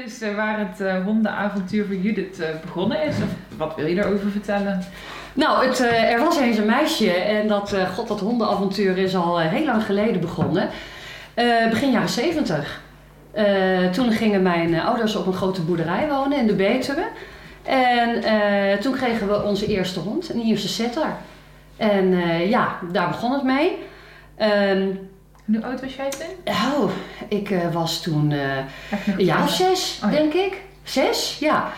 vertellen is waar het hondenavontuur voor Judith begonnen is. Of wat wil je daarover vertellen? Nou, er was eens een meisje en dat hondenavontuur is al heel lang geleden begonnen. Begin jaren 70. Toen gingen mijn ouders op een grote boerderij wonen in de Betuwe. En toen kregen we onze eerste hond, een Ierse setter. En daar begon het mee. Hoe oud was jij toen? Oh, ik was toen een jaar of 6, denk ik. 6, ja.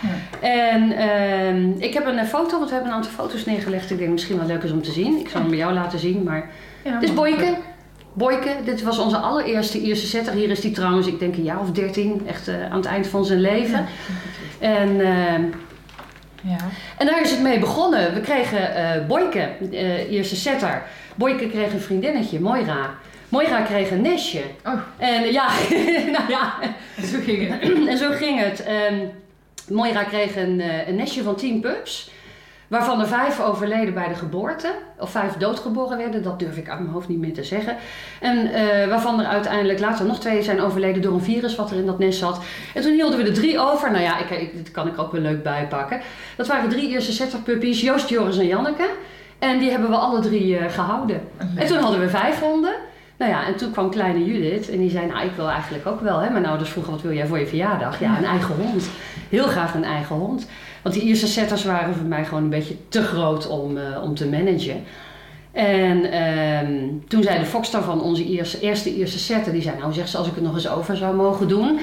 En ik heb een foto, want we hebben een aantal foto's neergelegd. Ik denk misschien wel leuk is om te zien. Ik zal hem bij jou laten zien, maar... Ja, dit is Boyke. Boyke, dit was onze allereerste Ierse setter. Hier is die trouwens, ik denk een jaar of 13. Echt aan het eind van zijn leven. Ja. En daar is het mee begonnen. We kregen Boyke, Ierse setter. Boyke kreeg een vriendinnetje, Moira. Moira kreeg een nestje. Oh. En zo ging het. En zo ging het. Moira kreeg een nestje van 10 pups. Waarvan er 5 overleden bij de geboorte. Of 5 doodgeboren werden. Dat durf ik uit mijn hoofd niet meer te zeggen. En waarvan er uiteindelijk later nog 2 zijn overleden door een virus wat er in dat nest zat. En toen hielden we er 3 over. Nou ja, dit kan ik ook weer leuk bijpakken. Dat waren 3 Ierse setterpuppies. Joost, Joris en Janneke. En die hebben we alle 3 gehouden. Okay. En toen hadden we 5 honden. Nou ja, en toen kwam kleine Judith en die zei, nou ik wil eigenlijk ook wel, hè. Mijn ouders vroegen, wat wil jij voor je verjaardag? Ja, een eigen hond. Heel graag een eigen hond. Want die Ierse setters waren voor mij gewoon een beetje te groot om te managen. En toen zei de fokster van onze eerste Ierse setter, die zei, nou zegt ze, als ik het nog eens over zou mogen doen,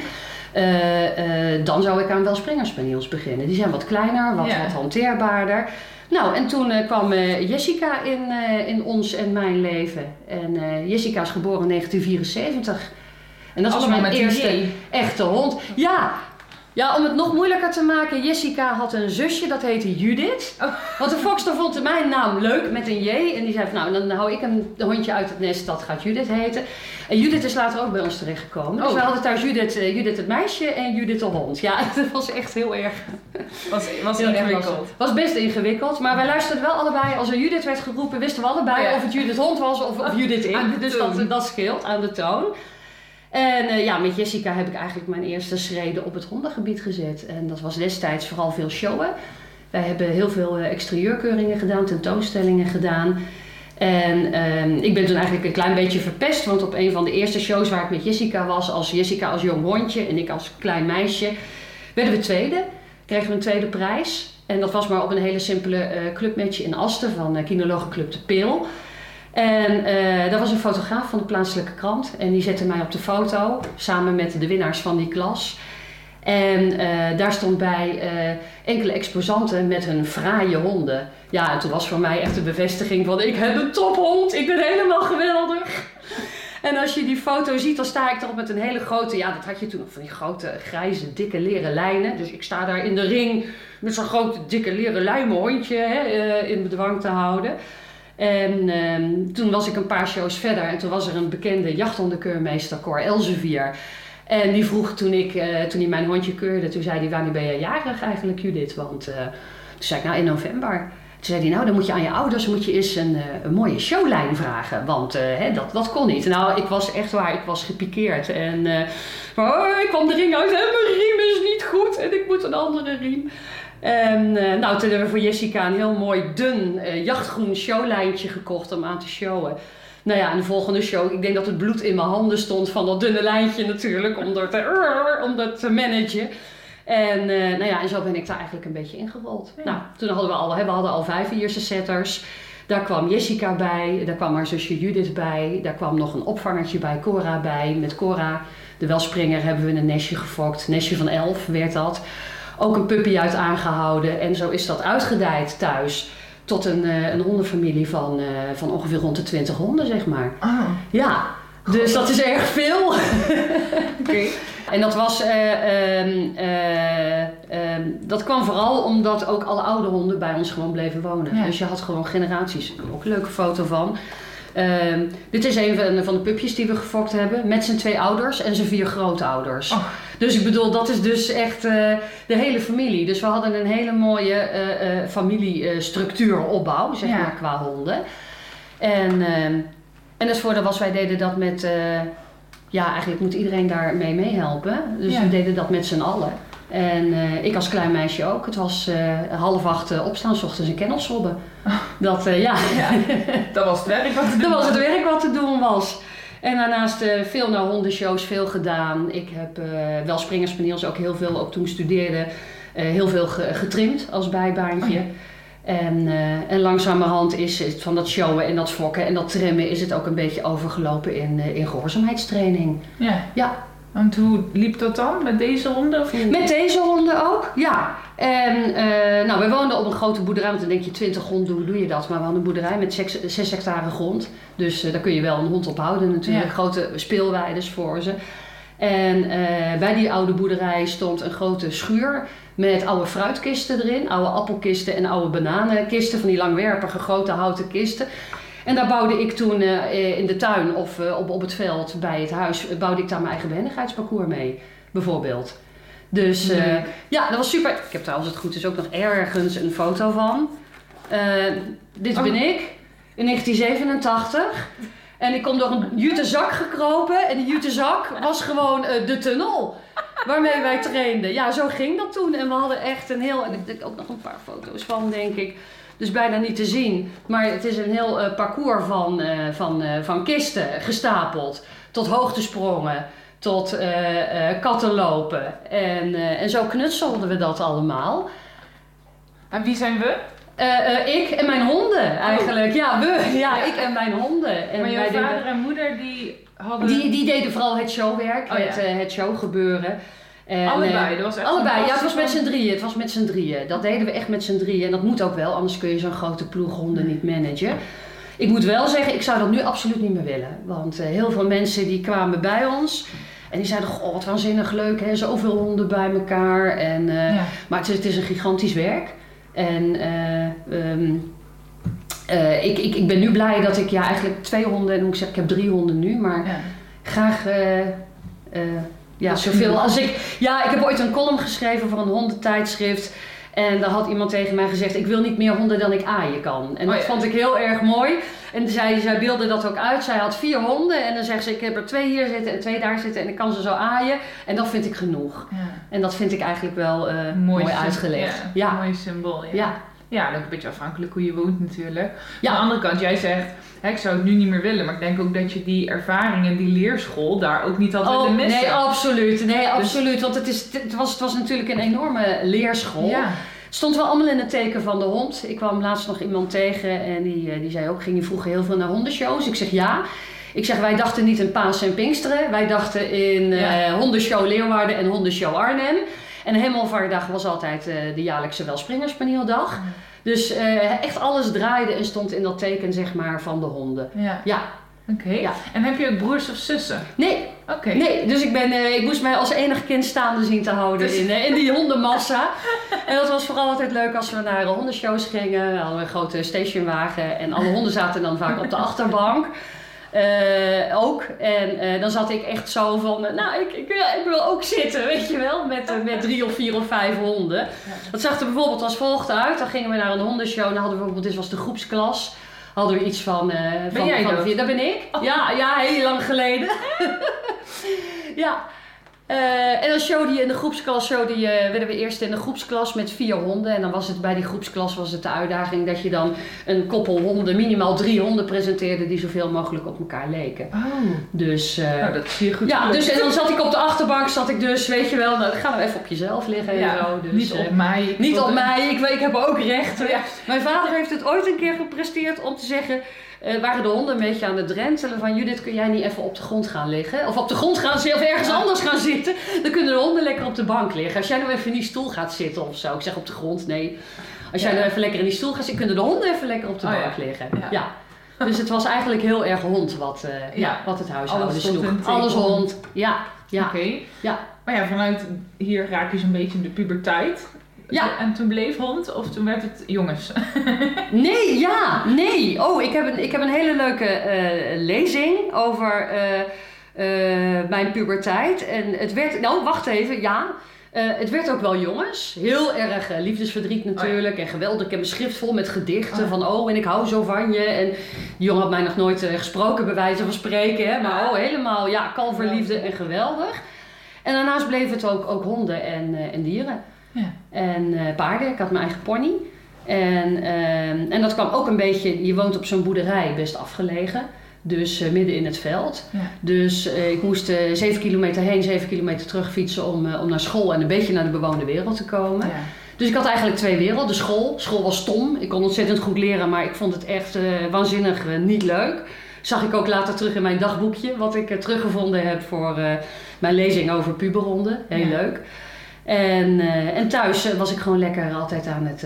dan zou ik aan wel springerspaniels beginnen. Die zijn wat kleiner, wat hanteerbaarder. Nou, en toen kwam Jessica in ons en mijn leven. En Jessica is geboren in 1974. En dat was mijn eerste echte hond. Ja. Ja, om het nog moeilijker te maken, Jessica had een zusje, dat heette Judith. Oh. Want de fokster vond mijn naam leuk, met een J. En die zei van, nou, dan hou ik een hondje uit het nest, dat gaat Judith heten. En Judith is later ook bij ons terechtgekomen. Oh. Dus we hadden thuis Judith het meisje en Judith de hond. Ja, dat was echt heel erg... was heel ingewikkeld. Was best ingewikkeld, maar wij luisterden wel allebei. Als er Judith werd geroepen, wisten we allebei of het Judith hond was of Judith in. Dus dat scheelt aan de toon. En met Jessica heb ik eigenlijk mijn eerste schreden op het hondengebied gezet. En dat was destijds vooral veel showen. Wij hebben heel veel exterieurkeuringen gedaan, tentoonstellingen gedaan. En ik ben toen eigenlijk een klein beetje verpest. Want op een van de eerste shows waar ik met Jessica was, als Jessica als jong hondje en ik als klein meisje, werden we tweede. Kregen we een tweede prijs. En dat was maar op een hele simpele clubmatch in Asten van Kinologenclub Club de Peel. En dat was een fotograaf van de plaatselijke krant en die zette mij op de foto samen met de winnaars van die klas. En daar stond bij enkele exposanten met hun fraaie honden. Ja, en toen was voor mij echt de bevestiging van ik heb een tophond, ik ben helemaal geweldig. En als je die foto ziet, dan sta ik erop met een hele grote, dat had je toen nog van die grote grijze dikke leren lijnen. Dus ik sta daar in de ring met zo'n grote dikke leren lijn mijn hondje in bedwang te houden. En toen was ik een paar shows verder en toen was er een bekende jachthondenkeurmeester, Cor Elsevier. En die vroeg toen hij mijn hondje keurde, toen zei hij, wanneer ben je jarig eigenlijk Judith? Want toen zei ik, nou in november. Toen zei hij, nou dan moet je aan je ouders eens een mooie showlijn vragen, want dat kon niet. Nou, ik was echt waar, ik was gepikeerd. En ik kwam de ring uit en mijn riem is niet goed en ik moet een andere riem. En toen hebben we voor Jessica een heel mooi dun jachtgroen showlijntje gekocht om aan te showen. Nou ja, en de volgende show, ik denk dat het bloed in mijn handen stond van dat dunne lijntje natuurlijk, om dat te managen. En en zo ben ik daar eigenlijk een beetje ingerold. Ja. Nou, toen hadden we al 5 Ierse setters. Daar kwam Jessica bij, daar kwam haar zusje Judith bij, daar kwam nog een opvangertje bij, Cora bij. Met Cora, de welspringer, hebben we een nestje gefokt, nestje van 11 werd dat. Ook een puppy uit aangehouden en zo is dat uitgedijd thuis tot een hondenfamilie van ongeveer rond de 20 honden, zeg maar. Ah. Ja, dus dat is erg veel. Okay. En dat was, dat kwam vooral omdat ook alle oude honden bij ons gewoon bleven wonen. Ja. Dus je had gewoon generaties, ook een leuke foto van. Dit is een van de pupjes die we gefokt hebben, met zijn 2 ouders en zijn 4 grootouders. Oh. Dus ik bedoel, dat is dus echt de hele familie. Dus we hadden een hele mooie familiestructuuropbouw, zeg maar, qua honden. En dat was, wij deden dat met ja, eigenlijk moet iedereen daar mee helpen. Dus we deden dat met z'n allen. En ik als klein meisje ook. Het was 7:30 opstaan, 's ochtends een kennel sobben. Dat was het werk wat te doen was. En daarnaast veel naar hondenshows, veel gedaan. Ik heb wel springerspaniels ook heel veel, ook toen ik studeerde, heel veel getrimd als bijbaantje. Oh, ja. En langzamerhand is het van dat showen en dat fokken en dat trimmen is het ook een beetje overgelopen in gehoorzaamheidstraining. Ja. Ja. Want hoe liep dat dan? Met deze honden? Met deze honden ook, ja. En nou, we woonden op een grote boerderij, want dan denk je 20 honden, hoe doe je dat? Maar we hadden een boerderij met 6 hectare grond. Dus daar kun je wel een hond op houden natuurlijk. Ja. Grote speelweides voor ze. En bij die oude boerderij stond een grote schuur met oude fruitkisten erin. Oude appelkisten en oude bananenkisten, van die langwerpige grote houten kisten. En daar bouwde ik toen in de tuin of op het veld bij het huis, bouwde ik daar mijn eigen behendigheidsparcours mee, bijvoorbeeld. Dus ja, dat was super. Ik heb trouwens, het goed is, ook nog ergens een foto van. Dit ben ik, in 1987. En ik kom door een jute zak gekropen en die jute zak was gewoon de tunnel waarmee wij trainden. Ja, zo ging dat toen en we hadden echt een heel, en ik heb ook nog een paar foto's van, denk ik. Dus bijna niet te zien. Maar het is een heel parcours van kisten gestapeld. Tot hoogtesprongen. Tot kattenlopen. En zo knutselden we dat allemaal. En wie zijn we? Ik en mijn honden eigenlijk. Oh. Ja, we. Ja, ik en mijn honden. En maar jouw vader en moeder die hadden... Die deden vooral het showwerk. Het showgebeuren. En, allebei, dat was echt allebei. Ja, het was met z'n drieën. Dat deden we echt met z'n drieën. En dat moet ook wel, anders kun je zo'n grote ploeg honden niet managen. Ik moet wel zeggen, ik zou dat nu absoluut niet meer willen. Want heel veel mensen die kwamen bij ons en die zeiden, goh, wat waanzinnig leuk, hè? Zoveel honden bij elkaar. En, maar het is een gigantisch werk. En ik ben nu blij dat ik eigenlijk 2 honden, en moet ik zeggen, ik heb 3 honden nu, maar graag... ja, zoveel als ik... Ja, ik heb ooit een column geschreven voor een hondentijdschrift. En daar had iemand tegen mij gezegd, ik wil niet meer honden dan ik aaien kan. En dat vond ik heel erg mooi. En zij beeldde dat ook uit. Zij had 4 honden en dan zegt ze, ik heb er 2 hier zitten en 2 daar zitten en ik kan ze zo aaien. En dat vind ik genoeg. Ja. En dat vind ik eigenlijk wel mooi uitgelegd. Ja. Mooi symbool. Ja, dat is een beetje afhankelijk hoe je woont natuurlijk. Ja. Aan de andere kant, jij zegt, ik zou het nu niet meer willen. Maar ik denk ook dat je die ervaring en die leerschool daar ook niet had willen missen. Nee, absoluut. Want het was natuurlijk een enorme leerschool. Ja. Stond wel allemaal in het teken van de hond. Ik kwam laatst nog iemand tegen en die zei ook, ging je vroeger heel veel naar hondenshows? Ik zeg ja. Ik zeg, wij dachten niet in Pasen en Pinksteren. Wij dachten in hondenshow Leeuwarden en hondenshow Arnhem. En Hemelvaartdag was altijd de jaarlijkse Welspringerspanieldag. Ja. Dus echt alles draaide en stond in dat teken, zeg maar, van de honden. Ja. Oké. Ja. En heb je ook broers of zussen? Nee. Oké. Nee, dus ik moest mij als enig kind staande zien te houden dus... in die hondenmassa. En dat was vooral altijd leuk als we naar hondenshows gingen. We hadden een grote stationwagen en alle honden zaten dan vaak op de achterbank. Ook. En dan zat ik echt zo van, ik wil ook zitten, weet je wel, met 3 of 4 of 5 honden. Ja. Dat zag er bijvoorbeeld als volgt uit. Dan gingen we naar een hondenshow en hadden we bijvoorbeeld, dit was de groepsklas, hadden we iets van... ben jij van, dat? Dat ben ik. Oh. Ja, heel lang geleden. Ja. En dan showde je in de groepsklas, werden we eerst in de groepsklas met 4 honden. En dan was het bij die groepsklas de uitdaging dat je dan een koppel honden, minimaal 3 honden presenteerde die zoveel mogelijk op elkaar leken. Oh. Dus, dat zie je goed. Ja, dus, en dan zat ik op de achterbank, weet je wel, ga nou even op jezelf liggen en zo. Dus, niet op mij. Ik heb ook recht. Ja. Mijn vader heeft het ooit een keer gepresteerd om te zeggen... waren de honden een beetje aan het drentelen van... Judith, kun jij niet even op de grond gaan liggen? Of op de grond gaan zitten of ergens anders gaan zitten? Dan kunnen de honden lekker op de bank liggen. Als jij nou even in die stoel gaat zitten of zo. Ik zeg op de grond, nee. Als jij nou even lekker in die stoel gaat zitten... kunnen de honden even lekker op de bank liggen. Ja. Dus het was eigenlijk heel erg hond wat het huishouden sloeg. Alles hond. Ja. Okay. Ja. Maar ja, vanuit hier raak je zo'n beetje in de puberteit... Ja. En toen bleef hond of toen werd het jongens? Nee. Oh, ik heb een hele leuke lezing over mijn puberteit. En het werd... Nou, wacht even. Ja, Het werd ook wel jongens. Heel erg liefdesverdriet natuurlijk. Oh ja. En geweldig. En beschrift vol met gedichten. Oh ja. Van en ik hou zo van je. En die jongen had mij nog nooit gesproken bij wijze van spreken. Hè? Maar helemaal kalverliefde en geweldig. En daarnaast bleef het ook honden en dieren. Ja. En paarden. Ik had mijn eigen pony. En dat kwam ook een beetje... Je woont op zo'n boerderij, best afgelegen. Dus midden in het veld. Ja. Dus ik moest 7 kilometer heen, 7 kilometer terug fietsen om naar school en een beetje naar de bewoonde wereld te komen. Ja. Dus ik had eigenlijk twee werelden. School was stom. Ik kon ontzettend goed leren, maar ik vond het echt waanzinnig niet leuk. Zag ik ook later terug in mijn dagboekje, wat ik teruggevonden heb voor mijn lezing over puberhonden. Heel leuk. En thuis was ik gewoon lekker altijd aan het...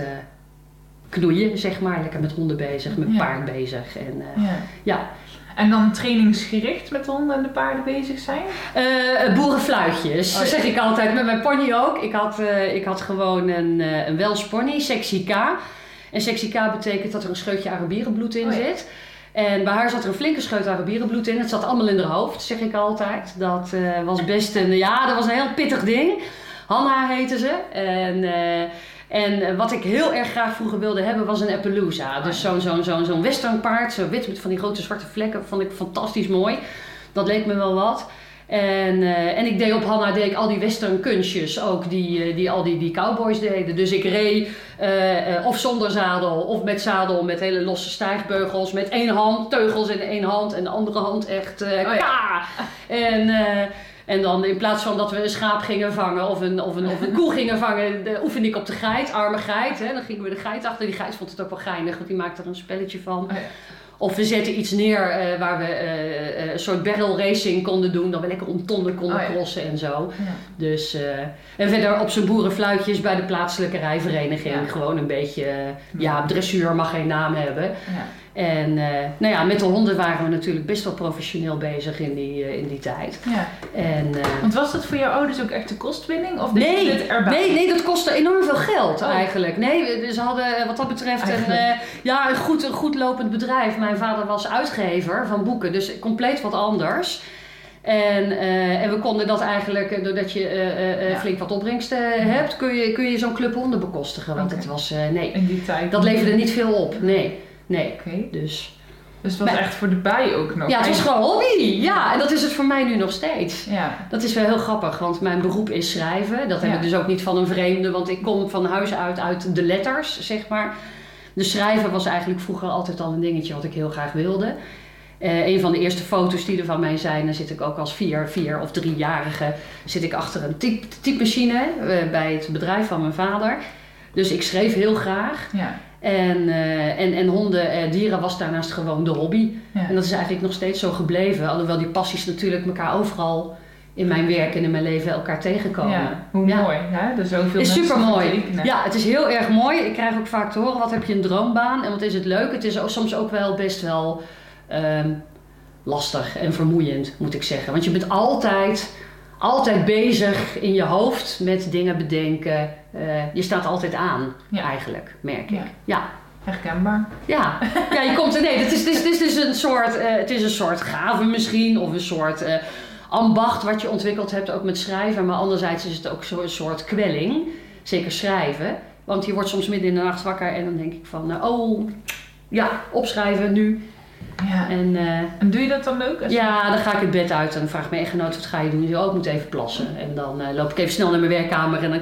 knoeien, zeg maar. Lekker met honden bezig, met paard bezig. En, en dan trainingsgericht met honden en de paarden bezig zijn? Boerenfluitjes, zeg ik altijd. Met mijn pony ook. Ik had gewoon een Welsh pony, Sexy K. En Sexy K betekent dat er een scheutje arabierenbloed in zit. En bij haar zat er een flinke scheut arabierenbloed in. Het zat allemaal in haar hoofd, zeg ik altijd. Dat was best dat was een heel pittig ding. Hanna heette ze. En wat ik heel erg graag vroeger wilde hebben was een Appaloosa. Dus zo'n westernpaard, zo wit met van die grote zwarte vlekken, vond ik fantastisch mooi. Dat leek me wel wat. En ik deed op Hanna al die westernkunstjes ook, die cowboys deden. Dus ik reed of zonder zadel of met zadel, met hele losse stijgbeugels, met één hand, teugels in de ene hand en de andere hand echt ka! En dan in plaats van dat we een schaap gingen vangen of een koe gingen vangen, oefende ik op de geit, arme geit. Hè. Dan gingen we de geit achter. Die geit vond het ook wel geinig, want die maakte er een spelletje van. Of we zetten iets neer waar we een soort barrel racing konden doen. Dat we lekker omtonnen konden crossen en zo. Ja. Dus, en verder op zijn boerenfluitjes bij de plaatselijke rijvereniging. Ja. Gewoon een beetje, dressuur mag geen naam hebben. Ja. En met de honden waren we natuurlijk best wel professioneel bezig in die tijd. Ja. Want was dat voor jouw ouders ook echt de kostwinning? Of nee, dit erbij? Nee, dat kostte enorm veel geld eigenlijk. Nee, ze hadden wat dat betreft een goed lopend bedrijf. Mijn vader was uitgever van boeken, dus compleet wat anders. En we konden dat eigenlijk, doordat je flink wat opbrengsten hebt, kun je zo'n club honden bekostigen. Want het was, in die tijd dat leverde niet veel op. Nee. Okay. Dus het was echt voor de bij ook nog. Ja, het was gewoon hobby. Ja, en dat is het voor mij nu nog steeds. Ja. Dat is wel heel grappig, want mijn beroep is schrijven. Dat heb ik dus ook niet van een vreemde, want ik kom van huis uit de letters, zeg maar. Dus schrijven was eigenlijk vroeger altijd al een dingetje wat ik heel graag wilde. Een van de eerste foto's die er van mij zijn, dan zit ik ook als 4 of 3-jarige... zit ik achter een typemachine bij het bedrijf van mijn vader. Dus ik schreef heel graag. Ja. En honden en dieren was daarnaast gewoon de hobby. Ja. En dat is eigenlijk nog steeds zo gebleven. Alhoewel die passies natuurlijk elkaar overal in mijn werk en in mijn leven elkaar tegenkomen. Ja, hoe mooi, hè? Er zoveel is supermooi. Ja, het is heel erg mooi. Ik krijg ook vaak te horen, wat heb je een droombaan en wat is het leuk. Het is soms ook wel best wel lastig en vermoeiend, moet ik zeggen. Want je bent altijd bezig in je hoofd met dingen bedenken. Je staat altijd aan, eigenlijk, merk ik. Ja. Herkenbaar. Ja. Ja, je komt er... Nee, het is een soort gave misschien, of een soort... ambacht wat je ontwikkeld hebt, ook met schrijven. Maar anderzijds is het ook zo'n soort kwelling. Zeker schrijven. Want je wordt soms midden in de nacht wakker en dan denk ik van... opschrijven nu. Ja. En doe je dat dan ook? Ja, dan ga ik het bed uit en dan vraagt mijn echtgenoot, wat ga je doen? Ik moet even plassen. En dan loop ik even snel naar mijn werkkamer en dan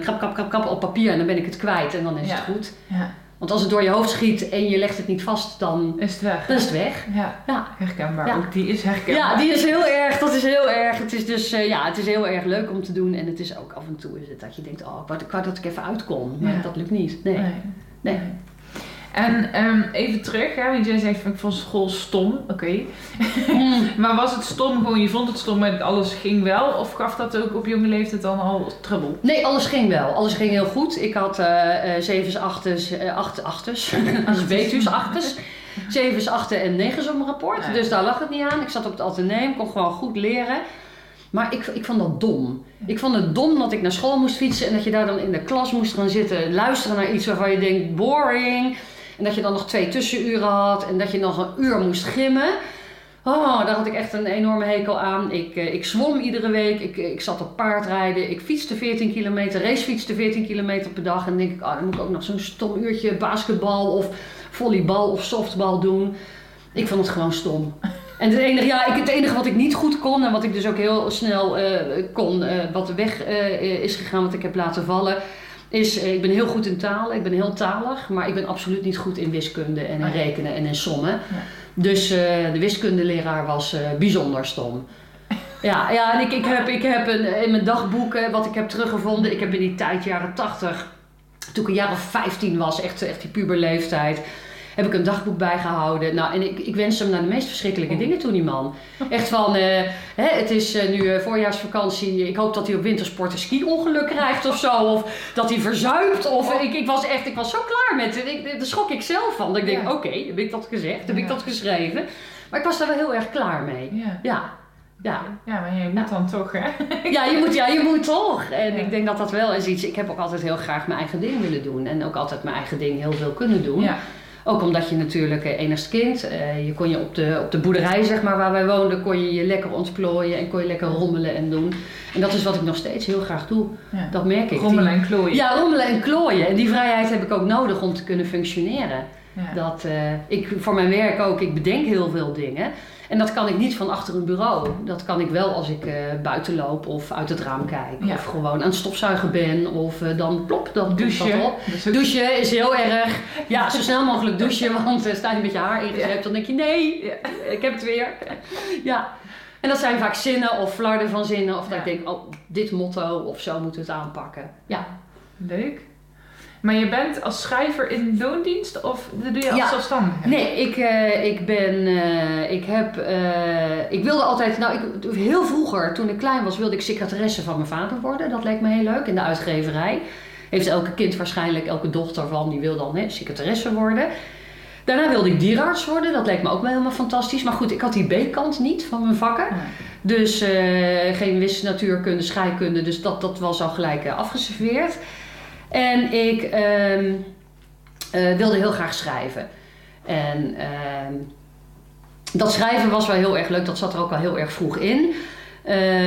krap op papier en dan ben ik het kwijt. En dan is het goed. Ja. Want als het door je hoofd schiet en je legt het niet vast, dan is het weg. Ja, herkenbaar. Ja. Ook die is herkenbaar. Ja, die is heel erg. Dat is heel erg. Het is dus het is heel erg leuk om te doen. En het is ook af en toe is het dat je denkt, ik wou dat ik even uitkom. Maar dat lukt niet. Nee. En even terug, hè, want jij zegt, ik vond school stom. Oké. Maar was het stom gewoon, je vond het stom en alles ging wel? Of gaf dat ook op jonge leeftijd dan al trouble? Nee, alles ging wel. Alles ging heel goed. Ik had 7's, 8's en 9's op mijn rapport. Dus daar lag het niet aan. Ik zat op het ateneum, kon gewoon goed leren. Maar ik vond dat dom. Ik vond het dom dat ik naar school moest fietsen en dat je daar dan in de klas moest gaan zitten luisteren naar iets waarvan je denkt, boring. En dat je dan nog 2 tussenuren had en dat je nog een uur moest gymmen. Oh, daar had ik echt een enorme hekel aan. Ik zwom iedere week, ik zat op paardrijden, ik fietste 14 kilometer, racefietste 14 kilometer per dag. En dan denk ik, dan moet ik ook nog zo'n stom uurtje basketbal of volleybal of softbal doen. Ik vond het gewoon stom. En het enige wat ik niet goed kon en wat ik dus ook heel snel kon, wat weg is gegaan, wat ik heb laten vallen, is, ik ben heel goed in talen, ik ben heel talig, maar ik ben absoluut niet goed in wiskunde en in rekenen en in sommen. Ja. Dus de wiskundeleraar was bijzonder stom. Ja, en ik heb in mijn dagboeken, wat ik heb teruggevonden, ik heb in die tijd, jaren 80, toen ik een jaar of 15 was, echt die puberleeftijd, heb ik een dagboek bijgehouden. Nou, en ik wenste hem naar de meest verschrikkelijke dingen toe, die man. Echt van, het is nu voorjaarsvakantie. Ik hoop dat hij op wintersport een ski-ongeluk krijgt of zo. Of dat hij verzuipt. Of ik was zo klaar met het. Daar schrok ik zelf van. Dat ik denk, oké, heb ik dat gezegd? Heb ik dat geschreven? Maar ik was daar wel heel erg klaar mee. Ja, maar je moet dan toch, hè? Ja, je moet toch. En ik denk dat wel is iets. Ik heb ook altijd heel graag mijn eigen ding willen doen. En ook altijd mijn eigen ding heel veel kunnen doen. Ja. Ook omdat je natuurlijk enigst kind, je kon je op de boerderij, zeg maar, waar wij woonden, kon je je lekker ontplooien en kon je lekker rommelen en doen. En dat is wat ik nog steeds heel graag doe. Ja. Dat merk ik. Rommelen en klooien. En die vrijheid heb ik ook nodig om te kunnen functioneren. Ja. Dat, ik voor mijn werk ook, ik bedenk heel veel dingen. En dat kan ik niet van achter een bureau. Dat kan ik wel als ik buiten loop of uit het raam kijk. Ja. Of gewoon aan het stofzuigen ben. Of dan plop, dan douchen. Douchen is heel erg. Ja, zo snel mogelijk douchen. Want sta je met je haar ingerept, dan denk je nee, ik heb het weer. Ja. En dat zijn vaak zinnen of flarden van zinnen. Of dat ik denk, dit motto of zo moeten we het aanpakken. Ja. Leuk. Maar je bent als schrijver in loondienst of dat doe je als zelfstandige? Nee, ik wilde altijd, heel vroeger toen ik klein was, wilde ik secretaresse van mijn vader worden. Dat leek me heel leuk in de uitgeverij. Heeft elke kind waarschijnlijk, elke dochter van, die wil dan secretaresse worden. Daarna wilde ik dierenarts worden, dat leek me ook wel helemaal fantastisch. Maar goed, ik had die B-kant niet van mijn vakken. Dus geen wiskunde, natuurkunde, scheikunde, dus dat was al gelijk afgeserveerd. En ik wilde heel graag schrijven. En dat schrijven was wel heel erg leuk. Dat zat er ook al heel erg vroeg in.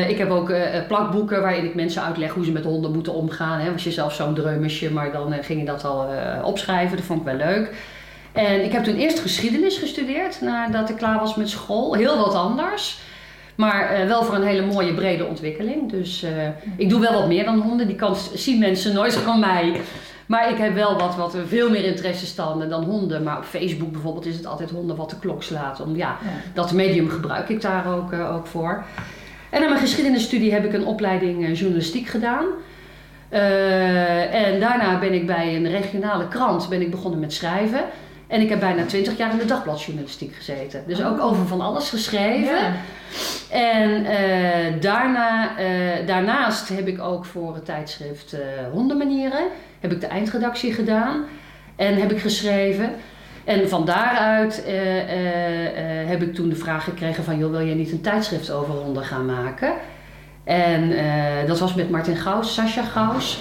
Ik heb ook plakboeken waarin ik mensen uitleg hoe ze met honden moeten omgaan. Hè. Was je zelf zo'n dreumesje, maar dan ging je dat al opschrijven. Dat vond ik wel leuk. En ik heb toen eerst geschiedenis gestudeerd nadat ik klaar was met school. Heel wat anders. Maar wel voor een hele mooie brede ontwikkeling. Dus ik doe wel wat meer dan honden. Die kans zien mensen nooit van mij. Maar ik heb wel wat veel meer interessestanden dan honden. Maar op Facebook bijvoorbeeld is het altijd honden wat de klok slaat. Dat medium gebruik ik daar ook voor. En aan mijn geschiedenisstudie heb ik een opleiding journalistiek gedaan. En daarna ben ik bij een regionale krant begonnen met schrijven. En ik heb bijna 20 jaar in de dagbladjournalistiek gezeten. Dus ook over van alles geschreven. Ja. En daarnaast heb ik ook voor het tijdschrift Hondenmanieren heb ik de eindredactie gedaan. En heb ik geschreven. En van daaruit heb ik toen de vraag gekregen van, joh, wil jij niet een tijdschrift over honden gaan maken? En dat was met Martin Gaus, Sascha Gaus.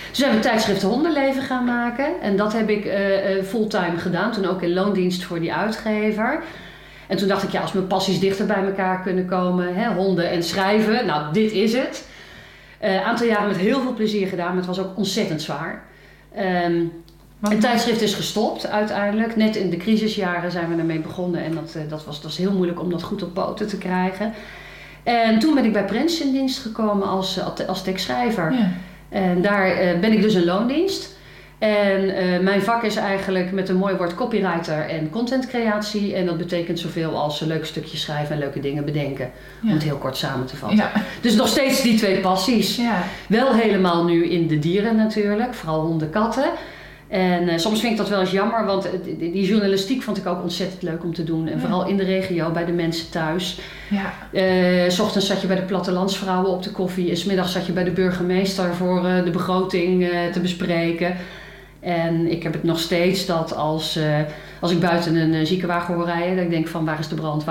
Dus we hebben een tijdschrift Hondenleven gaan maken. En dat heb ik fulltime gedaan. Toen ook in loondienst voor die uitgever. En toen dacht ik, als mijn passies dichter bij elkaar kunnen komen. Honden en schrijven. Nou, dit is het. Een aantal jaren met heel veel plezier gedaan. Maar het was ook ontzettend zwaar. Het tijdschrift is gestopt uiteindelijk. Net in de crisisjaren zijn we ermee begonnen. En dat was heel moeilijk om dat goed op poten te krijgen. En toen ben ik bij Prins in dienst gekomen als tekstschrijver. Ja. En daar ben ik dus in loondienst. En mijn vak is eigenlijk met een mooi woord copywriter en contentcreatie. En dat betekent zoveel als een leuk stukje schrijven en leuke dingen bedenken. Ja. Om het heel kort samen te vatten. Ja. Dus nog steeds die twee passies. Ja. Wel helemaal nu in de dieren natuurlijk. Vooral honden, katten. En soms vind ik dat wel eens jammer. Want die journalistiek vond ik ook ontzettend leuk om te doen. En vooral in de regio, bij de mensen thuis. Ja. 'S Ochtends zat je bij de plattelandsvrouwen op de koffie. En 's middags zat je bij de burgemeester voor de begroting te bespreken. En ik heb het nog steeds dat als ik buiten een ziekenwagen hoor rijden. Dat ik denk van, waar is de brand?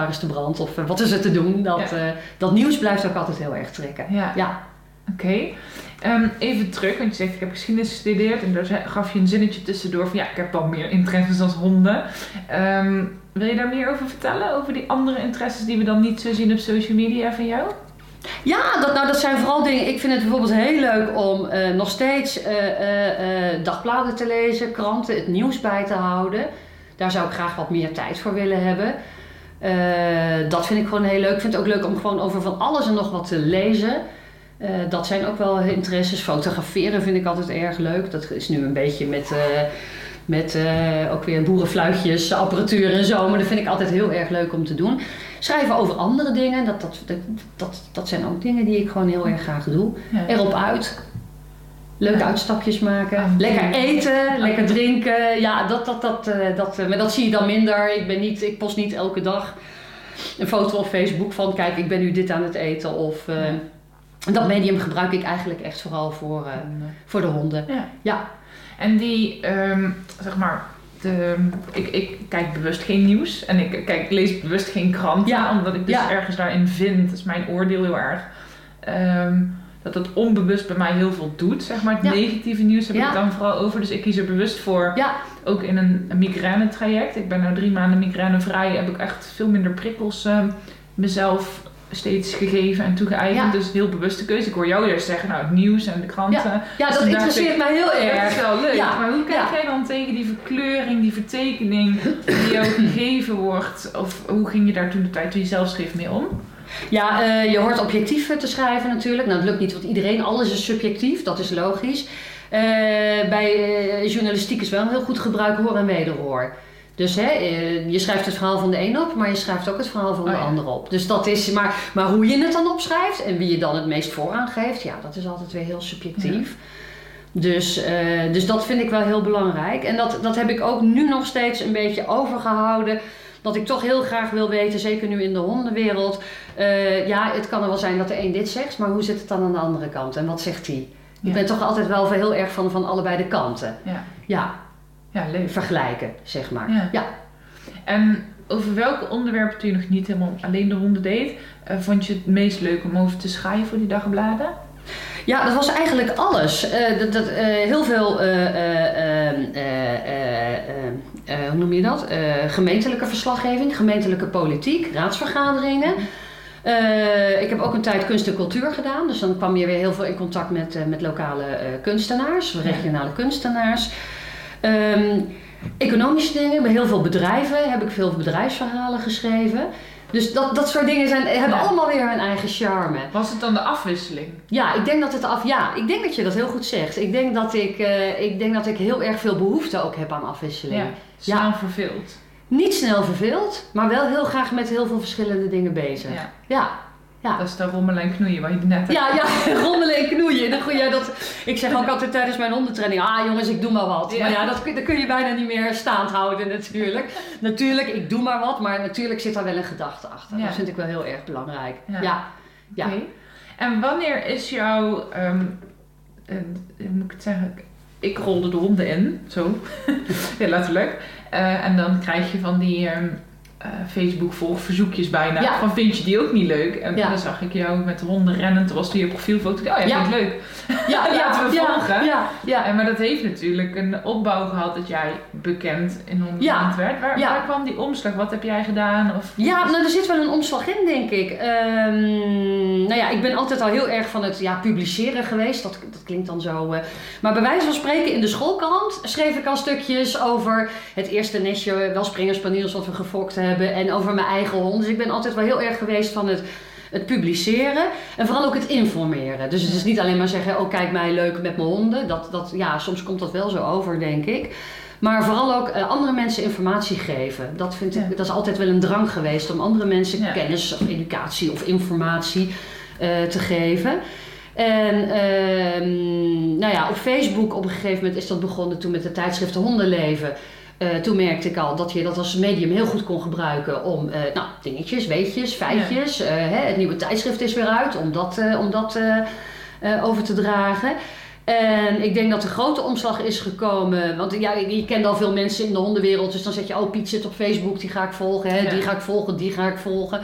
Of wat is er te doen? Dat nieuws blijft ook altijd heel erg trekken. Ja. Oké. Even terug, want je zegt ik heb geschiedenis gestudeerd en daar gaf je een zinnetje tussendoor van ja, ik heb wel meer interesses als honden. Wil je daar meer over vertellen? Over die andere interesses die we dan niet zo zien op social media van jou? Ja, dat zijn vooral dingen. Ik vind het bijvoorbeeld heel leuk om nog steeds dagbladen te lezen, kranten, het nieuws bij te houden. Daar zou ik graag wat meer tijd voor willen hebben. Dat vind ik gewoon heel leuk. Ik vind het ook leuk om gewoon over van alles en nog wat te lezen. Dat zijn ook wel interesses. Fotograferen vind ik altijd erg leuk. Dat is nu een beetje met ook weer boerenfluitjes, apparatuur en zo. Maar dat vind ik altijd heel erg leuk om te doen. Schrijven over andere dingen. Dat zijn ook dingen die ik gewoon heel erg graag doe. Ja. Erop uit. Leuke uitstapjes maken. Lekker eten, lekker drinken. Ja, maar dat zie je dan minder. Ik post niet elke dag een foto op Facebook van kijk, ik ben nu dit aan het eten of... Dat medium gebruik ik eigenlijk echt vooral voor de honden. Ja. En die, ik kijk bewust geen nieuws en ik lees bewust geen kranten. Ja. Omdat ik dus ergens daarin vind, dat is mijn oordeel heel erg, dat het onbewust bij mij heel veel doet. Het negatieve nieuws heb ik dan vooral over. Dus ik kies er bewust voor. Ja. Ook in een migrainetraject. Ik ben nu 3 maanden migrainevrij. Heb ik echt veel minder prikkels mezelf steeds gegeven en toegeëigend. Ja. Dus heel bewuste keuze. Ik hoor jou eerst zeggen, het nieuws en de kranten. Ja, dat interesseert mij heel erg. Dat is wel leuk. Ja. Maar hoe kijk jij dan tegen die verkleuring, die vertekening die jou gegeven wordt? Of hoe ging je daar toen de tijd toen je zelf schreef mee om? Ja, je hoort objectief te schrijven natuurlijk. Nou, dat lukt niet, want alles is subjectief. Dat is logisch. Bij journalistiek is wel heel goed gebruik hoor en wederhoor. Dus je schrijft het verhaal van de een op, maar je schrijft ook het verhaal van de ander op. Dus dat is, maar hoe je het dan opschrijft en wie je dan het meest vooraan geeft, ja, dat is altijd weer heel subjectief. Ja. Dus dat vind ik wel heel belangrijk. En dat heb ik ook nu nog steeds een beetje overgehouden. Dat ik toch heel graag wil weten, zeker nu in de hondenwereld. Het kan er wel zijn dat de een dit zegt, maar hoe zit het dan aan de andere kant? En wat zegt die? Ik ben toch altijd wel heel erg van allebei de kanten. Ja, leuk. Vergelijken, zeg maar. Ja. En over welke onderwerpen toen je nog niet helemaal alleen de honden deed, vond je het meest leuk om over te schrijven voor die dagbladen? Ja, dat was eigenlijk alles. Heel veel, hoe noem je dat? Gemeentelijke verslaggeving, gemeentelijke politiek, raadsvergaderingen. Ik heb ook een tijd kunst en cultuur gedaan, dus dan kwam je weer heel veel in contact met lokale kunstenaars, regionale kunstenaars. Economische dingen, bij heel veel bedrijven heb ik veel bedrijfsverhalen geschreven. Dus dat soort dingen hebben allemaal weer hun eigen charme. Was het dan de afwisseling? Ja, ik denk dat je dat heel goed zegt. Ik denk dat ik heel erg veel behoefte ook heb aan afwisseling. Ja, snel verveeld. Niet snel verveeld, maar wel heel graag met heel veel verschillende dingen bezig. Ja. Dat is dan rommelen en knoeien waar je net hebt. Ja, rommelen en knoeien. Ik zeg ook altijd tijdens mijn hondentraining, jongens, ik doe maar wat. Ja. Maar dat kun je bijna niet meer staand houden natuurlijk. Natuurlijk, ik doe maar wat, maar natuurlijk zit daar wel een gedachte achter. Ja. Dat vind ik wel heel erg belangrijk. Ja. Okay. En wanneer is jouw, moet ik het zeggen, ik rolde de honden in, zo, heel letterlijk. En dan krijg je van die... Facebook volgverzoekjes bijna. Ja. Van vind je die ook niet leuk? En dan zag ik jou met de honden rennen. Toen was die je profielfoto. Vind ik leuk. Ja, laten we volgen. Ja. Maar dat heeft natuurlijk een opbouw gehad dat jij bekend in Hondenland werd. Waar kwam die omslag? Wat heb jij gedaan? Er zit wel een omslag in, denk ik. Ik ben altijd al heel erg van het publiceren geweest. Dat klinkt dan zo. Maar bij wijze van spreken in de schoolkrant schreef ik al stukjes over het eerste nestje, wel springerspaniels wat we gefokt hebben. En over mijn eigen hond. Dus ik ben altijd wel heel erg geweest van het publiceren. En vooral ook het informeren. Dus het is niet alleen maar zeggen, oh kijk mij leuk met mijn honden. Soms komt dat wel zo over, denk ik. Maar vooral ook andere mensen informatie geven. Dat vind ik, dat is altijd wel een drang geweest. Om andere mensen kennis of educatie of informatie te geven. En op Facebook op een gegeven moment is dat begonnen toen met de tijdschrift Hondenleven. Toen merkte ik al dat je dat als medium heel goed kon gebruiken om dingetjes, weetjes, feitjes. Ja. Het nieuwe tijdschrift is weer uit om dat over te dragen. En ik denk dat de grote omslag is gekomen. Want je kent al veel mensen in de hondenwereld. Dus dan zet je, Piet zit op Facebook, die ga ik volgen. Die ga ik volgen.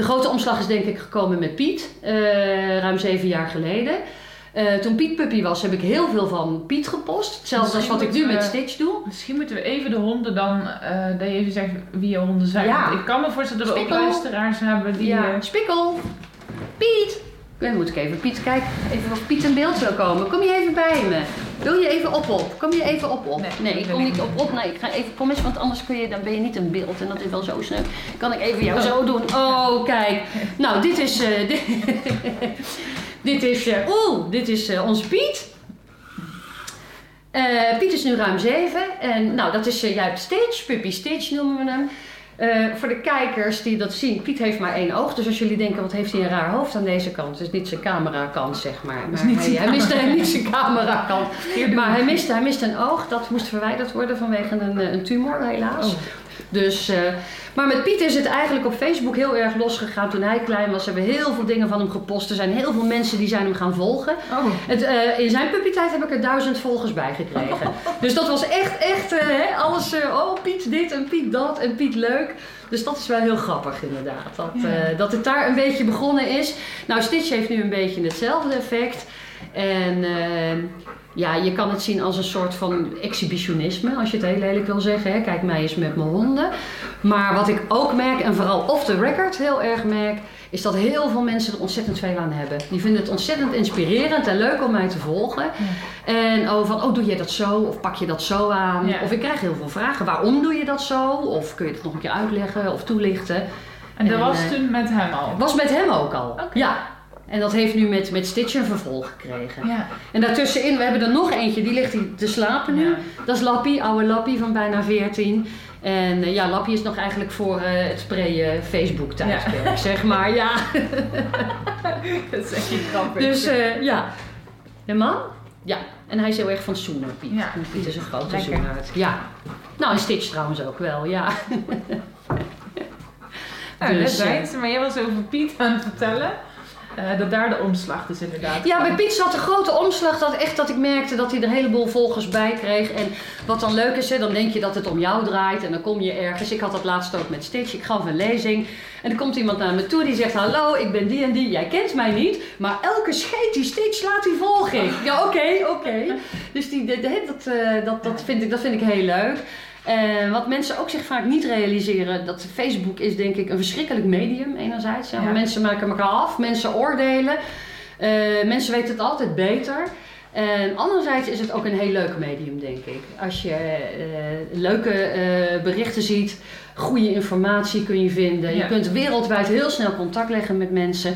De grote omslag is denk ik gekomen met Piet, ruim 7 jaar geleden. Toen Piet puppy was, heb ik heel veel van Piet gepost. Hetzelfde als wat ik nu met Stitch doe. Misschien moeten we even de honden dan, dat je even zegt wie je honden zijn. Ja. Want ik kan me voorstellen dat we ook luisteraars hebben die... Ja. Spikkel! Piet! Dan moet ik even Piet kijken, even of Piet in beeld wil komen. Kom je even bij me? Wil je even op? Kom je even op? Nee, ik kom niet op. Nee, ik ga even kom eens, want anders kun je, dan ben je niet in beeld. En dat is wel zo sneu. Kan ik even jou zo doen? Oh, kijk. Nou, dit is... Dit is onze Piet. Piet is nu ruim 7. En nou, dat is, jij hebt Stitch, Puppy Stitch noemen we hem. Voor de kijkers die dat zien, Piet heeft maar 1 oog. Dus als jullie denken, wat heeft hij een raar hoofd aan deze kant? Het is niet zijn camerakant, zeg maar. Hij miste niet zijn camerakant. Maar hij miste een oog. Dat moest verwijderd worden vanwege een tumor, helaas. Oh. Dus, maar met Piet is het eigenlijk op Facebook heel erg losgegaan. Toen hij klein was, hebben we heel veel dingen van hem gepost. Er zijn heel veel mensen die zijn hem gaan volgen. Oh. In zijn puppytijd heb ik er 1000 volgers bij gekregen. Oh. Dus dat was echt alles. Oh, Piet dit en Piet dat en Piet leuk. Dus dat is wel heel grappig inderdaad. Dat het daar een beetje begonnen is. Nou, Stitch heeft nu een beetje hetzelfde effect. En... ja, je kan het zien als een soort van exhibitionisme, als je het heel lelijk wil zeggen. Hè? Kijk mij eens met mijn honden. Maar wat ik ook merk, en vooral off the record heel erg merk, is dat heel veel mensen er ontzettend veel aan hebben. Die vinden het ontzettend inspirerend en leuk om mij te volgen. Ja. En doe je dat zo? Of pak je dat zo aan? Ja. Of ik krijg heel veel vragen. Waarom doe je dat zo? Of kun je dat nog een keer uitleggen of toelichten? En dat was toen met hem al? Was met hem ook al, okay. Ja. En dat heeft nu met Stitch een vervolg gekregen. Ja. En daartussenin, we hebben er nog eentje, die ligt te slapen nu. Ja. Dat is Lappie, oude Lappie van bijna 14. En Lappie is nog eigenlijk voor het sprayen Facebook thuiswerk, zeg maar. Ja. Dat is echt grappig. Dus de man? Ja. En hij is heel erg van zoener, Piet. Ja. Piet is een grote zoener. Ja. Nou, en Stitch trouwens ook wel, ja. Nou, dus, dat zijn ze. Maar jij was over Piet aan het vertellen. Dat daar de omslag dus inderdaad. Ja, bij Piet zat de grote omslag dat ik merkte dat hij er een heleboel volgers bij kreeg. En wat dan leuk is, hè, dan denk je dat het om jou draait en dan kom je ergens. Ik had dat laatst ook met Stitch, ik gaf een lezing. En er komt iemand naar me toe die zegt, hallo, ik ben die en die, jij kent mij niet. Maar elke scheet die Stitch laat, die volg ik. Ja, oké. Dus dat vind ik heel leuk. Wat mensen ook zich vaak niet realiseren, dat Facebook is denk ik een verschrikkelijk medium enerzijds. Ja. Mensen maken elkaar af, mensen oordelen, mensen weten het altijd beter. En anderzijds is het ook een heel leuk medium denk ik. Als je leuke berichten ziet, goede informatie kun je vinden. Ja. Je kunt wereldwijd heel snel contact leggen met mensen.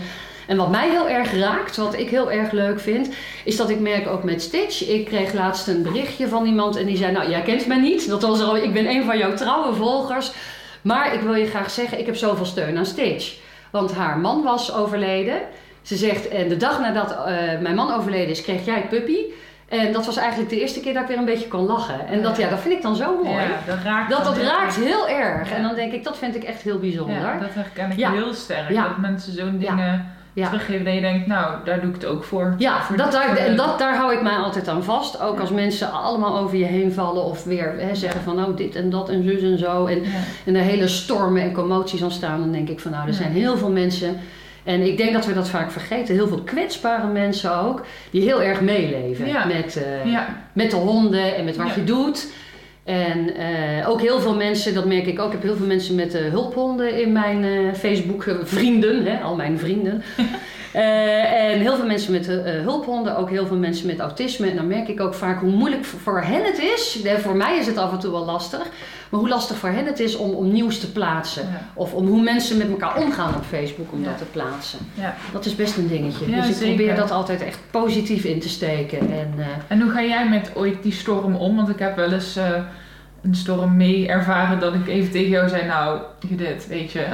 En wat mij heel erg raakt, wat ik heel erg leuk vind, is dat ik merk ook met Stitch. Ik kreeg laatst een berichtje van iemand en die zei, nou jij kent mij niet. Dat was er al, ik ben een van jouw trouwe volgers. Maar ik wil je graag zeggen, ik heb zoveel steun aan Stitch. Want haar man was overleden. Ze zegt, en de dag nadat mijn man overleden is, kreeg jij puppy. En dat was eigenlijk de eerste keer dat ik weer een beetje kon lachen. En dat vind ik dan zo mooi. Ja, dat raakt heel erg. Ja. En dan denk ik, dat vind ik echt heel bijzonder. Ja, dat herken ik heel sterk. Ja. Dat mensen zo'n dingen... Ja. Ja. Teruggeven dat je denkt, nou, daar doe ik het ook voor. Ja, daar hou ik mij altijd aan vast. Ook als mensen allemaal over je heen vallen of weer zeggen van nou dit en dat en zus en zo. En er hele stormen en commoties ontstaan. Dan denk ik van nou, er zijn heel veel mensen. En ik denk dat we dat vaak vergeten. Heel veel kwetsbare mensen ook. Die heel erg meeleven met de honden en met wat je doet. En ook heel veel mensen, dat merk ik ook, ik heb heel veel mensen met hulphonden in mijn Facebook, vrienden, al mijn vrienden. En heel veel mensen met hulphonden, ook heel veel mensen met autisme. En dan merk ik ook vaak hoe moeilijk voor hen het is. Voor mij is het af en toe wel lastig. Maar hoe lastig voor hen het is om nieuws te plaatsen. Ja. Of om hoe mensen met elkaar omgaan op Facebook om dat te plaatsen. Ja. Dat is best een dingetje. Ja, dus ik probeer dat altijd echt positief in te steken. En hoe ga jij met ooit die storm om? Want ik heb wel eens... een storm mee ervaren dat ik even tegen jou zei, nou, Judith, weet je,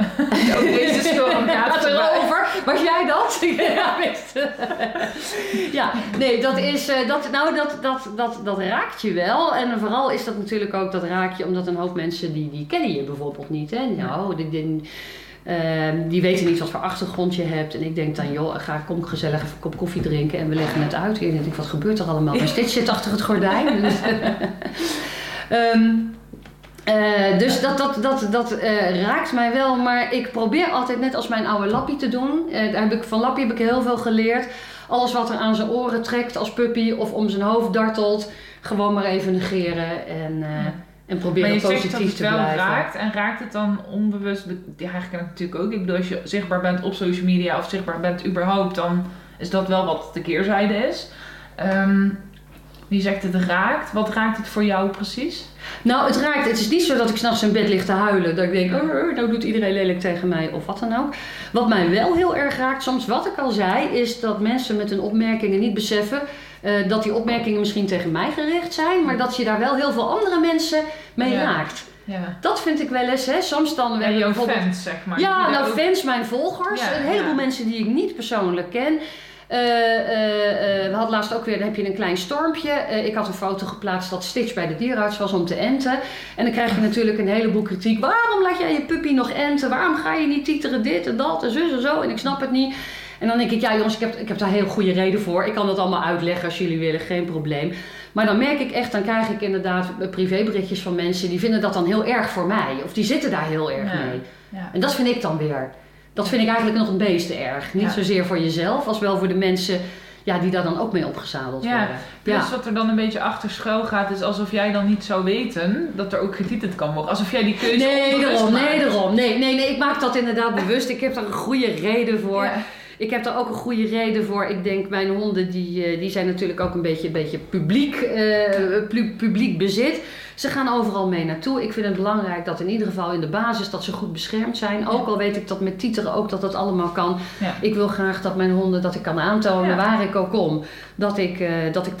ook deze storm gaat erover. Was jij dat? Ja, best. Ja, nee, dat is, dat raakt je wel. En vooral is dat natuurlijk ook, dat raak je omdat een hoop mensen, die kennen je bijvoorbeeld niet. Hè? Nou, die weten niet wat voor achtergrond je hebt. En ik denk dan, joh, kom gezellig even een kop koffie drinken en we leggen het uit. En ik denk, wat gebeurt er allemaal? Maar Stitch zit achter het gordijn. Dus. Dus dat raakt mij wel, maar ik probeer altijd net als mijn oude Lappie te doen. Van Lappie heb ik heel veel geleerd. Alles wat er aan zijn oren trekt als puppy of om zijn hoofd dartelt, gewoon maar even negeren en proberen positief te blijven. Maar je zegt dat het wel raakt, en raakt het dan onbewust? Ja, eigenlijk natuurlijk ook. Ik bedoel, als je zichtbaar bent op social media of zichtbaar bent überhaupt, dan is dat wel wat de keerzijde is. Je zegt het raakt. Wat raakt het voor jou precies? Nou, het raakt. Het is niet zo dat ik 's nachts in bed lig te huilen. Dat ik denk, nou doet iedereen lelijk tegen mij of wat dan ook. Wat mij wel heel erg raakt soms, wat ik al zei, is dat mensen met hun opmerkingen niet beseffen dat die opmerkingen misschien tegen mij gericht zijn. Maar dat je daar wel heel veel andere mensen mee raakt. Ja. Dat vind ik wel eens, hè. Soms dan weer bijvoorbeeld fans, zeg maar. Ja, fans, mijn volgers. Ja, een heleboel mensen die ik niet persoonlijk ken. We hadden laatst ook weer, dan heb je een klein stormpje. Ik had een foto geplaatst dat Stitch bij de dierenarts was om te enten. En dan krijg je natuurlijk een heleboel kritiek. Waarom laat jij je puppy nog enten? Waarom ga je niet titeren dit en dat en zus en zo? En ik snap het niet. En dan denk ik, ja jongens, ik heb daar heel goede reden voor. Ik kan dat allemaal uitleggen als jullie willen, geen probleem. Maar dan merk ik echt, dan krijg ik inderdaad privéberichtjes van mensen. Die vinden dat dan heel erg voor mij. Of die zitten daar heel erg mee. Ja. En dat vind ik dan weer. Dat vind ik eigenlijk nog het meeste erg. Niet zozeer voor jezelf, als wel voor de mensen die daar dan ook mee opgezadeld worden. Dus wat er dan een beetje achter schuil gaat, is alsof jij dan niet zou weten dat er ook getiteld kan worden. Alsof jij die keuze onbewust maakt. Nee, ik maak dat inderdaad bewust. Ik heb daar een goede reden voor. Ja. Ik heb daar ook een goede reden voor. Ik denk, mijn honden die zijn natuurlijk ook een beetje publiek bezit. Ze gaan overal mee naartoe. Ik vind het belangrijk dat in ieder geval in de basis dat ze goed beschermd zijn. Ook al weet ik dat met titeren ook dat allemaal kan. Ja. Ik wil graag dat mijn honden, dat ik kan aantonen waar ik ook kom. Dat ik dat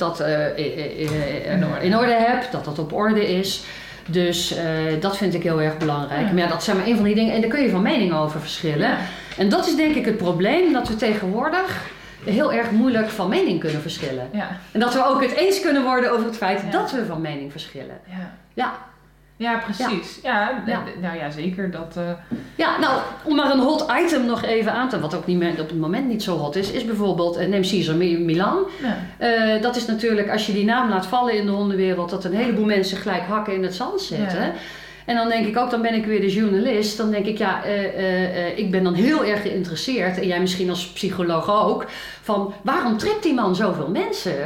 in orde heb, dat dat op orde is. Dus dat vind ik heel erg belangrijk. Ja. Maar dat zijn maar een van die dingen. En daar kun je van mening over verschillen. Ja. En dat is denk ik het probleem, dat we tegenwoordig heel erg moeilijk van mening kunnen verschillen. Ja. En dat we ook het eens kunnen worden over het feit dat we van mening verschillen. Ja, precies. Ja. Nou ja, zeker dat... Ja, nou, om maar een hot item nog even aan te... Wat ook niet op het moment niet zo hot is bijvoorbeeld... Neem Cesar Millan. Ja. Dat is natuurlijk, als je die naam laat vallen in de hondenwereld... dat een heleboel mensen gelijk hakken in het zand zetten. Ja. En dan denk ik ook, dan ben ik weer de journalist. Dan denk ik, ik ben dan heel erg geïnteresseerd. En jij misschien als psycholoog ook. Van, waarom trekt die man zoveel mensen? Ja.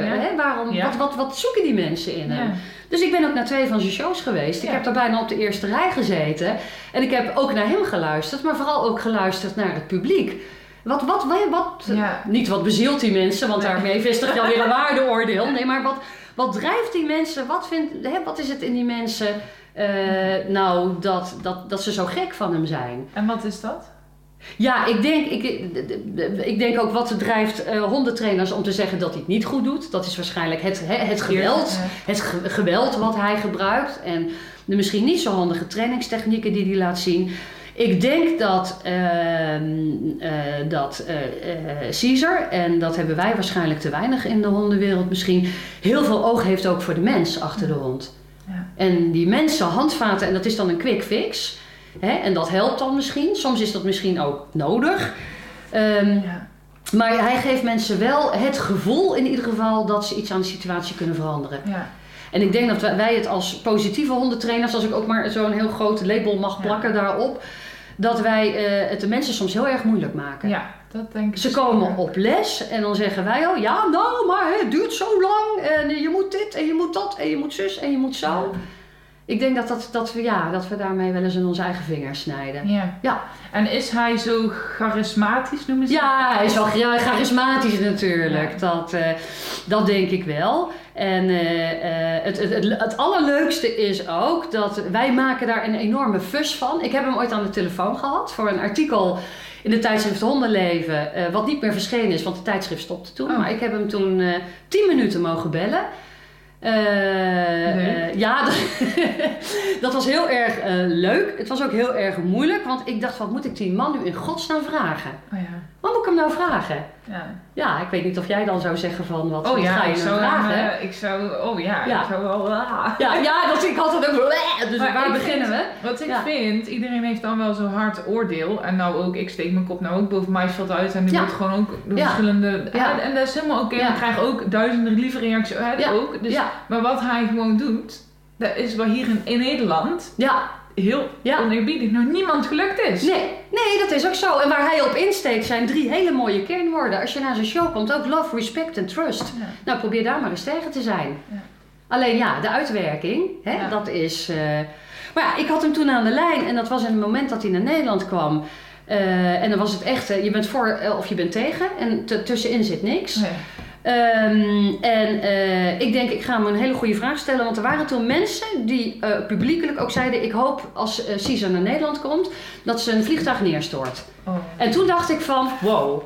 Hè? Wat zoeken die mensen in hem? Dus ik ben ook naar 2 van zijn shows geweest. Ik heb daar bijna op de eerste rij gezeten. En ik heb ook naar hem geluisterd. Maar vooral ook geluisterd naar het publiek. Niet wat bezielt die mensen. Want daarmee vestig je alweer een waardeoordeel. Nee, maar wat drijft die mensen? Wat is het in die mensen... dat ze zo gek van hem zijn. En wat is dat? Ja, ik denk ook wat drijft hondentrainers om te zeggen dat hij het niet goed doet. Dat is waarschijnlijk het geweld. Het geweld wat hij gebruikt. En de misschien niet zo handige trainingstechnieken die hij laat zien. Ik denk dat Cesar, en dat hebben wij waarschijnlijk te weinig in de hondenwereld misschien, heel veel oog heeft ook voor de mens achter de hond. Ja. En die mensen handvaten, en dat is dan een quick fix. Hè? En dat helpt dan misschien. Soms is dat misschien ook nodig. Maar hij geeft mensen wel het gevoel in ieder geval dat ze iets aan de situatie kunnen veranderen. Ja. En ik denk dat wij het als positieve hondentrainers, als ik ook maar zo'n heel groot label mag plakken daarop, dat wij het de mensen soms heel erg moeilijk maken. Ja, dat denk ik. Ze komen op les en dan zeggen wij, maar het duurt zo lang. En je moet dit en je moet dat en je moet zus en je moet zo. Ja. Ik denk dat we daarmee wel eens in onze eigen vingers snijden. Ja. En is hij zo charismatisch, noemen ze dat? Ja, hij is wel charismatisch natuurlijk. Ja. Dat denk ik wel. En het allerleukste is ook dat wij maken daar een enorme fuss van. Ik heb hem ooit aan de telefoon gehad voor een artikel in de tijdschrift Hondenleven. Wat niet meer verschenen is, want de tijdschrift stopte toen. Oh. Maar ik heb hem toen 10 minuten mogen bellen. Dat was heel erg leuk. Het was ook heel erg moeilijk, want ik dacht, wat moet ik die man nu in godsnaam vragen? Wat moet ik hem nou vragen? Ja, ik weet niet of jij dan zou zeggen van, wat ga je nou vragen? Ik had het ook, dus waar beginnen we? Wat ik vind, iedereen heeft dan wel zo'n hard oordeel. En nou ook, ik steek mijn kop nou ook boven mij valt uit. En die wordt gewoon ook de verschillende... En dat is helemaal oké. We krijgen ook duizenden lieve reacties. Dus, maar wat hij gewoon doet... dat is wel hier in Nederland heel oneerbiedig nog niemand gelukt is. Nee, dat is ook zo. En waar hij op insteekt zijn 3 hele mooie kernwoorden. Als je naar zijn show komt, ook love, respect en trust. Ja. Nou, probeer daar maar eens tegen te zijn. Ja. Alleen ja, de uitwerking, hè, dat is... Maar ja, ik had hem toen aan de lijn en dat was in het moment dat hij naar Nederland kwam. En dan was het echt, je bent voor of je bent tegen en tussenin zit niks. Nee. Ik denk, ik ga hem een hele goede vraag stellen. Want er waren toen mensen die publiekelijk ook zeiden... ik hoop als Cesar naar Nederland komt, dat ze een vliegtuig neerstort. Oh. En toen dacht ik van, wow.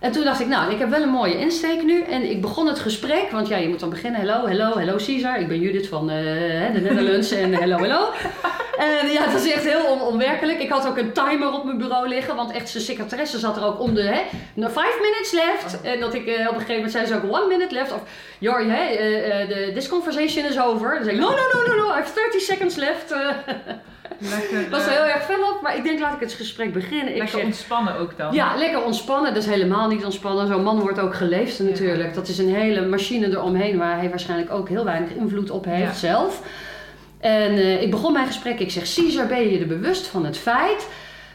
En toen dacht ik, nou, ik heb wel een mooie insteek nu. En ik begon het gesprek, want ja, je moet dan beginnen. Hello Cesar. Ik ben Judith van de Netherlands en hello. En ja, dat is echt heel onwerkelijk. Ik had ook een timer op mijn bureau liggen, want echt zijn secretaresse zat er ook om de 5 minutes left. En dat ik op een gegeven moment zei ze ook 1 minute left. Of, Jor, this conversation is over. Dan zei ik, no, I have 30 seconds left. Lekker, was er heel erg fel op, maar ik denk laat ik het gesprek beginnen. Lekker ontspannen ook dan. Ja, lekker ontspannen. Dat is helemaal niet ontspannen. Zo'n man wordt ook geleefd natuurlijk. Ja. Dat is een hele machine eromheen waar hij waarschijnlijk ook heel weinig invloed op heeft zelf. En ik begon mijn gesprek. Ik zeg, Cesar, ben je er bewust van het feit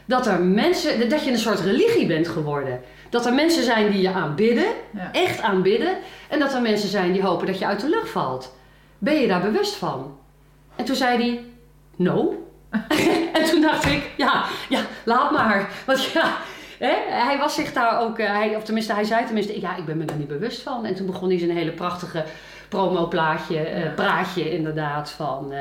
dat er mensen, dat je een soort religie bent geworden? Dat er mensen zijn die je aanbidden, echt aanbidden. En dat er mensen zijn die hopen dat je uit de lucht valt. Ben je daar bewust van? En toen zei hij, no. En toen dacht ik, ja, laat maar. Want ja, hij was zich daar ook, hij zei tenminste, ja, ik ben me daar niet bewust van. En toen begon hij zijn hele prachtige praatje inderdaad, van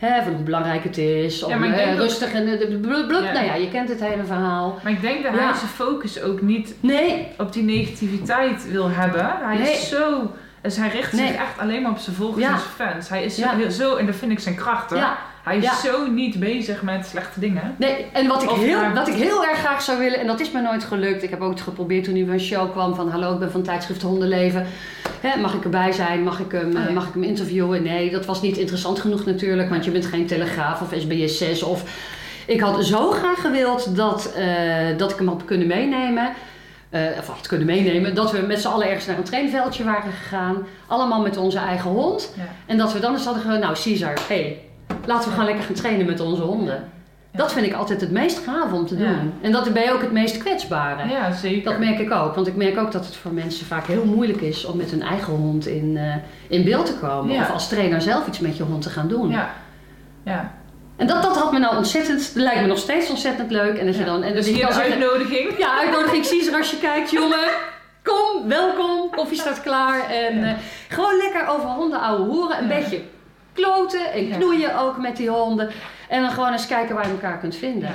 hoe belangrijk het is, om rustig en blub. Ja. Nou ja, je kent het hele verhaal. Maar ik denk dat hij zijn focus ook niet op die negativiteit wil hebben. Hij is zo... Dus hij richt zich echt alleen maar op zijn volgers en zijn fans. Hij is zo, en dat vind ik zijn kracht hoor. Ja. Hij is zo niet bezig met slechte dingen. Nee, en wat ik heel erg graag zou willen, en dat is me nooit gelukt. Ik heb ook het geprobeerd toen hij bij een show kwam van hallo, ik ben van tijdschrift Hondenleven. Mag ik erbij zijn? Mag ik hem interviewen? Nee, dat was niet interessant genoeg natuurlijk, want je bent geen Telegraaf of SBS6. Of... Ik had zo graag gewild dat ik hem had kunnen meenemen. Dat we met z'n allen ergens naar een trainveldje waren gegaan. Allemaal met onze eigen hond. Ja. En dat we dan eens hadden, nou Cesar, laten we gaan lekker gaan trainen met onze honden. Ja. Dat vind ik altijd het meest gaaf om te doen. Ja. En dat ben je ook het meest kwetsbare. Ja, zeker. Dat merk ik ook. Want ik merk ook dat het voor mensen vaak heel moeilijk is om met hun eigen hond in beeld te komen. Ja. Of als trainer zelf iets met je hond te gaan doen. Ja. Ja. En dat had me nou ontzettend, dat lijkt me nog steeds ontzettend leuk. En als je dan, en dus hier een uitnodiging. Ja, uitnodiging. Cesar, als je kijkt, jongen. Kom, welkom. Koffie staat klaar. En gewoon lekker over honden ouwe hoeren. Een beetje kloten en knoeien ook met die honden. En dan gewoon eens kijken waar je elkaar kunt vinden.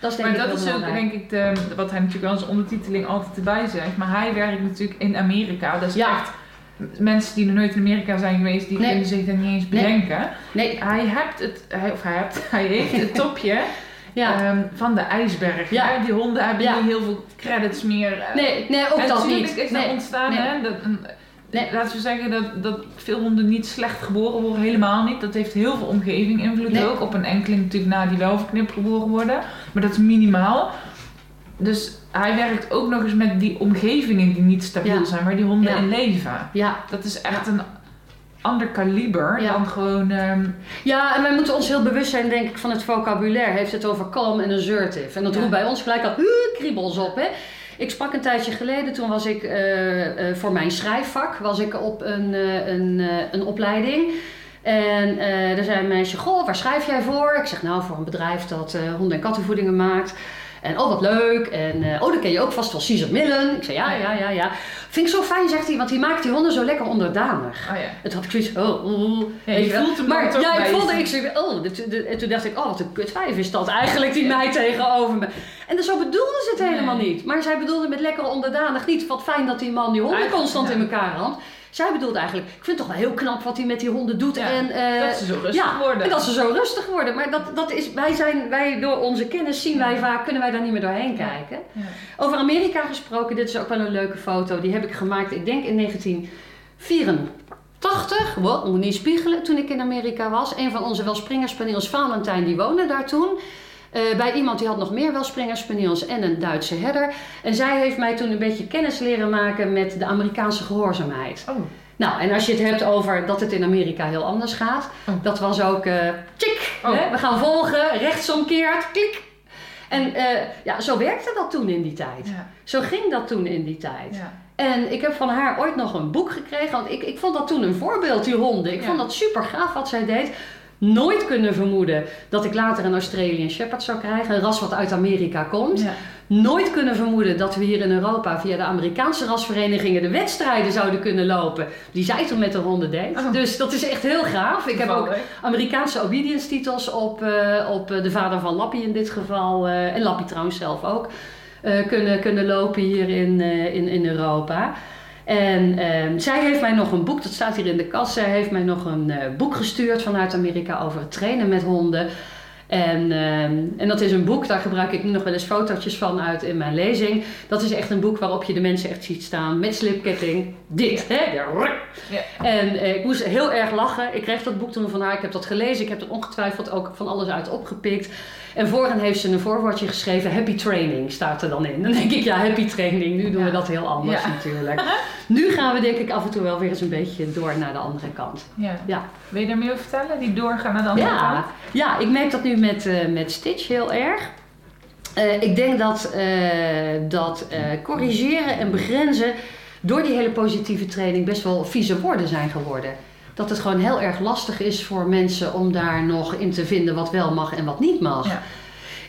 Dat is denk ik wat hij natuurlijk wel als ondertiteling altijd erbij zegt. Maar hij werkt natuurlijk in Amerika. Dat is echt... Mensen die nog nooit in Amerika zijn geweest, die kunnen zich dat niet eens bedenken. Nee. Hij heeft het topje van de ijsberg. Ja. Die honden hebben niet heel veel credits meer. Nee, ook dat niet. Natuurlijk is dat ontstaan. Hè? Laten we zeggen dat veel honden niet slecht geboren worden, helemaal niet. Dat heeft heel veel omgeving invloed ook. Op een enkeling natuurlijk na die wel verknipt geboren worden. Maar dat is minimaal. Dus hij werkt ook nog eens met die omgevingen die niet stabiel zijn, waar die honden in leven. Ja. Dat is echt een ander kaliber dan gewoon... Ja, en wij moeten ons heel bewust zijn, denk ik, van het vocabulaire. Heeft het over kalm en assertive. En dat roept bij ons gelijk al kriebels op, hè. Ik sprak een tijdje geleden, toen was ik voor mijn schrijfvak op een opleiding. En er zei een meisje, goh, waar schrijf jij voor? Ik zeg, nou, voor een bedrijf dat honden- en kattenvoedingen maakt. En oh, wat leuk. En dat ken je ook vast wel, Cesar Millan. Ik zei, ja. Vind ik zo fijn, zegt hij, want hij maakt die honden zo lekker onderdanig. Oh, ja. Het had ik zoiets, je voelt hem maar, ja, ik voelde, ik zei, en toen dacht ik, wat een kutwijf is dat eigenlijk, die mij tegenover me. En dus zo bedoelden ze het helemaal niet. Maar zij bedoelde met lekker onderdanig niet, wat fijn dat die man die honden constant in elkaar had. Zij bedoelt eigenlijk, ik vind het toch wel heel knap wat hij met die honden doet. Ja, en, dat ze zo rustig worden. En dat ze zo rustig worden. Maar dat is, wij door onze kennis zien wij vaak, kunnen wij daar niet meer doorheen kijken. Ja. Over Amerika gesproken, dit is ook wel een leuke foto. Die heb ik gemaakt, ik denk in 1984. Wow, moet niet spiegelen, toen ik in Amerika was. Een van onze welspringerspaniels, Valentijn, die woonde daar toen. Bij iemand die had nog meer welspringerspaniels en een Duitse herder. En zij heeft mij toen een beetje kennis leren maken met de Amerikaanse gehoorzaamheid. Oh. Nou, en als je het hebt over dat het in Amerika heel anders gaat. Oh. Dat was ook tjik, oh. Hè? We gaan volgen, rechtsomkeert, klik. En ja, zo werkte dat toen in die tijd. Ja. Zo ging dat toen in die tijd. Ja. En ik heb van haar ooit nog een boek gekregen. Want ik vond dat toen een voorbeeld, die honden. Ik vond dat super gaaf wat zij deed. Nooit kunnen vermoeden dat ik later een Australian Shepherd zou krijgen. Een ras wat uit Amerika komt. Ja. Nooit kunnen vermoeden dat we hier in Europa via de Amerikaanse rasverenigingen de wedstrijden zouden kunnen lopen. Die zij toen met de honden deed. Oh. Dus dat is echt heel gaaf. Ik heb ook Amerikaanse obedience titels op de vader van Lappie in dit geval. En Lappie trouwens zelf ook. Kunnen lopen hier in Europa. En zij heeft mij nog een boek, dat staat hier in de kast, zij heeft mij nog een boek gestuurd vanuit Amerika over het trainen met honden. En dat is een boek, daar gebruik ik nu nog wel eens fotootjes van uit in mijn lezing. Dat is echt een boek waarop je de mensen echt ziet staan met slipketting. Dit, hè? Ja. En ik moest heel erg lachen. Ik kreeg dat boek toen van haar, ik heb dat gelezen. Ik heb er ongetwijfeld ook van alles uit opgepikt. En voorin heeft ze een voorwoordje geschreven. Happy training staat er dan in. Dan denk ik, ja, happy training. Nu doen we dat heel anders natuurlijk. Nu gaan we denk ik af en toe wel weer eens een beetje door naar de andere kant. Ja. Ja. Wil je daar meer over vertellen? Die doorgaan naar de andere kant? Ja, ik merk dat nu met Stitch heel erg. Ik denk dat corrigeren en begrenzen door die hele positieve training best wel vieze woorden zijn geworden. Dat het gewoon heel erg lastig is voor mensen om daar nog in te vinden wat wel mag en wat niet mag. Ja.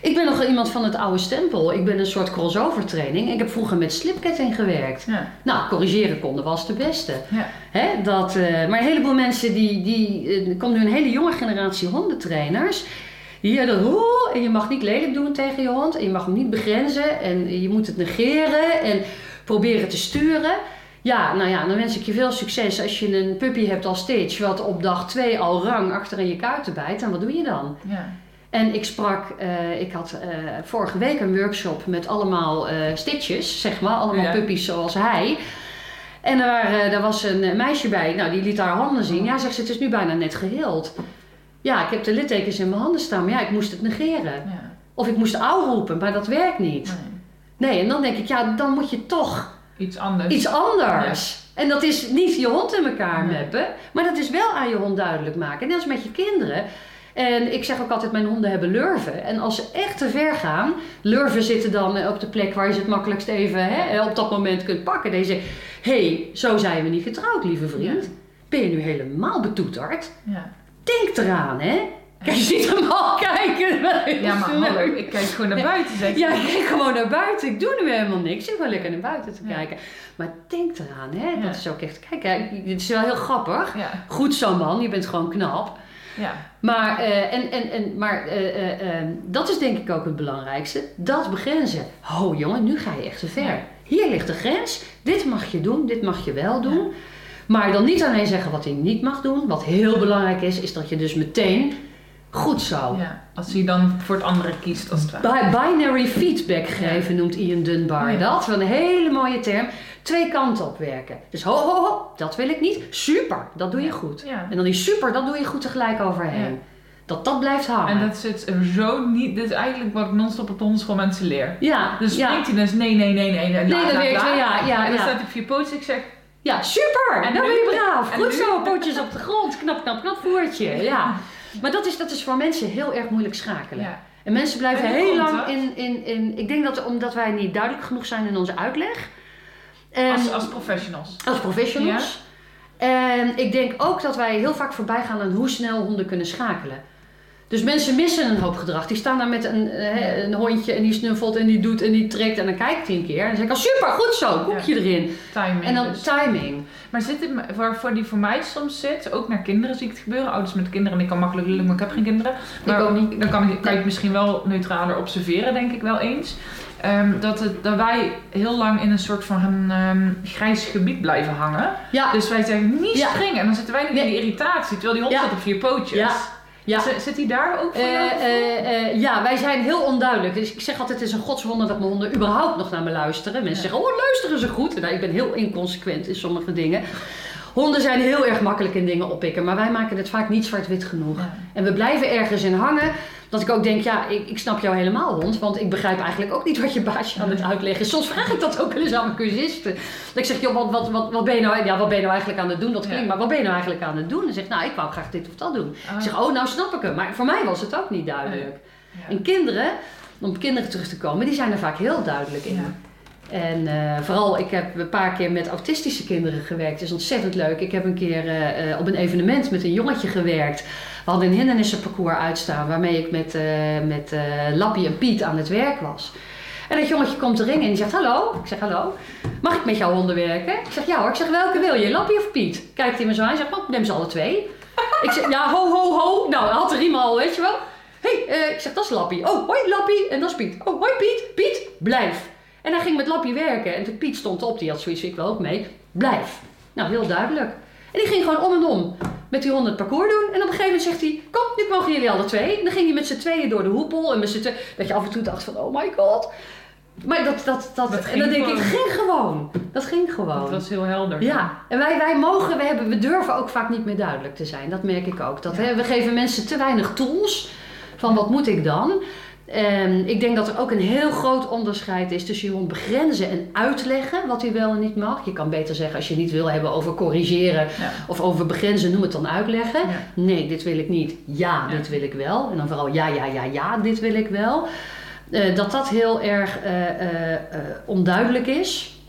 Ik ben nog iemand van het oude stempel. Ik ben een soort crossover training. Ik heb vroeger met slipketting gewerkt. Ja. Nou, corrigeren konden was de beste. Ja. Hè, maar een heleboel mensen, er komt nu een hele jonge generatie hondentrainers. Ja, en je mag niet lelijk doen tegen je hond. En je mag hem niet begrenzen. En je moet het negeren. En proberen te sturen. Ja, nou ja, dan wens ik je veel succes als je een puppy hebt als Stitch, wat op dag 2 al rang achter in je kuiten bijt. En wat doe je dan? Ja. En ik sprak, ik had vorige week een workshop met allemaal Stitches, zeg maar. Allemaal puppies zoals hij. En daar was een meisje bij, nou die liet haar handen zien. Ja, zegt ze, het is nu bijna net geheeld. Ja, ik heb de littekens in mijn handen staan, maar ja, ik moest het negeren. Ja. Of ik moest auw roepen, maar dat werkt niet. Nee, en dan denk ik, ja, dan moet je toch iets anders. Ja. En dat is niet je hond in elkaar meppen, maar dat is wel aan je hond duidelijk maken. Net als met je kinderen. En ik zeg ook altijd, mijn honden hebben lurven. En als ze echt te ver gaan, lurven zitten dan op de plek waar je ze het makkelijkst even op dat moment kunt pakken. Deze, hey, zo zijn we niet getrouwd, lieve vriend. Ja. Ben je nu helemaal betoeterd? Ja. Denk eraan, hè. Kijk, je ziet hem al kijken. Ja, maar hallo, ik kijk gewoon naar buiten. Zeg. Ja, ik kijk gewoon naar buiten. Ik doe nu helemaal niks. Ik zit wel lekker naar buiten te kijken. Maar denk eraan, hè. Dat is ook echt... Kijk, dit is wel heel grappig. Ja. Goed zo, man. Je bent gewoon knap. Ja. Maar, dat is denk ik ook het belangrijkste. Dat begrenzen. Oh, jongen, nu ga je echt te ver. Ja. Hier ligt de grens. Dit mag je doen. Dit mag je wel doen. Ja. Maar dan niet alleen zeggen wat hij niet mag doen. Wat heel belangrijk is dat je dus meteen... Goed zo. Ja, als hij dan voor het andere kiest als het ware. Binary feedback geven noemt Ian Dunbar dat. Wat een hele mooie term. Twee kanten op werken. Dus ho, ho, ho, dat wil ik niet. Super, dat doe je goed. Ja. En dan die super, dat doe je goed tegelijk overheen. Ja. Dat blijft hangen. En dat zit er zo niet... Dit is eigenlijk wat ik non-stop op de mensen leer. Ja. Dus springt hij dus nee, dat werkt wel, en dan staat ik voor je pootjes en ik zeg... Ja, super, en dan ben je braaf. Goed zo, pootjes op de grond. Knap, knap, knap voertje. Ja. Maar dat is voor mensen heel erg moeilijk schakelen. Ja. En mensen blijven heel lang in... Ik denk dat omdat wij niet duidelijk genoeg zijn in onze uitleg. Als professionals. Als professionals. Ja. En ik denk ook dat wij heel vaak voorbij gaan aan hoe snel honden kunnen schakelen. Dus mensen missen een hoop gedrag. Die staan daar met een hondje en die snuffelt en die doet en die trekt. En dan kijkt hij een keer en dan zeg ik al super, goed zo, koekje erin. Timing. En dan dus. Timing. Maar zit het, waarvoor die voor mij soms zit, ook naar kinderen zie ik het gebeuren. Ouders met kinderen en ik kan makkelijk lullen, maar ik heb geen kinderen. Maar ik ook niet. Dan kan je het misschien wel neutraler observeren, denk ik wel eens. Dat wij heel lang in een soort van grijs gebied blijven hangen. Ja. Dus wij zeggen niet springen. En dan zitten wij niet in die irritatie, terwijl die hond zit op vier pootjes. Ja. Ja. Zit hij daar ook voor ja, wij zijn heel onduidelijk. Dus ik zeg altijd, het is een godswonder dat mijn honden überhaupt nog naar me luisteren. Mensen zeggen, oh, luisteren ze goed. Nou, ik ben heel inconsequent in sommige dingen. Honden zijn heel erg makkelijk in dingen oppikken, maar wij maken het vaak niet zwart-wit genoeg. Ja. En we blijven ergens in hangen, dat ik ook denk, ja, ik snap jou helemaal, hond, want ik begrijp eigenlijk ook niet wat je baasje aan het uitleggen is. Soms vraag ik dat ook wel eens aan mijn cursisten. Dat ik zeg, joh, wat ben je nou, ja, wat ben je nou eigenlijk aan het doen? Dat klinkt, ja. Maar wat ben je nou eigenlijk aan het doen? En zegt, nou, ik wou graag dit of dat doen. Oh. Ik zeg, oh, nou snap ik hem. Maar voor mij was het ook niet duidelijk. Ja. En kinderen, om op kinderen terug te komen, die zijn er vaak heel duidelijk in. Ja. En vooral, ik heb een paar keer met autistische kinderen gewerkt. Dat is ontzettend leuk. Ik heb een keer op een evenement met een jongetje gewerkt. We hadden een hindernissenparcours uitstaan waarmee ik met Lappie en Piet aan het werk was. En dat jongetje komt erin en die zegt, hallo. Ik zeg, hallo. Mag ik met jouw honden werken? Ik zeg, ja hoor. Ik zeg, welke wil je? Lappie of Piet? Kijkt hij me zo aan en zegt, neem ze alle twee. Ik zeg, ja, ho, ho, ho. Nou, had er iemand al, weet je wel. Hé, ik zeg, dat is Lappie. Oh, hoi Lappie. En dat is Piet. Oh, hoi Piet. Piet, blijf. En hij ging met Lappie werken en toen Piet stond op, die had zoiets, ik wil ook mee, blijf. Nou, heel duidelijk. En die ging gewoon om en om met die hond het parcours doen. En op een gegeven moment zegt hij, kom, nu mogen jullie alle twee. En dan ging hij met z'n tweeën door de hoepel en met z'n tweeën, dat je af en toe dacht van, oh my god. Maar dat en dan denk ik, dat ging gewoon. Dat was heel helder. Ja, en we durven ook vaak niet meer duidelijk te zijn, dat merk ik ook. We geven mensen te weinig tools, van wat moet ik dan? Ik denk dat er ook een heel groot onderscheid is tussen je hond begrenzen en uitleggen wat hij wel en niet mag. Je kan beter zeggen, als je niet wil hebben over corrigeren of over begrenzen, noem het dan uitleggen. Ja. Nee, dit wil ik niet. Ja, dit wil ik wel. En dan vooral ja, dit wil ik wel. Dat heel erg onduidelijk is.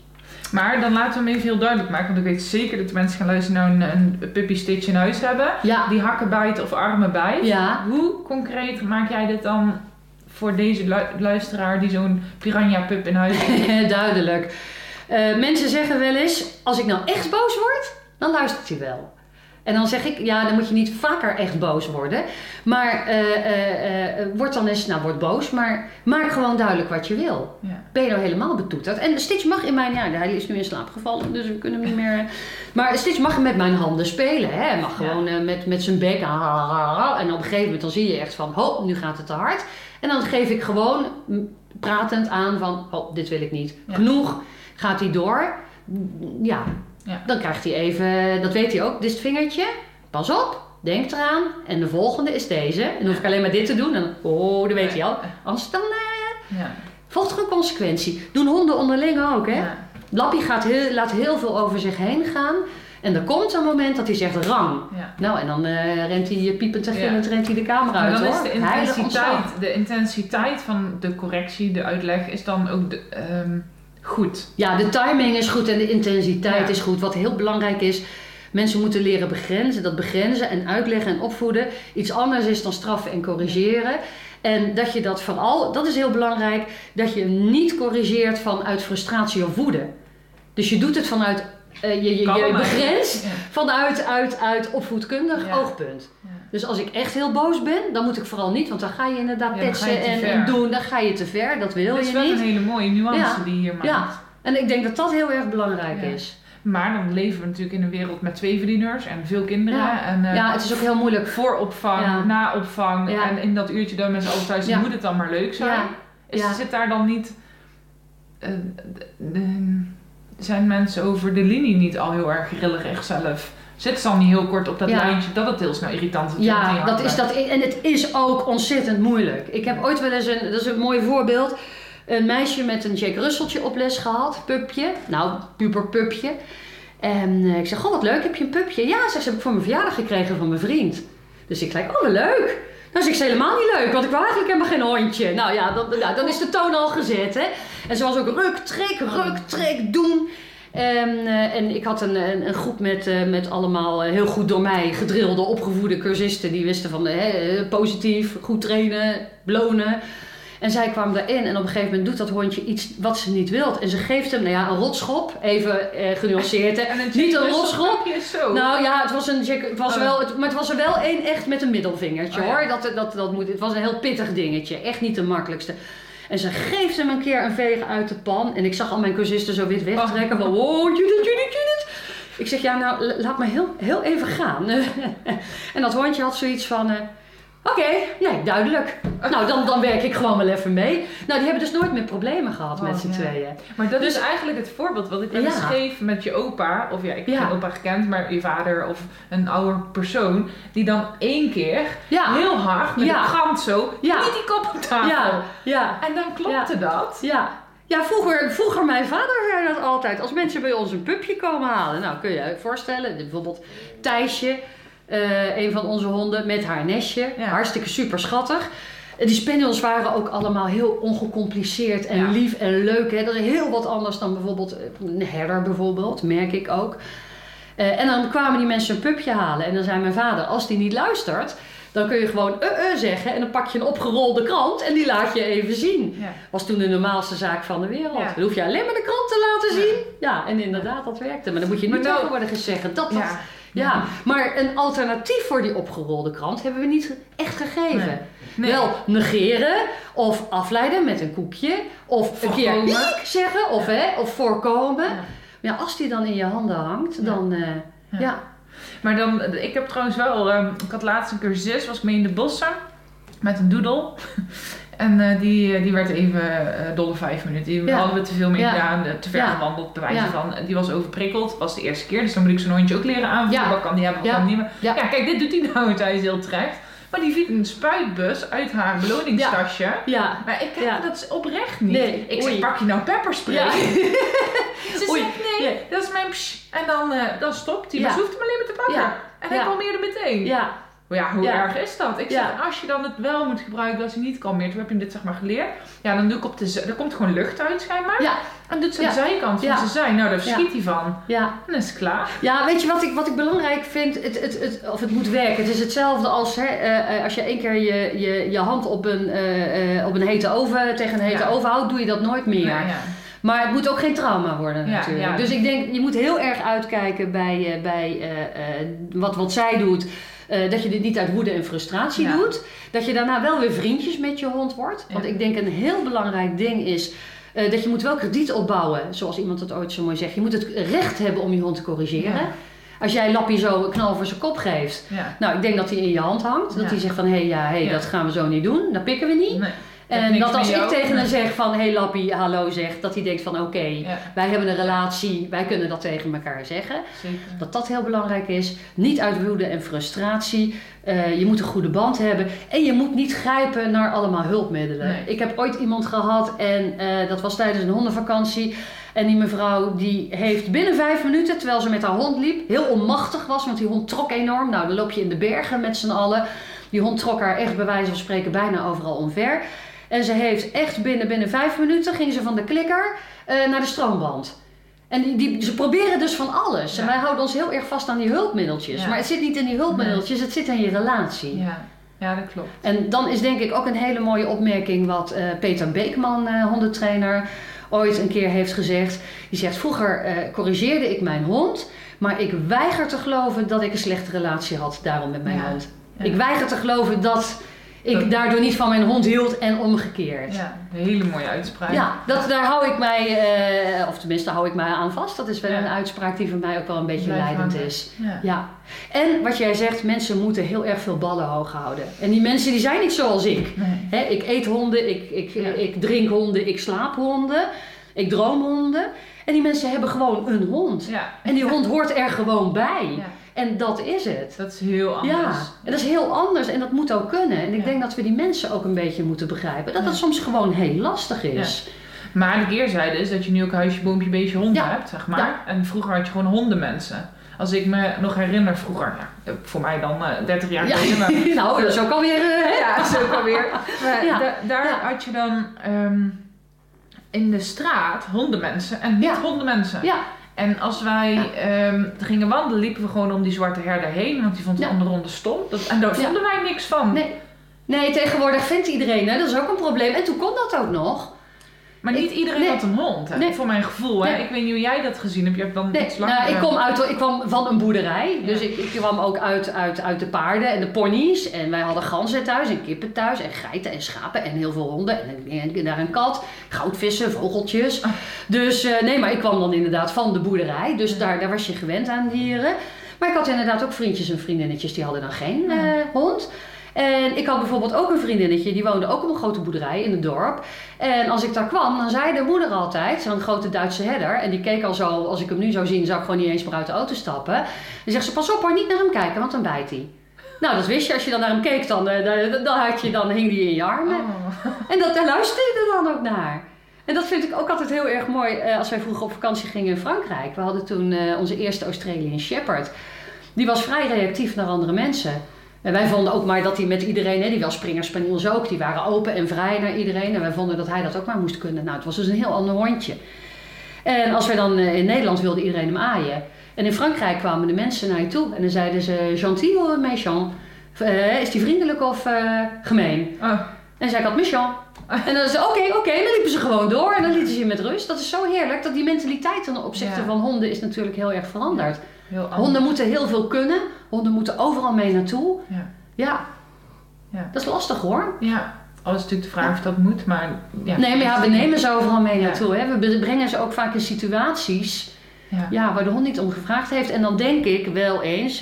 Maar dan laten we hem even heel duidelijk maken. Want ik weet zeker dat de mensen gaan luisteren naar een puppy Stitch in huis hebben. Ja. Die hakken bijt of armen bijt. Ja. Hoe concreet maak jij dit dan voor deze luisteraar die zo'n piranha pup in huis heeft? Duidelijk. Mensen zeggen wel eens, als ik nou echt boos word, dan luistert hij wel. En dan zeg ik, ja, dan moet je niet vaker echt boos worden. Maar word dan eens, nou word boos, maar maak gewoon duidelijk wat je wil. Ja. Ben je nou helemaal betoeterd? En Stitch mag in mijn, ja, hij is nu in slaap gevallen, dus we kunnen hem niet meer. Maar Stitch mag met mijn handen spelen. Hè? Hij mag gewoon met zijn bek. En op een gegeven moment dan zie je echt van, ho, nu gaat het te hard. En dan geef ik gewoon pratend aan van, oh, dit wil ik niet. Ja. Genoeg, gaat hij door. Ja. Ja, dan krijgt hij even, dat weet hij ook, dit is het vingertje. Pas op, denk eraan. En de volgende is deze. En dan hoef ik alleen maar dit te doen. En oh, dat weet hij al. Anders dan, volgt er een consequentie. Doen honden onderling ook, hè. Ja. Lappie laat heel veel over zich heen gaan. En er komt een moment dat hij zegt rang. Ja. Nou, en dan rent hij piepend en gillend rent hij de kamer uit. Maar dan is de intensiteit van de correctie, de uitleg, is dan ook goed. Ja, de timing is goed en de intensiteit is goed. Wat heel belangrijk is, mensen moeten leren begrenzen. Dat begrenzen en uitleggen en opvoeden iets anders is dan straffen en corrigeren. En dat je dat vooral, dat is heel belangrijk, dat je niet corrigeert vanuit frustratie of woede. Dus je doet het vanuit je begrenst vanuit opvoedkundig oogpunt. Ja. Dus als ik echt heel boos ben, dan moet ik vooral niet, want dan ga je inderdaad petsen en doen. Dan ga je te ver, dat wil je niet. Dat is wel een hele mooie nuance die je hier maakt. Ja, en ik denk dat dat heel erg belangrijk is. Maar dan leven we natuurlijk in een wereld met twee verdieners en veel kinderen. Ja, en, het is ook heel moeilijk. Vooropvang, naopvang en in dat uurtje dan met z'n allen thuis, moet het dan maar leuk zijn. Ja. Zit daar dan niet... zijn mensen over de linie niet al heel erg grillig zelf? Zit ze dan niet heel kort op dat lijntje dat het heel snel irritant is? Ja, dat is dat. En het is ook ontzettend moeilijk. Ik heb ooit wel eens dat is een mooi voorbeeld, een meisje met een Jack Russelltje op les gehad, pupje. Nou, puberpupje. En ik zeg, goh, wat leuk, heb je een pupje? Ja, zegt ze, heb ik voor mijn verjaardag gekregen van mijn vriend. Dus ik zei, oh, wat leuk. Nou, dat is helemaal niet leuk, want ik wou eigenlijk helemaal geen hondje. Nou ja, dan is de toon al gezet, hè. En ze was ook ruk, trek, doen. En ik had een groep met allemaal heel goed door mij gedrilde, opgevoede cursisten. Die wisten van positief, goed trainen, belonen. En zij kwam daarin en op een gegeven moment doet dat hondje iets wat ze niet wilt. En ze geeft hem, een rotschop. Even genuanceerd, hè. Niet een rotschop. Nou ja, het was een Jack, maar het was er wel één echt met een middelvingertje, hoor. Het was een heel pittig dingetje. Echt niet de makkelijkste. En ze geeft hem een keer een veeg uit de pan. En ik zag al mijn cursisten zo wit wegtrekken van, wow, Judith. Ik zeg, ja, nou, laat me heel, heel even gaan. En dat hondje had zoiets van, Oké, nee, duidelijk. Nou, dan werk ik gewoon wel even mee. Nou, die hebben dus nooit meer problemen gehad met z'n tweeën. Maar dat is eigenlijk het voorbeeld wat ik wel eens geef met je opa. Of ja, ik heb geen opa gekend, maar je vader of een ouder persoon. Die dan één keer heel hard met een krant zo, niet die kop op tafel. En dan klopte dat. Ja, vroeger mijn vader zei dat altijd. Als mensen bij ons een pupje komen halen. Nou, kun je je voorstellen. Bijvoorbeeld Thijsje. Een van onze honden met haar nestje. Ja. Hartstikke super schattig. Die spaniels waren ook allemaal heel ongecompliceerd en lief en leuk. Hè? Dat is heel wat anders dan bijvoorbeeld een herder bijvoorbeeld, merk ik ook. En dan kwamen die mensen een pupje halen. En dan zei mijn vader, als die niet luistert, dan kun je gewoon zeggen. En dan pak je een opgerolde krant en die laat je even zien. Ja. Was toen de normaalste zaak van de wereld. Ja. Dan hoef je alleen maar de krant te laten zien. Ja, en inderdaad, dat werkte. Maar dan moet je niet over worden gezegd. Ja, maar een alternatief voor die opgerolde krant hebben we niet echt gegeven. Nee. Wel negeren of afleiden met een koekje. Of voorkomen. Een keer piek zeggen of voorkomen. Ja. Maar ja, als die dan in je handen hangt, dan Maar dan, ik heb trouwens wel, ik had laatst een keer zus, was ik mee in de bossen met een doedel. En die werd even dolle 5 minuten. Die hadden we te veel mee gedaan, te ver gewandeld, bij wijze van. Die was overprikkeld, was de eerste keer. Dus dan moet ik zo'n hondje ook leren aanvoelen. Wat kan die hebben, wat kan die niet meer. Ja, kijk, dit doet hij nou tijdens heel terecht. Maar die vindt een spuitbus uit haar beloningstasje. Ja. Maar ik kijk dat oprecht niet. Nee. Ik zeg, pak je nou pepperspray? Ja. Ze zegt, nee, dat is mijn psh. En dan stopt hij. Maar ze hoeft hem alleen maar te pakken. En hij kalmeerde meteen. Ja. Ja, hoe erg is dat? Ik zeg, als je dan het wel moet gebruiken dat ze niet kalmeert. Toen heb je dit zeg maar geleerd. Ja, dan doe ik er komt gewoon lucht uit schijnbaar. Ja. En doet ze aan de zijkant van zijn zij. Nou, daar schiet hij van. Ja. En dan is het klaar. Ja, weet je wat ik belangrijk vind? Het moet werken. Het is hetzelfde als als je één keer je hand op een hete oven tegen een hete oven houdt. Doe je dat nooit meer. Ja, ja. Maar het moet ook geen trauma worden natuurlijk. Ja. Dus ik denk, je moet heel erg uitkijken bij wat zij doet. Dat je dit niet uit woede en frustratie doet. Dat je daarna wel weer vriendjes met je hond wordt. Want ik denk een heel belangrijk ding is, dat je moet wel krediet opbouwen. Zoals iemand dat ooit zo mooi zegt. Je moet het recht hebben om je hond te corrigeren. Ja. Als jij Lappie zo een knal voor zijn kop geeft. Ja. Nou, ik denk dat hij in je hand hangt. Dat hij zegt van, dat gaan we zo niet doen. Dat pikken we niet. Nee. En dat als ik tegen hem zeg van, hey Lappie, hallo zeg, dat hij denkt van oké, wij hebben een relatie, wij kunnen dat tegen elkaar zeggen. Zeker. Dat heel belangrijk is. Niet uit woede en frustratie. Je moet een goede band hebben. En je moet niet grijpen naar allemaal hulpmiddelen. Nee. Ik heb ooit iemand gehad en dat was tijdens een hondenvakantie. En die mevrouw die heeft binnen 5 minuten, terwijl ze met haar hond liep, heel onmachtig was. Want die hond trok enorm. Nou, dan loop je in de bergen met z'n allen. Die hond trok haar echt bij wijze van spreken bijna overal omver. En ze heeft echt binnen 5 minuten ging ze van de klikker naar de stroomband. En ze proberen dus van alles. Ja. En wij houden ons heel erg vast aan die hulpmiddeltjes. Ja. Maar het zit niet in die hulpmiddeltjes, het zit in je relatie. Ja, dat klopt. En dan is denk ik ook een hele mooie opmerking wat Peter Beekman, hondentrainer, ooit een keer heeft gezegd. Die zegt, vroeger corrigeerde ik mijn hond, maar ik weiger te geloven dat ik een slechte relatie had daarom met mijn hond. Ja. Ik weiger te geloven dat ik daardoor niet van mijn hond hield en omgekeerd. Ja, een hele mooie uitspraak. Ja, daar hou ik mij, of tenminste hou ik mij aan vast. Dat is wel een uitspraak die voor mij ook wel een beetje leidend is. Ja. En wat jij zegt, mensen moeten heel erg veel ballen hoog houden. En die mensen die zijn niet zoals ik. Nee. Hè, ik eet honden, ik drink honden, ik slaap honden, ik droom honden. En die mensen hebben gewoon een hond. Ja. En die hond hoort er gewoon bij. Ja. En dat is het. Dat is heel anders. Ja, en dat is heel anders en dat moet ook kunnen. En ik denk dat we die mensen ook een beetje moeten begrijpen. Dat soms gewoon heel lastig is. Ja. Maar de keerzijde is dat je nu ook huisje, boompje, beestje, honden hebt, zeg maar. Ja. En vroeger had je gewoon hondenmensen. Als ik me nog herinner vroeger, voor mij dan 30 jaar geleden. Ja. Nou, dat is ook alweer. Ja, zo ook alweer. Maar daar had je dan in de straat hondenmensen en niet hondenmensen. Ja. En als wij gingen wandelen, liepen we gewoon om die zwarte herder heen. Want die vond de andere ronde stom. En daar vonden wij niks van. Nee, tegenwoordig vindt iedereen. Hè? Dat is ook een probleem. En toen kon dat ook nog. Maar niet iedereen had een hond. Hè? Nee. Voor mijn gevoel. Hè? Ik weet niet hoe jij dat gezien hebt. Je hebt dan iets langer. Nou, ik kwam van een boerderij. Dus ik kwam ook uit de paarden en de ponies. En wij hadden ganzen thuis en kippen thuis. En geiten en schapen en heel veel honden. En daar een kat. Goudvissen, vogeltjes. Dus maar ik kwam dan inderdaad van de boerderij. Dus daar was je gewend aan dieren. Maar ik had inderdaad ook vriendjes en vriendinnetjes. Die hadden dan geen hond. En ik had bijvoorbeeld ook een vriendinnetje, die woonde ook op een grote boerderij in het dorp. En als ik daar kwam, dan zei de moeder altijd, zo'n grote Duitse herder, en die keek al zo, als ik hem nu zou zien, zou ik gewoon niet eens meer uit de auto stappen. Dan zegt ze, pas op hoor, niet naar hem kijken, want dan bijt hij. Nou, dat wist je, als je dan naar hem keek, dan hing die in je armen. Oh. En daar luisterde je dan ook naar. En dat vind ik ook altijd heel erg mooi als wij vroeger op vakantie gingen in Frankrijk. We hadden toen onze eerste Australian Shepherd. Die was vrij reactief naar andere mensen. En wij vonden ook maar dat hij met iedereen, die wel springerspaniels ook, die waren open en vrij naar iedereen. En wij vonden dat hij dat ook maar moest kunnen. Nou, het was dus een heel ander hondje. En als wij dan in Nederland wilden iedereen hem aaien. En in Frankrijk kwamen de mensen naar je toe en dan zeiden ze gentil of méchant. Is die vriendelijk of gemeen? Oh. En zei ik altijd méchant. En dan zeiden ze oké, dan liepen ze gewoon door en dan lieten ze je met rust. Dat is zo heerlijk, dat die mentaliteit ten opzichte van honden is natuurlijk heel erg veranderd. Heel honden moeten heel veel kunnen, honden moeten overal mee naartoe. Ja. Dat is lastig hoor. Ja, al is natuurlijk de vraag of dat moet, maar... Ja. Nee, maar we nemen ze overal mee naartoe. Hè. We brengen ze ook vaak in situaties... Ja, waar de hond niet om gevraagd heeft. En dan denk ik wel eens,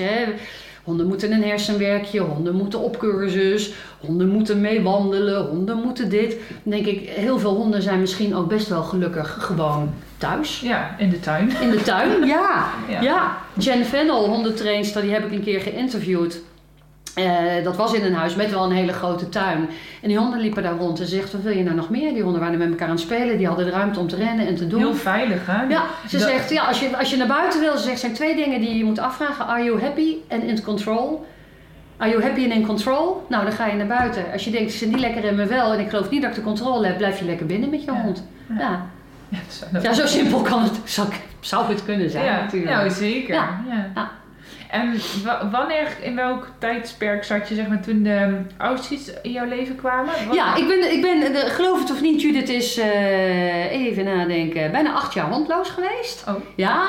honden moeten een hersenwerkje, honden moeten op cursus, honden moeten meewandelen, honden moeten dit. Dan denk ik, heel veel honden zijn misschien ook best wel gelukkig gewoon thuis. Ja, in de tuin. In de tuin, ja. Jen Fennell, hondentrainster, die heb ik een keer geïnterviewd. Dat was in een huis met wel een hele grote tuin. En die honden liepen daar rond en ze zegt, wat wil je nou nog meer? Die honden waren met elkaar aan het spelen. Die hadden de ruimte om te rennen en te doen. Heel veilig, hè? Ja, ze zegt, als je naar buiten wil, ze zegt, zijn twee dingen die je moet afvragen. Are you happy and in control? Are you happy and in control? Nou, dan ga je naar buiten. Als je denkt, ze zijn niet lekker in me wel en ik geloof niet dat ik de controle heb, blijf je lekker binnen met je hond. Ja, zo simpel kan het. Zou het kunnen zijn, natuurlijk. Nou, zeker. Ja. En wanneer, in welk tijdsperk zat je, zeg maar, toen de Aussies in jouw leven kwamen? Ja, ik ben, geloof het of niet, Judith is, even nadenken, bijna 8 jaar hondloos geweest. Oh. Ja,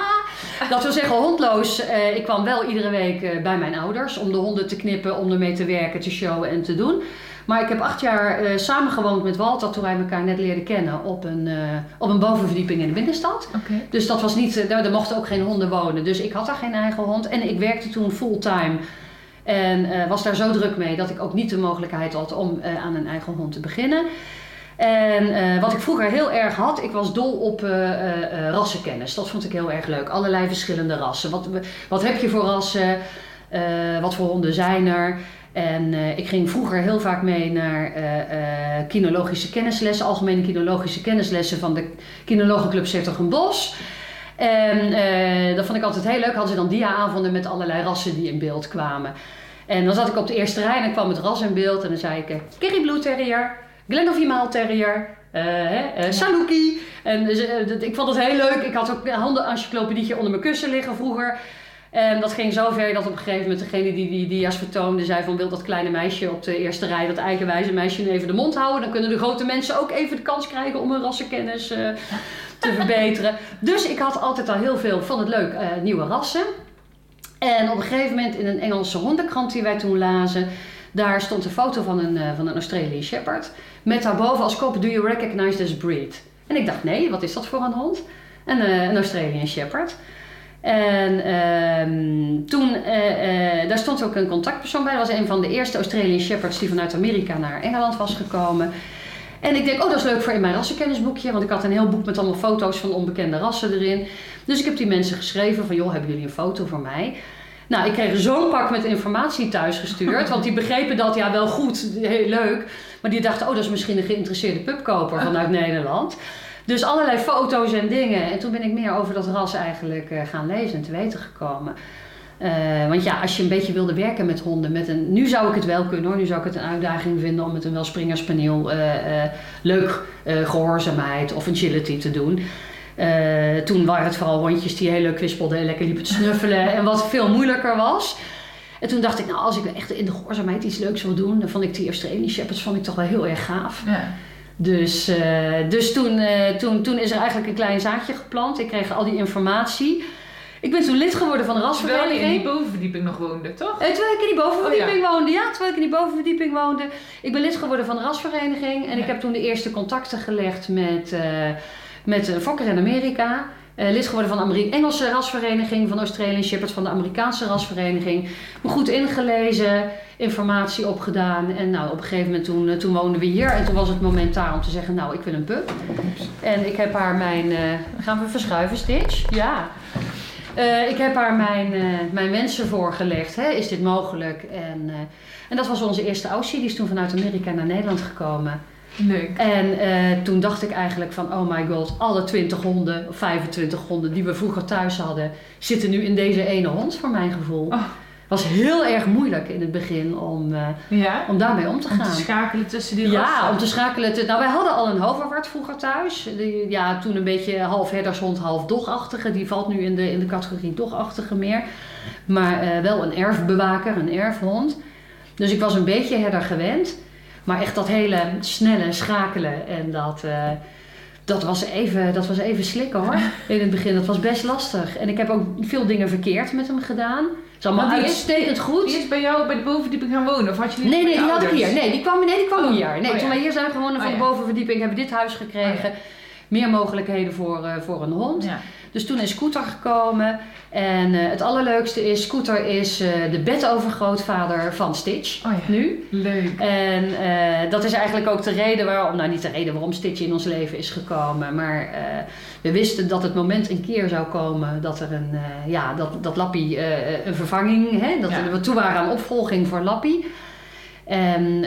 dat wil zeggen hondloos. Ik kwam wel iedere week bij mijn ouders om de honden te knippen, om ermee te werken, te showen en te doen. Maar ik heb 8 jaar samengewoond met Walter toen wij elkaar net leerden kennen op een bovenverdieping in de binnenstad. Okay. Dus dat was niet, daar mochten ook geen honden wonen. Dus ik had daar geen eigen hond en ik werkte toen fulltime en was daar zo druk mee dat ik ook niet de mogelijkheid had om aan een eigen hond te beginnen. En wat ik vroeger heel erg had, ik was dol op rassenkennis. Dat vond ik heel erg leuk. Allerlei verschillende rassen. Wat heb je voor rassen? Wat voor honden zijn er? En ik ging vroeger heel vaak mee naar kinologische kennislessen, algemene kinologische kennislessen van de Kinologenclub Club de Peel. En dat vond ik altijd heel leuk. Hadden ze dan dia-avonden met allerlei rassen die in beeld kwamen. En dan zat ik op de eerste rij en dan kwam het ras in beeld. En dan zei ik, Kerry Blue Terrier, Glendoffie Maal Terrier, Saluki. En dus, ik vond het heel leuk. Ik had ook een handenencyclopedietje onder mijn kussen liggen vroeger. En dat ging zo ver dat op een gegeven moment degene die dia's vertoonde zei van, wil dat kleine meisje op de eerste rij, dat eigenwijze meisje, even de mond houden. Dan kunnen de grote mensen ook even de kans krijgen om hun rassenkennis te verbeteren. Dus ik had altijd al heel veel van het leuk nieuwe rassen. En op een gegeven moment in een Engelse hondenkrant die wij toen lazen, daar stond een foto van een Australian Shepherd. Met daarboven als kop, do you recognize this breed? En ik dacht, nee, wat is dat voor een hond? Een Australian Shepherd. En toen, daar stond ook een contactpersoon bij. Dat was een van de eerste Australian Shepherds die vanuit Amerika naar Engeland was gekomen. En ik denk, dat is leuk voor in mijn rassenkennisboekje. Want ik had een heel boek met allemaal foto's van onbekende rassen erin. Dus ik heb die mensen geschreven van, joh, hebben jullie een foto voor mij? Nou, ik kreeg zo'n pak met informatie thuis gestuurd. Want die begrepen dat, wel goed, heel leuk. Maar die dachten, dat is misschien een geïnteresseerde pubkoper vanuit Nederland. Dus allerlei foto's en dingen. En toen ben ik meer over dat ras eigenlijk gaan lezen en te weten gekomen. Want als je een beetje wilde werken met honden. Nu zou ik het wel kunnen hoor. Nu zou ik het een uitdaging vinden om met een springerspaniel leuk gehoorzaamheid of agility te doen. Toen waren het vooral hondjes die heel leuk kwispelden en lekker liepen te snuffelen. En wat veel moeilijker was. En toen dacht ik, als ik echt in de gehoorzaamheid iets leuks wil doen. Dan vond ik die Australian Shepherds toch wel heel erg gaaf. Ja. Dus toen is er eigenlijk een klein zaadje geplant. Ik kreeg al die informatie. Ik ben toen lid geworden van de rasvereniging. Terwijl je in die bovenverdieping nog woonde, toch? Terwijl ik in die bovenverdieping woonde, Ik ben lid geworden van de rasvereniging. En ik heb toen de eerste contacten gelegd met fokker in Amerika. Lid geworden van de Engelse rasvereniging, van Australian Shepherd, van de Amerikaanse rasvereniging. Me goed ingelezen, informatie opgedaan. En nou, op een gegeven moment toen woonden we hier. En toen was het moment daar om te zeggen, nou, ik wil een pup. En ik heb haar mijn... gaan we verschuiven, Stitch? Ja. Ik heb haar mijn wensen voorgelegd. Hè? Is dit mogelijk? En dat was onze eerste Aussie. Die is toen vanuit Amerika naar Nederland gekomen. Leuk. En toen dacht ik eigenlijk van, oh my god, alle 20 honden, of 25 honden die we vroeger thuis hadden, zitten nu in deze ene hond, voor mijn gevoel. Oh. Was heel erg moeilijk in het begin om daarmee om te gaan. Om te schakelen tussen die rassen. Ja, om te schakelen tussen... Nou, wij hadden al een Hovawart vroeger thuis. Ja, toen een beetje half herdershond, half dogachtige. Die valt nu in de categorie dogachtige meer. Maar wel een erfbewaker, een erfhond. Dus ik was een beetje herder gewend. Maar echt dat hele snelle schakelen en dat was even slikken hoor. In het begin, dat was best lastig. En ik heb ook veel dingen verkeerd met hem gedaan. Het is allemaal uitstekend goed. Die is bij jou bij de bovenverdieping gaan wonen? Of had je nee, die had ik hier. Nee, die kwam hier. Nee, toen wij hier zijn gewonnen van de bovenverdieping hebben we dit huis gekregen. Oh, ja. Meer mogelijkheden voor een hond. Ja. Dus toen is Scooter gekomen. En het allerleukste is, Scooter is de bedovergrootvader van Stitch. Oh ja. Nu. Leuk. En dat is eigenlijk ook de reden waarom, nou niet de reden waarom Stitch in ons leven is gekomen. Maar we wisten dat het moment een keer zou komen dat er dat Lappie een vervanging, hè, we toe waren aan opvolging voor Lappie. En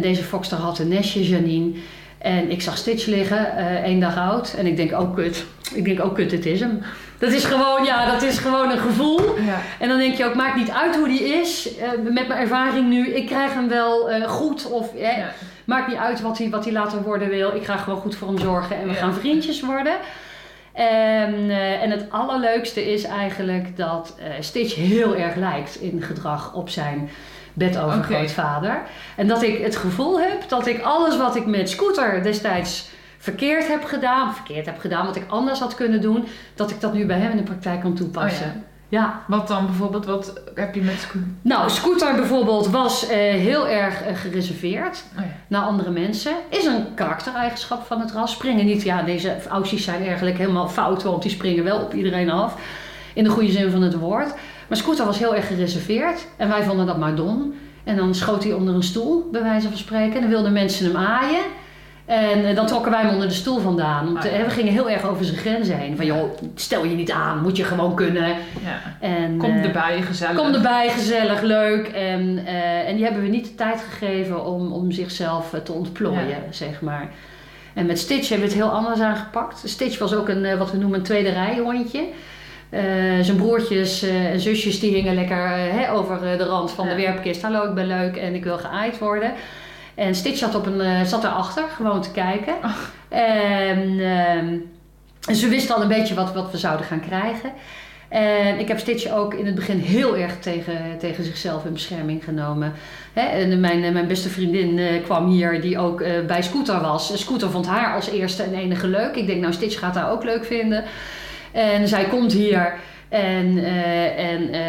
deze fokster had een nestje, Janine. En ik zag Stitch liggen, 1 dag oud. En ik denk, oh kut. Dit is hem. Dat is gewoon een gevoel. Ja. En dan denk je ook, maakt niet uit hoe die is. Met mijn ervaring nu, ik krijg hem wel goed. Of maakt niet uit wat hij later worden wil. Ik ga gewoon goed voor hem zorgen. En we gaan vriendjes worden. En het allerleukste is eigenlijk dat Stitch heel erg lijkt in gedrag op zijn bedovergrootvader. Okay. En dat ik het gevoel heb dat ik alles wat ik met Scooter destijds verkeerd heb gedaan, wat ik anders had kunnen doen, dat ik dat nu bij hem in de praktijk kan toepassen. Oh ja. Wat dan bijvoorbeeld? Wat heb je met Scooter? Nou, Scooter bijvoorbeeld was heel erg gereserveerd naar andere mensen. Is een karaktereigenschap van het ras. Springen niet. Ja, deze Aussies zijn eigenlijk helemaal fout, want die springen wel op iedereen af. In de goede zin van het woord. Maar Scooter was heel erg gereserveerd en wij vonden dat maar dom. En dan schoot hij onder een stoel, bij wijze van spreken. En dan wilden mensen hem aaien. En dan trokken wij hem onder de stoel vandaan. We gingen heel erg over zijn grenzen heen. Van joh, stel je niet aan, moet je gewoon kunnen. Ja. En, kom erbij, gezellig, leuk. En die hebben we niet de tijd gegeven om zichzelf te ontplooien, zeg maar. En met Stitch hebben we het heel anders aangepakt. Stitch was ook een, wat we noemen, een tweede rij hondje. Zijn broertjes en zusjes die hingen lekker over de rand van de werpkist. Hallo, ik ben leuk en ik wil geaaid worden. En Stitch zat erachter, gewoon te kijken. Oh. En ze wist al een beetje wat we zouden gaan krijgen. En ik heb Stitch ook in het begin heel erg tegen zichzelf in bescherming genomen. En mijn beste vriendin kwam hier, die ook bij Scooter was. Scooter vond haar als eerste en enige leuk. Ik denk, nou, Stitch gaat haar ook leuk vinden. En zij komt hier en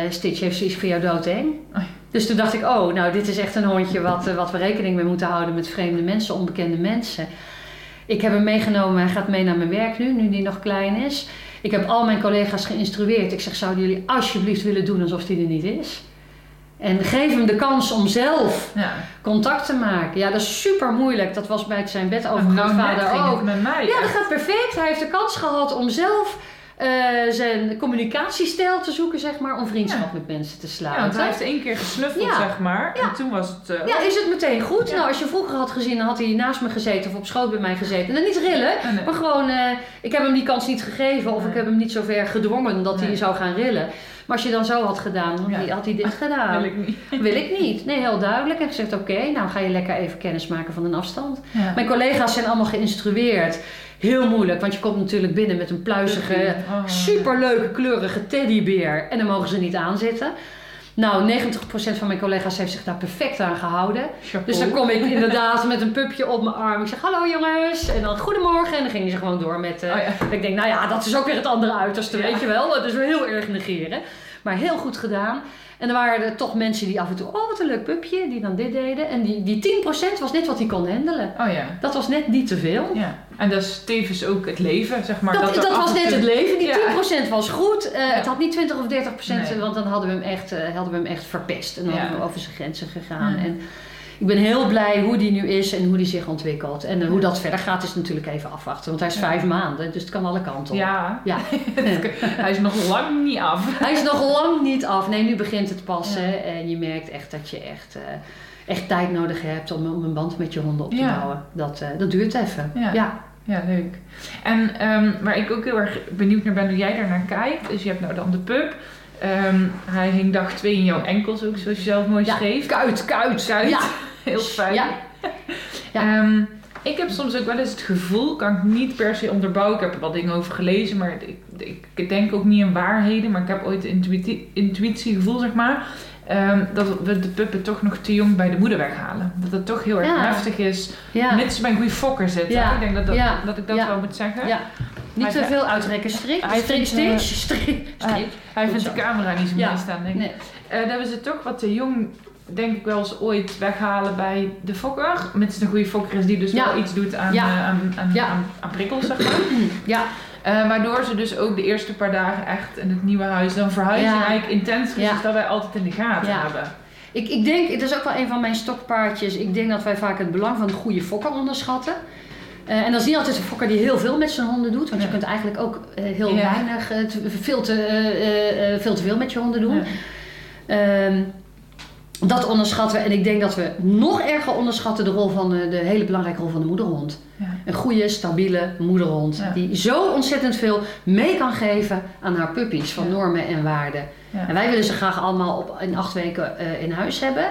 Stitch heeft zoiets van jou doodeng. Oh. Dus toen dacht ik, oh, nou, dit is echt een hondje wat we rekening mee moeten houden met vreemde mensen, onbekende mensen. Ik heb hem meegenomen, hij gaat mee naar mijn werk nu die nog klein is. Ik heb al mijn collega's geïnstrueerd. Ik zeg, zouden jullie alsjeblieft willen doen alsof die er niet is? En geef hem de kans om zelf contact te maken. Ja, dat is super moeilijk. Dat was bij zijn bedovergrootvader ook. Met mij, ja, dat gaat perfect. Hij heeft de kans gehad om zelf zijn communicatiestijl te zoeken, zeg maar, om vriendschap met mensen te sluiten. Ja, want hij heeft 1 keer gesnuffeld, zeg maar. Ja. En toen was het... ja, is het meteen goed? Ja. Nou, als je vroeger had gezien, dan had hij naast me gezeten of op schoot bij mij gezeten. En dan niet rillen, maar gewoon, ik heb hem die kans niet gegeven of ik heb hem niet zo ver gedwongen dat hij zou gaan rillen. Maar als je dan zo had gedaan, dan had hij dit gedaan. Wil ik niet. Nee, heel duidelijk. En gezegd, oké, nou ga je lekker even kennis maken van een afstand. Ja. Mijn collega's zijn allemaal geïnstrueerd. Heel moeilijk, want je komt natuurlijk binnen met een pluizige, superleuke, kleurige teddybeer. En dan mogen ze niet aanzitten. Nou, 90% van mijn collega's heeft zich daar perfect aan gehouden. Chapeau. Dus dan kom ik inderdaad met een pupje op mijn arm. Ik zeg, hallo jongens. En dan goedemorgen. En dan gingen ze gewoon door met... Ik denk, nou ja, dat is ook weer het andere uiterste, weet je wel. Dat is wel heel erg negeren. Maar heel goed gedaan. En er waren er toch mensen die af en toe, oh wat een leuk pupje, die dan dit deden. En die 10% was net wat hij kon handelen. Oh ja. Dat was net niet te veel. Ja. En dat is tevens ook het leven, zeg maar. Dat was net het leven. Die 10% was goed. Ja. Het had niet 20 of 30%, nee. Want dan hadden we hem echt verpest. En dan hadden we over zijn grenzen gegaan. Ja. En ik ben heel blij hoe die nu is en hoe die zich ontwikkelt. En hoe dat verder gaat is natuurlijk even afwachten. Want hij is 5 maanden, dus het kan alle kanten op. Ja. Hij is nog lang niet af. Hij is nog lang niet af. Nee, nu begint het pas. Ja. En je merkt echt dat je echt tijd nodig hebt om een band met je honden op te bouwen. Dat duurt even. Ja, leuk. En waar ik ook heel erg benieuwd naar ben hoe jij daar naar kijkt. Dus je hebt nou dan de pup. Hij hing dag 2 in jouw enkels ook, zoals je zelf mooi schreef. Kuit. Ja. Heel fijn. Ja. Ik heb soms ook wel eens het gevoel, kan ik niet per se onderbouwen. Ik heb er wel dingen over gelezen, maar ik denk ook niet in waarheden. Maar ik heb ooit intuïtiegevoel, zeg maar. Dat we de puppen toch nog te jong bij de moeder weghalen. Dat het toch heel erg heftig is. Ja. Mits ze bij een goede fokker zitten. Ja. Ik denk dat ik dat wel moet zeggen. Ja. Niet te veel uitrekken. Stitch. Hij vindt de camera niet zo mooi staan, denk ik. Nee. Dat we ze toch wat te jong, denk ik wel eens ooit weghalen bij de fokker. Mits een goede fokker is die dus wel iets doet aan prikkels, zeg maar. Ja. Waardoor ze dus ook de eerste paar dagen echt in het nieuwe huis dan verhuizen eigenlijk intens is. Dus dat wij altijd in de gaten hebben. Ik denk, het is ook wel een van mijn stokpaardjes. Ik denk dat wij vaak het belang van de goede fokker onderschatten. En dat is niet altijd een fokker die heel veel met zijn honden doet. Want je kunt eigenlijk ook heel weinig, veel te veel met je honden doen. Ja. Dat onderschatten we. En ik denk dat we nog erger onderschatten de rol van de hele belangrijke rol van de moederhond. Ja. Een goede, stabiele moederhond. Ja. Die zo ontzettend veel mee kan geven aan haar puppies. Van normen en waarden. Ja. En wij willen ze graag allemaal in 8 weken in huis hebben.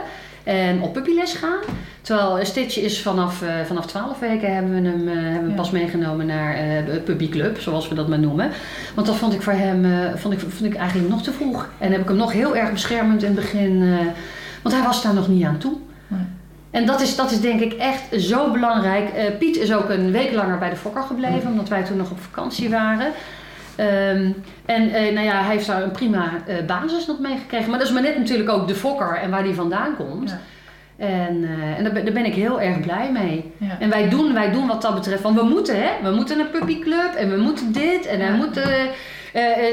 En op puppyles gaan. Terwijl Stitch is vanaf 12 weken hebben we hem pas meegenomen naar puppyclub, zoals we dat maar noemen. Want dat vond ik voor hem vond ik eigenlijk nog te vroeg. En heb ik hem nog heel erg beschermend in het begin. Want hij was daar nog niet aan toe. Nee. En dat is denk ik echt zo belangrijk. Piet is ook een week langer bij de fokker gebleven. Omdat wij toen nog op vakantie waren. Hij heeft daar een prima basis nog mee gekregen. Maar dat is maar net natuurlijk ook de fokker en waar die vandaan komt. Ja. En daar ben ik heel erg blij mee. Ja. En wij doen wat dat betreft. Want we moeten een puppyclub en we moeten dit. En hij moet...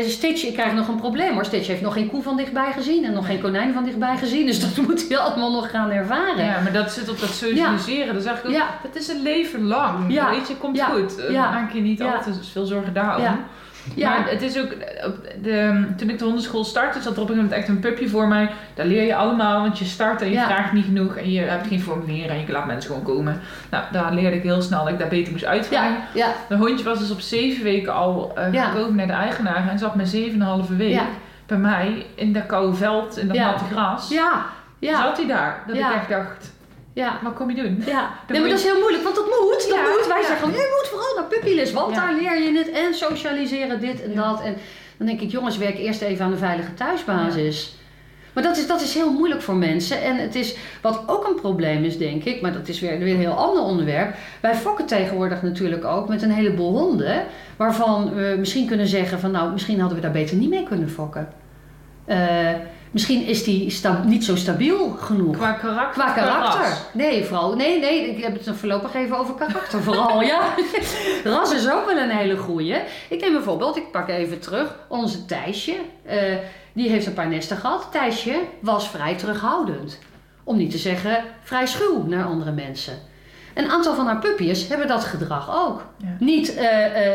Stitch, ik krijg nog een probleem hoor. Stitch heeft nog geen koe van dichtbij gezien en nog geen konijn van dichtbij gezien. Dus dat moet hij allemaal nog gaan ervaren. Ja, maar dat zit op dat socialiseren. Dan zeg ik ook, dat is een leven lang. Ja. Weet je, komt goed. Maak je niet altijd veel zorgen daarom. Ja. Ja. Maar het is ook, toen ik de hondenschool startte, zat er op een gegeven moment echt een pupje voor mij. Daar leer je allemaal, want je start en je vraagt niet genoeg. En je hebt geen formulier en je laat mensen gewoon komen. Nou, daar leerde ik heel snel dat ik daar beter moest uitvragen. Ja. Ja. De hondje was dus op 7 weken al gekomen naar de eigenaar. En zat maar 7,5 week bij mij in dat koude veld, in dat natte gras. Ja. Ja. Zat hij daar, dat ik echt dacht... Ja, wat kom je doen? Ja. Nee, maar dat is heel moeilijk, want dat moet. Wij zeggen, je moet vooral naar puppyles, want daar leer je het en socialiseren dit en dat. En dan denk ik, jongens, werk eerst even aan een veilige thuisbasis. Ja. Maar dat is heel moeilijk voor mensen. En het is, wat ook een probleem is, denk ik, maar dat is weer een heel ander onderwerp. Wij fokken tegenwoordig natuurlijk ook met een heleboel honden, waarvan we misschien kunnen zeggen van, nou, misschien hadden we daar beter niet mee kunnen fokken. Misschien is die niet zo stabiel genoeg. Qua karakter. Nee, ik heb het voorlopig even over karakter vooral. Ja. Ras is ook wel een hele goeie. Ik neem bijvoorbeeld, ik pak even terug, onze Thijsje. Die heeft een paar nesten gehad. Thijsje was vrij terughoudend. Om niet te zeggen vrij schuw naar andere mensen. Een aantal van haar puppies hebben dat gedrag ook. Ja. Niet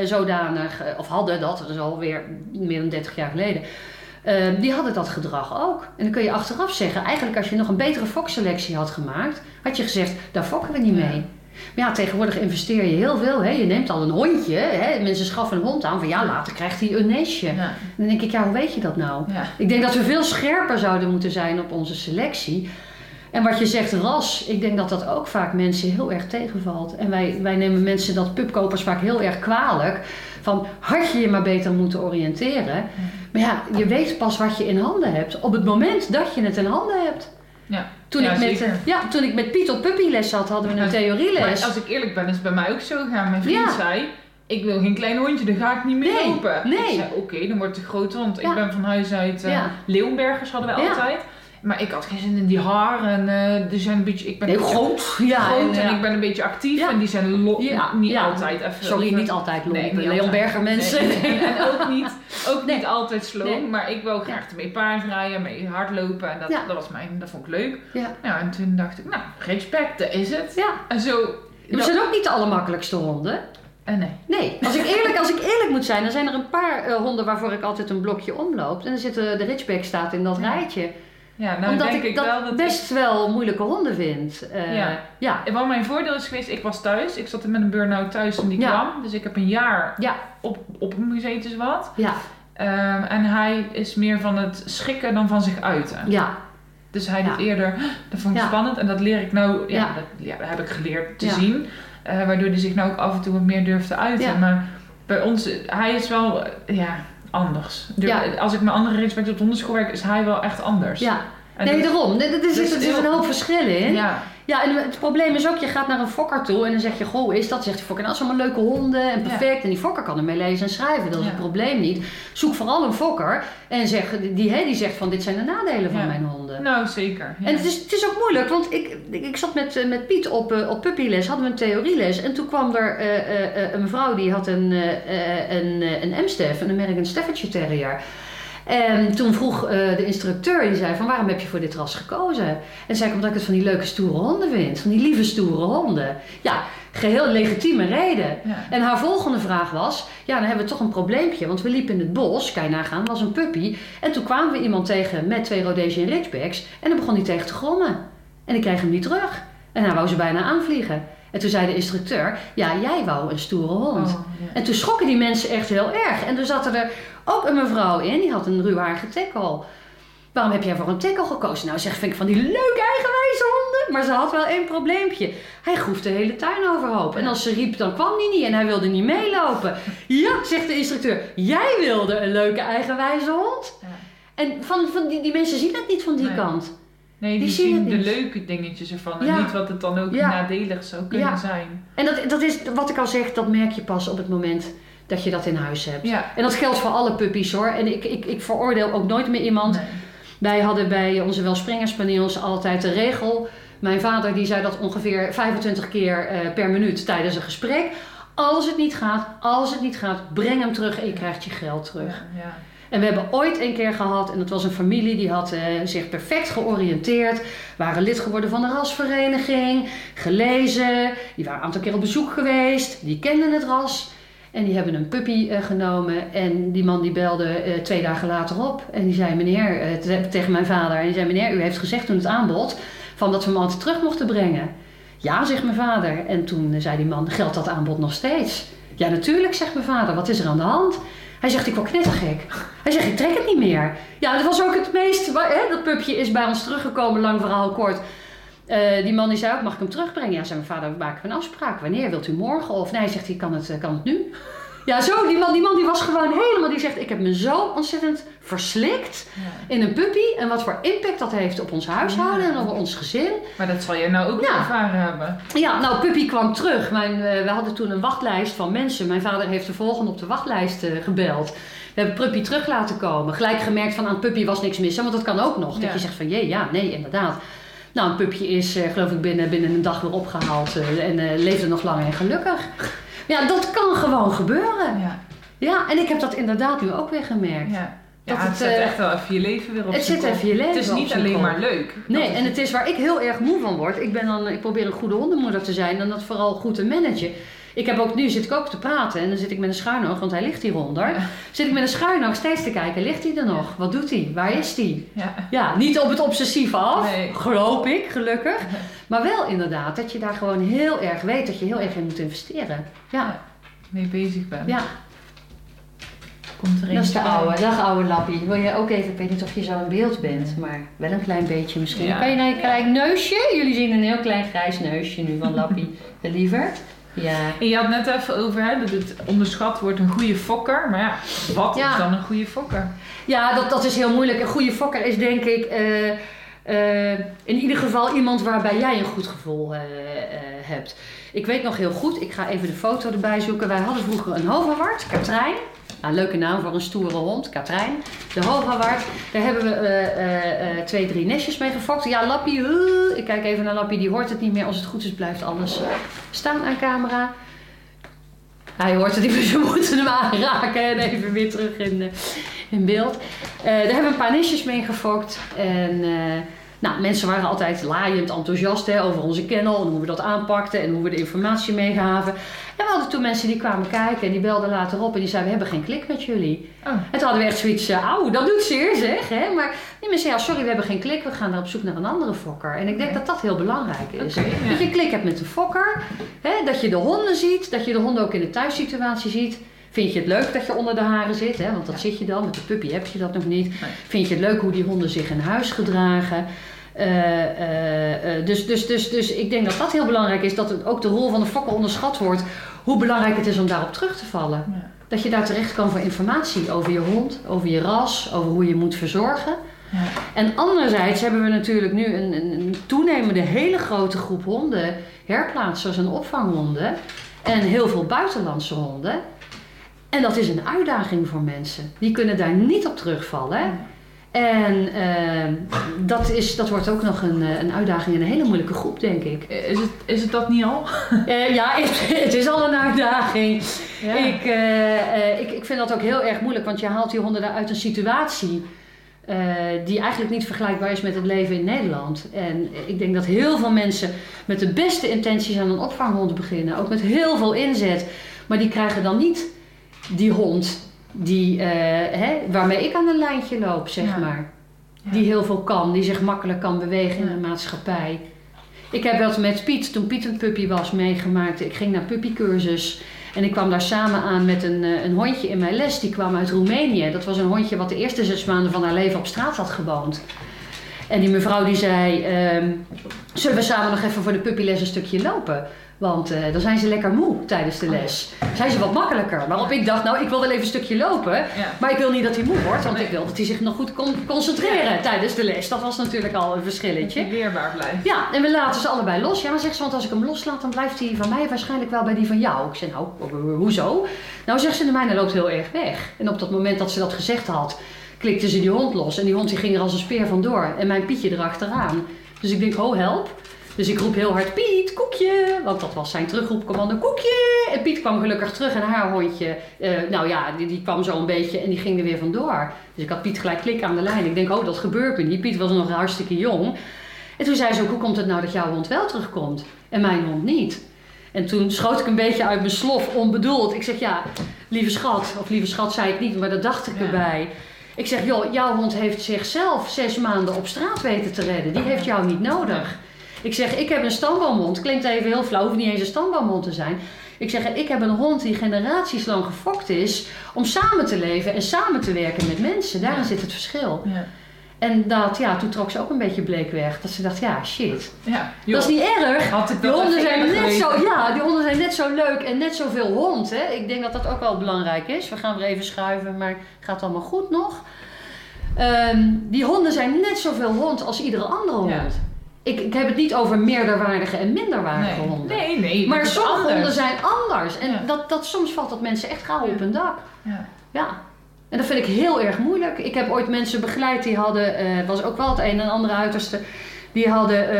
zodanig, of hadden dat is alweer meer dan 30 jaar geleden... die hadden dat gedrag ook. En dan kun je achteraf zeggen, eigenlijk als je nog een betere fokselectie had gemaakt, had je gezegd, daar fokken we niet mee. Maar ja, tegenwoordig investeer je heel veel. Hè? Je neemt al een hondje. Hè? Mensen schaffen een hond aan van later krijgt hij een nestje. Ja. En dan denk ik, hoe weet je dat nou? Ja. Ik denk dat we veel scherper zouden moeten zijn op onze selectie. En wat je zegt, ras, ik denk dat dat ook vaak mensen heel erg tegenvalt. En wij nemen mensen, dat pupkopers, vaak heel erg kwalijk. Van, had je je maar beter moeten oriënteren. Maar je weet pas wat je in handen hebt. Op het moment dat je het in handen hebt. Ja. Toen ik met Piet op puppyles zat, hadden we een theorieles. Maar als ik eerlijk ben, is het bij mij ook zo gaan. Mijn vriend zei, ik wil geen klein hondje, daar ga ik niet mee lopen. Nee. Ik zei, oké, dan wordt het een grote hond. Ik ben van huis uit Leeuwenbergers, hadden we altijd. Maar ik had geen zin in die haren. Die zijn een beetje, ik ben groot en ik ben een beetje actief. Ja. En die zijn niet altijd even... Sorry, niet altijd lomp. Nee, Leon Berger mensen. Nee. En ook niet altijd slow. Nee. Maar ik wil graag ermee paardrijden, mee hardlopen. En dat vond ik leuk. Ja. Nou, en toen dacht ik, nou, respect, dat is het. Ja. En zo... We zijn ook niet de allermakkelijkste honden. Nee. Als ik eerlijk moet zijn, dan zijn er een paar honden waarvoor ik altijd een blokje omloop. En dan zit de Ridgeback staat in dat rijtje. Ja, nou omdat denk ik dat wel dat best ik... wel moeilijke honden vind. En wat mijn voordeel is geweest, ik was thuis. Ik zat met een burn-out thuis en die kwam. Dus ik heb een jaar op hem gezeten zowat. Ja. En hij is meer van het schikken dan van zich uiten. Ja. Dus hij doet eerder, dat vond ik spannend. En dat leer ik nou, dat heb ik geleerd te zien. Waardoor hij zich nou ook af en toe wat meer durft te uiten. Ja. Maar bij ons, hij is wel anders. Als ik met andere respect op de hondenschool werk, is hij wel echt anders. Ja. Nee, daarom. Er zit een hoop verschil in. Ja. Ja, en het probleem is ook, je gaat naar een fokker toe en dan zeg je, goh, is dat? Zegt die fokker, nou, dat zijn allemaal leuke honden en perfect. Ja. En die fokker kan ermee lezen en schrijven, dat is het probleem niet. Zoek vooral een fokker en zeg, die zegt van, dit zijn de nadelen van mijn honden. Nou, zeker. Ja. En het is ook moeilijk, want ik zat met Piet op puppyles, hadden we een theorieles. En toen kwam er een mevrouw, die had een M-Staff, een American Staffordshire Terrier. En toen vroeg de instructeur, die zei van, waarom heb je voor dit ras gekozen? En zei ik, omdat ik het van die leuke stoere honden vind. Van die lieve stoere honden. Ja, geheel legitieme reden. Ja. En haar volgende vraag was, dan hebben we toch een probleempje. Want we liepen in het bos, kan je nagaan, was een puppy. En toen kwamen we iemand tegen met 2 Rhodesian Ridgebacks. En dan begon hij tegen te grommen. En ik kreeg hem niet terug. En hij wou ze bijna aanvliegen. En toen zei de instructeur, jij wou een stoere hond. Oh, ja. En toen schrokken die mensen echt heel erg. En toen zat er ook een mevrouw in, die had een ruwhaarige tekkel. Waarom heb jij voor een tekkel gekozen? Nou, zeg, vind ik van die leuke eigenwijze honden. Maar ze had wel één probleempje. Hij groef de hele tuin overhoop. En als ze riep, dan kwam hij niet en hij wilde niet meelopen. Ja, zegt de instructeur, jij wilde een leuke eigenwijze hond. Ja. En die mensen zien dat niet van die kant. Nee, die zien de leuke dingetjes ervan en niet wat het dan ook nadelig zou kunnen zijn. En dat is wat ik al zeg, dat merk je pas op het moment dat je dat in huis hebt. Ja. En dat geldt voor alle puppies hoor. En ik veroordeel ook nooit meer iemand. Nee. Wij hadden bij onze wel springerspaniels altijd de regel. Mijn vader die zei dat ongeveer 25 keer per minuut tijdens een gesprek. Als het niet gaat, breng hem terug en je krijgt je geld terug. Ja. En we hebben ooit een keer gehad, en dat was een familie die had zich perfect georiënteerd. Waren lid geworden van de rasvereniging, gelezen. Die waren een aantal keer op bezoek geweest, die kenden het ras. En die hebben een puppy genomen en die man die belde 2 dagen later op. En die zei tegen mijn vader, en die zei, meneer, u heeft gezegd toen het aanbod van dat we hem altijd terug mochten brengen. Ja, zegt mijn vader. En toen zei die man, geldt dat aanbod nog steeds? Ja, natuurlijk, zegt mijn vader, wat is er aan de hand? Hij zegt, ik word knettergek. Hij zegt, ik trek het niet meer. Ja, dat was ook het meest... dat pupje is bij ons teruggekomen, lang verhaal kort. Die man die zei ook, mag ik hem terugbrengen? Ja, zei mijn vader, we maken een afspraak. Wanneer, wilt u morgen? Of nee, hij zegt, ik kan het nu. Ja, zo, die man die was gewoon helemaal... Die zegt, ik heb me zo ontzettend verslikt in een puppy. En wat voor impact dat heeft op ons huishouden en op ons gezin. Maar dat zal jij nou ook ervaren hebben. Ja, nou, puppy kwam terug. We hadden toen een wachtlijst van mensen. Mijn vader heeft de volgende op de wachtlijst gebeld. We hebben puppy terug laten komen. Gelijk gemerkt van, aan puppy was niks mis. Want dat kan ook nog. Ja. Dat je zegt van, inderdaad. Nou, een pupje is, geloof ik, binnen een dag weer opgehaald. En leefde nog lang en gelukkig. Ja, dat kan gewoon gebeuren. Ja, en ik heb dat inderdaad nu ook weer gemerkt. Ja, het zet echt wel even je leven weer op zijn kop. Het is niet alleen maar leuk. Nee, en het is waar ik heel erg moe van word. Ik probeer een goede hondenmoeder te zijn en dat vooral goed te managen. Nu zit ik ook te praten en dan zit ik met een schuinoog, want hij ligt hieronder. Ja. Zit ik met een schuinoog steeds te kijken, ligt hij er nog? Ja. Wat doet hij? Waar is hij? Ja. Niet op het obsessieve af, geloof ik, gelukkig. Ja. Maar wel inderdaad, dat je daar gewoon heel erg weet dat je heel erg in moet investeren. Ja. Mee bezig bent. Ja. Komt er eentje. Dat is de oude. Dag oude Lappie. Wil jij ook even, ik weet niet of je zo in beeld bent, maar wel een klein beetje misschien. Ja. Kan je naar je klein neusje? Jullie zien een heel klein grijs neusje nu van Lappie de lieverd. Ja. En je had net even over dat het onderschat wordt een goede fokker. Maar wat is dan een goede fokker? Ja, dat is heel moeilijk. Een goede fokker is denk ik in ieder geval iemand waarbij jij een goed gevoel hebt. Ik weet nog heel goed, ik ga even de foto erbij zoeken. Wij hadden vroeger een Hovawart, Katrijn. Nou, leuke naam voor een stoere hond, Katrijn. De Hovawart, daar hebben we 2-3 nestjes mee gefokt. Ja, Lappie, ik kijk even naar Lappie, die hoort het niet meer. Als het goed is blijft alles staan aan camera. Hij hoort het niet meer, ze moeten hem aanraken en even weer terug in beeld. Daar hebben we een paar nestjes mee gefokt. En, nou, mensen waren altijd laaiend enthousiast over onze kennel en hoe we dat aanpakten en hoe we de informatie meegaven. En we hadden toen mensen die kwamen kijken en die belden later op en die zeiden: we hebben geen klik met jullie. Oh. En toen hadden we echt zoiets, dat doet zeer zeg. Hè? Maar die mensen zeiden, sorry, we hebben geen klik, we gaan daar op zoek naar een andere fokker. En ik denk dat dat heel belangrijk is. Okay, ja. Dat je klik hebt met de fokker, hè? Dat je de honden ziet, dat je de honden ook in de thuissituatie ziet. Vind je het leuk dat je onder de haren zit, hè? Want dat zit je dan, met de puppy heb je dat nog niet. Nee. Vind je het leuk hoe die honden zich in huis gedragen? Dus ik denk dat dat heel belangrijk is, dat het ook de rol van de fokker onderschat wordt. Hoe belangrijk het is om daarop terug te vallen. Ja. Dat je daar terecht kan voor informatie over je hond, over je ras, over hoe je moet verzorgen. Ja. En anderzijds hebben we natuurlijk nu een toenemende hele grote groep honden, herplaatsers en opvanghonden. En heel veel buitenlandse honden. En dat is een uitdaging voor mensen. Die kunnen daar niet op terugvallen. Ja. En dat wordt ook nog een uitdaging en een hele moeilijke groep, denk ik. Is het dat niet al? Ja, het is al een uitdaging. Ja. Ik vind dat ook heel erg moeilijk, want je haalt die honden uit een situatie die eigenlijk niet vergelijkbaar is met het leven in Nederland. En ik denk dat heel veel mensen met de beste intenties aan een opvanghond beginnen. Ook met heel veel inzet. Maar die krijgen dan niet die hond waarmee ik aan een lijntje loop, zeg maar. Ja. Die heel veel kan, die zich makkelijk kan bewegen in de maatschappij. Ik heb dat met Piet, toen Piet een puppy was, meegemaakt. Ik ging naar puppycursus en ik kwam daar samen aan met een hondje in mijn les. Die kwam uit Roemenië. Dat was een hondje wat de eerste 6 maanden van haar leven op straat had gewoond. En die mevrouw die zei, zullen we samen nog even voor de puppyles een stukje lopen? Want dan zijn ze lekker moe tijdens de les. Zijn ze wat makkelijker. Waarop ik dacht, nou, ik wil wel even een stukje lopen. Ja. Maar ik wil niet dat hij moe wordt. Want ik wil dat hij zich nog goed kon concentreren tijdens de les. Dat was natuurlijk al een verschilletje. Dat hij leerbaar blijft. Ja, en we laten ze allebei los. Ja, maar zegt ze, want als ik hem loslaat, dan blijft hij van mij waarschijnlijk wel bij die van jou. Ik zei, nou, hoezo? Nou, zegt ze, de mijne loopt heel erg weg. En op dat moment dat ze dat gezegd had, klikte ze die hond los. En die hond die ging er als een speer vandoor. En mijn Pietje erachteraan. Dus ik denk, oh, help. Dus ik roep heel hard, Piet, koekje, want dat was zijn terugroepcommando, koekje. En Piet kwam gelukkig terug en haar hondje, die kwam zo een beetje en die ging er weer vandoor. Dus ik had Piet gelijk klik aan de lijn. Ik denk, oh, dat gebeurt me niet. Piet was nog hartstikke jong. En toen zei ze ook, hoe komt het nou dat jouw hond wel terugkomt en mijn hond niet? En toen schoot ik een beetje uit mijn slof, onbedoeld. Ik zeg, ja, lieve schat zei ik niet, maar dat dacht ik erbij. Ik zeg, joh, jouw hond heeft zichzelf 6 maanden op straat weten te redden. Die heeft jou niet nodig. Ik zeg, ik heb een stamboomhond. Klinkt even heel flauw, hoeft niet eens een stamboomhond te zijn. Ik zeg, ik heb een hond die generaties lang gefokt is om samen te leven en samen te werken met mensen. Daarin zit het verschil. Ja. En toen trok ze ook een beetje bleek weg. Dat ze dacht, ja, shit. Ja, dat is niet erg. Die honden zijn net zo leuk en net zoveel hond. Hè. Ik denk dat dat ook wel belangrijk is. We gaan weer even schuiven, maar gaat het allemaal goed nog? Die honden zijn net zoveel hond als iedere andere hond. Ja. Ik heb het niet over meerderwaardige en minderwaardige honden. Nee. Maar sommige honden zijn anders. En dat soms valt dat mensen echt gauw op hun dak. Ja. En dat vind ik heel erg moeilijk. Ik heb ooit mensen begeleid die hadden... was ook wel het een en ander uiterste. Die hadden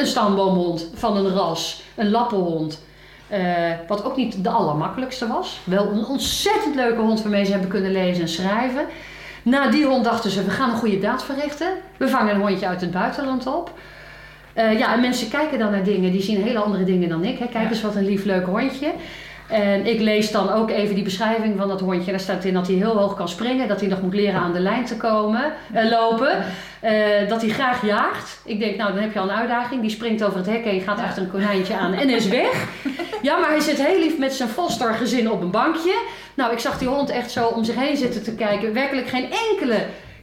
een stamboomhond van een ras. Een lappenhond. Wat ook niet de allermakkelijkste was. Wel een ontzettend leuke hond waarmee ze hebben kunnen lezen en schrijven. Na die hond dachten ze, we gaan een goede daad verrichten. We vangen een hondje uit het buitenland op. En mensen kijken dan naar dingen, die zien hele andere dingen dan ik. Hè. Kijk eens wat een lief leuk hondje. En ik lees dan ook even die beschrijving van dat hondje. Daar staat in dat hij heel hoog kan springen. Dat hij nog moet leren aan de lijn te lopen. Dat hij graag jaagt. Ik denk, nou dan heb je al een uitdaging. Die springt over het hek heen, gaat achter een konijntje aan en is weg. Ja, maar hij zit heel lief met zijn fostergezin op een bankje. Nou, ik zag die hond echt zo om zich heen zitten te kijken. Werkelijk geen enkele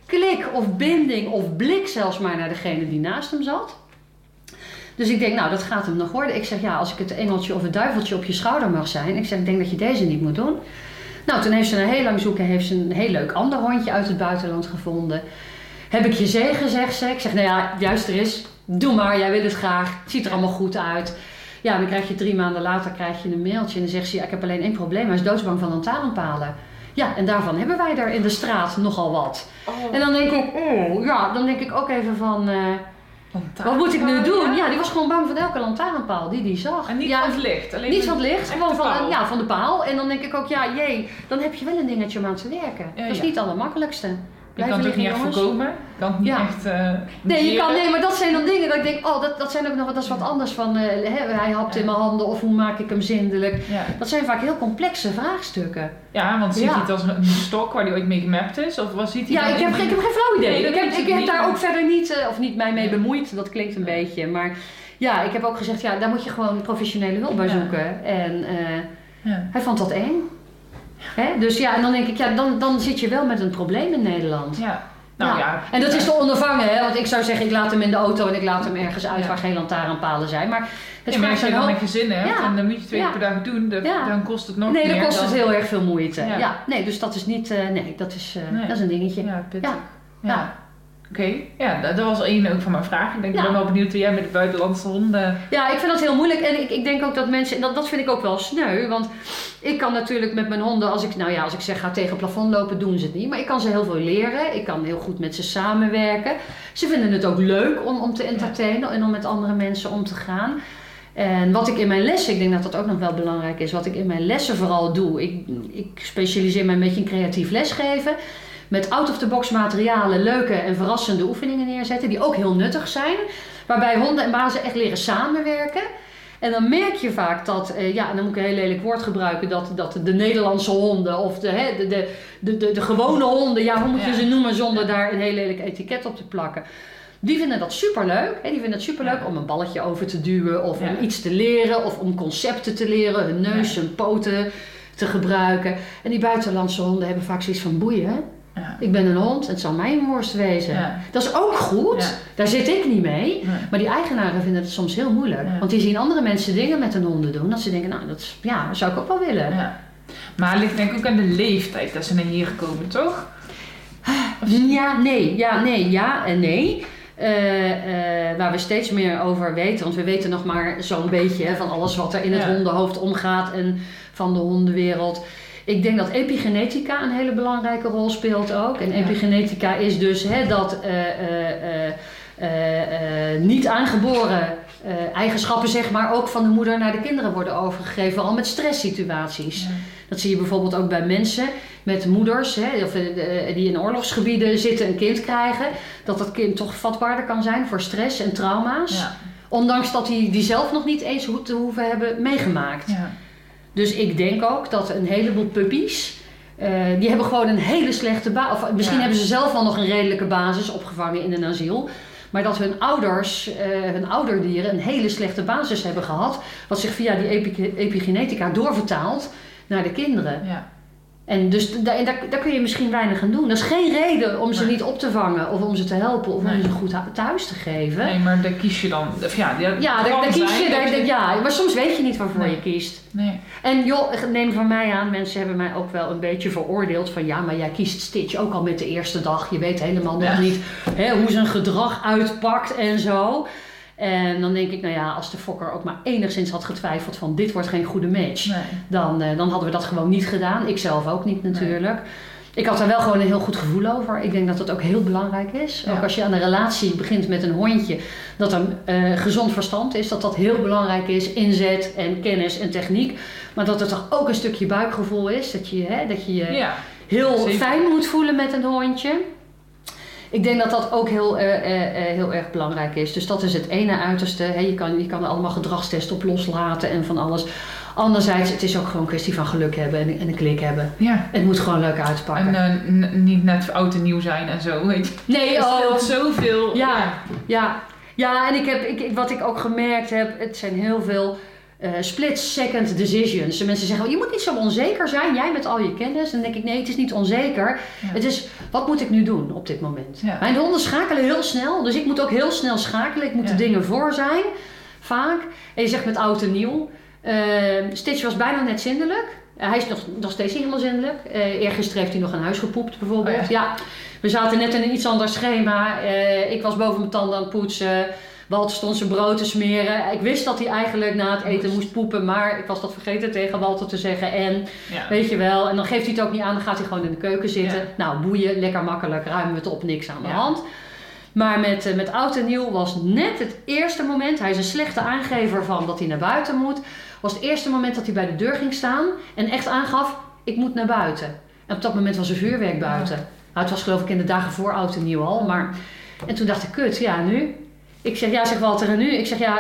klik of binding of blik zelfs maar naar degene die naast hem zat. Dus ik denk, nou, dat gaat hem nog worden. Ik zeg, ja, als ik het engeltje of het duiveltje op je schouder mag zijn. Ik zeg, ik denk dat je deze niet moet doen. Nou, toen heeft ze na heel lang zoeken een heel leuk ander hondje uit het buitenland gevonden. Heb ik je zegen, zegt ze. Ik zeg, nou ja, juist er is. Doe maar, jij wil het graag. Het ziet er allemaal goed uit. Ja, dan krijg je 3 maanden later een mailtje en dan zegt ze, ja, ik heb alleen één probleem. Hij is doodsbang van lantaarnpalen. Ja, en daarvan hebben wij daar in de straat nogal wat. Oh. En dan denk ik, ook even van... Wat moet ik nu doen? Ja, die was gewoon bang van elke lantaarnpaal die die zag. En niet van het licht? Alleen niet van het licht, gewoon van de paal. En dan denk ik ook, dan heb je wel een dingetje om aan te werken. Ja, dat is niet het allermakkelijkste. Blijven liggen, jongens. Je kan het ook niet echt voorkomen. Je kan het niet echt... maar dat zijn dan dingen dat ik denk, dat is wat anders van... hij hapt in mijn handen of hoe maak ik hem zindelijk. Ja. Dat zijn vaak heel complexe vraagstukken. Ja, want ziet hij het als een stok waar hij ooit mee gemapt is? Of wat ziet hij dan? Ik heb geen flauw idee. Ik heb daar ook verder niet mij mee bemoeid. Dat klinkt een beetje. Maar ik heb ook gezegd, daar moet je gewoon professionele hulp bij zoeken. En hij vond dat eng. He? Dus en dan denk ik, dan zit je wel met een probleem in Nederland. Ja. En dat is te ondervangen, hè? Want ik zou zeggen, ik laat hem in de auto en ik laat hem ergens uit waar geen lantaarnpalen zijn. Maar het maakt je dan een gezin, hè? Ja. En dan moet je 2 keer per dag doen, dan kost het nog meer. Nee, dan kost het heel erg veel moeite. Ja. Ja. Nee, dus dat is niet, dat is een dingetje. Ja, pittig. Ja. Oké, dat was één ook van mijn vraag. Ik ben wel benieuwd hoe jij met de buitenlandse honden... Ja, ik vind dat heel moeilijk en ik denk ook dat mensen... Dat vind ik ook wel sneu, want ik kan natuurlijk met mijn honden... als ik zeg ga tegen het plafond lopen, doen ze het niet. Maar ik kan ze heel veel leren, ik kan heel goed met ze samenwerken. Ze vinden het ook leuk om te entertainen en om met andere mensen om te gaan. En wat ik in mijn lessen, ik denk dat dat ook nog wel belangrijk is... wat ik in mijn lessen vooral doe, ik specialiseer me een beetje in creatief lesgeven... met out-of-the-box materialen leuke en verrassende oefeningen neerzetten... die ook heel nuttig zijn, waarbij honden en bazen echt leren samenwerken. En dan merk je vaak dat, en dan moet ik een heel lelijk woord gebruiken... dat de Nederlandse honden of de gewone honden... hoe moet je ze noemen zonder daar een heel lelijk etiket op te plakken... Die vinden dat superleuk. Hè? Die vinden het superleuk om een balletje over te duwen... of om iets te leren of om concepten te leren, hun neus, hun poten te gebruiken. En die buitenlandse honden hebben vaak zoiets van boeien... Ja. Ik ben een hond, het zal mijn worst wezen. Ja. Dat is ook goed, daar zit ik niet mee. Ja. Maar die eigenaren vinden het soms heel moeilijk. Ja. Want die zien andere mensen dingen met hun honden doen. Dat ze denken, dat zou ik ook wel willen. Ja. Maar het ligt denk ik ook aan de leeftijd dat ze naar hier komen, toch? Ja en nee. Waar we steeds meer over weten. Want we weten nog maar zo'n beetje van alles wat er in het hondenhoofd omgaat. En van de hondenwereld. Ik denk dat epigenetica een hele belangrijke rol speelt ook. En epigenetica is dus dat niet aangeboren eigenschappen ook van de moeder naar de kinderen worden overgegeven. Vooral met stresssituaties. Ja. Dat zie je bijvoorbeeld ook bij mensen met moeders die in oorlogsgebieden zitten een kind krijgen. Dat kind toch vatbaarder kan zijn voor stress en trauma's. Ja. Ondanks dat die zelf nog niet eens te hoeven hebben meegemaakt. Ja. Dus ik denk ook dat een heleboel puppies, die hebben gewoon een hele slechte basis. Of misschien hebben ze zelf al nog een redelijke basis opgevangen in een asiel. Maar dat hun ouders, hun ouderdieren, een hele slechte basis hebben gehad. Wat zich via die epigenetica doorvertaalt naar de kinderen. Ja. En dus daar kun je misschien weinig aan doen. Dat is geen reden om ze niet op te vangen of om ze te helpen of om ze goed thuis te geven. Nee, maar daar kies je dan. Maar soms weet je niet waarvoor je kiest. Nee. En joh, neem van mij aan, mensen hebben mij ook wel een beetje veroordeeld van maar jij kiest Stitch ook al met de eerste dag. Je weet helemaal nog niet hoe zijn gedrag uitpakt en zo. En dan denk ik, als de fokker ook maar enigszins had getwijfeld van dit wordt geen goede match. Nee. Dan hadden we dat gewoon niet gedaan. Ik zelf ook niet natuurlijk. Nee. Ik had daar wel gewoon een heel goed gevoel over. Ik denk dat dat ook heel belangrijk is. Ja. Ook als je aan een relatie begint met een hondje. Dat er gezond verstand is. Dat heel belangrijk is. Inzet en kennis en techniek. Maar dat er toch ook een stukje buikgevoel is. Dat je heel fijn moet voelen met een hondje. Ik denk dat dat ook heel erg belangrijk is. Dus dat is het ene uiterste. Hè. Je kan er allemaal gedragstests op loslaten en van alles. Anderzijds, het is ook gewoon een kwestie van geluk hebben en een klik hebben. Ja. Het moet gewoon leuk uitpakken. En niet net oud en nieuw zijn en zo. Nee, er speelt zoveel. Ja, en wat ik ook gemerkt heb, het zijn heel veel... split-second decisions. De mensen zeggen, je moet niet zo onzeker zijn, jij met al je kennis. Dan denk ik, nee, het is niet onzeker. Ja. Het is, wat moet ik nu doen op dit moment? Ja. Mijn honden schakelen heel snel, dus ik moet ook heel snel schakelen. Ik moet de dingen voor zijn, vaak. En je zegt met oud en nieuw. Stitch was bijna net zindelijk. Hij is nog steeds niet helemaal zindelijk. Eergisteren heeft hij nog aan huis gepoept, bijvoorbeeld. We zaten net in een iets ander schema. Ik was boven mijn tanden aan het poetsen. Walter stond zijn brood te smeren. Ik wist dat hij eigenlijk na het eten moest poepen, maar ik was dat vergeten tegen Walter te zeggen. En ja, weet je wel, en dan geeft hij het ook niet aan, dan gaat hij gewoon in de keuken zitten. Ja. Nou, boeien, lekker makkelijk, ruimen we het op, niks aan de hand. Maar met oud en nieuw was net het eerste moment, hij is een slechte aangever van dat hij naar buiten moet, was het eerste moment dat hij bij de deur ging staan en echt aangaf, ik moet naar buiten. En op dat moment was er vuurwerk buiten. Ja. Nou, het was geloof ik in de dagen voor oud en nieuw al, maar... En toen dacht ik, kut, ja, nu? Ik zeg, ja, zegt Walter, en nu? Ik zeg, ja,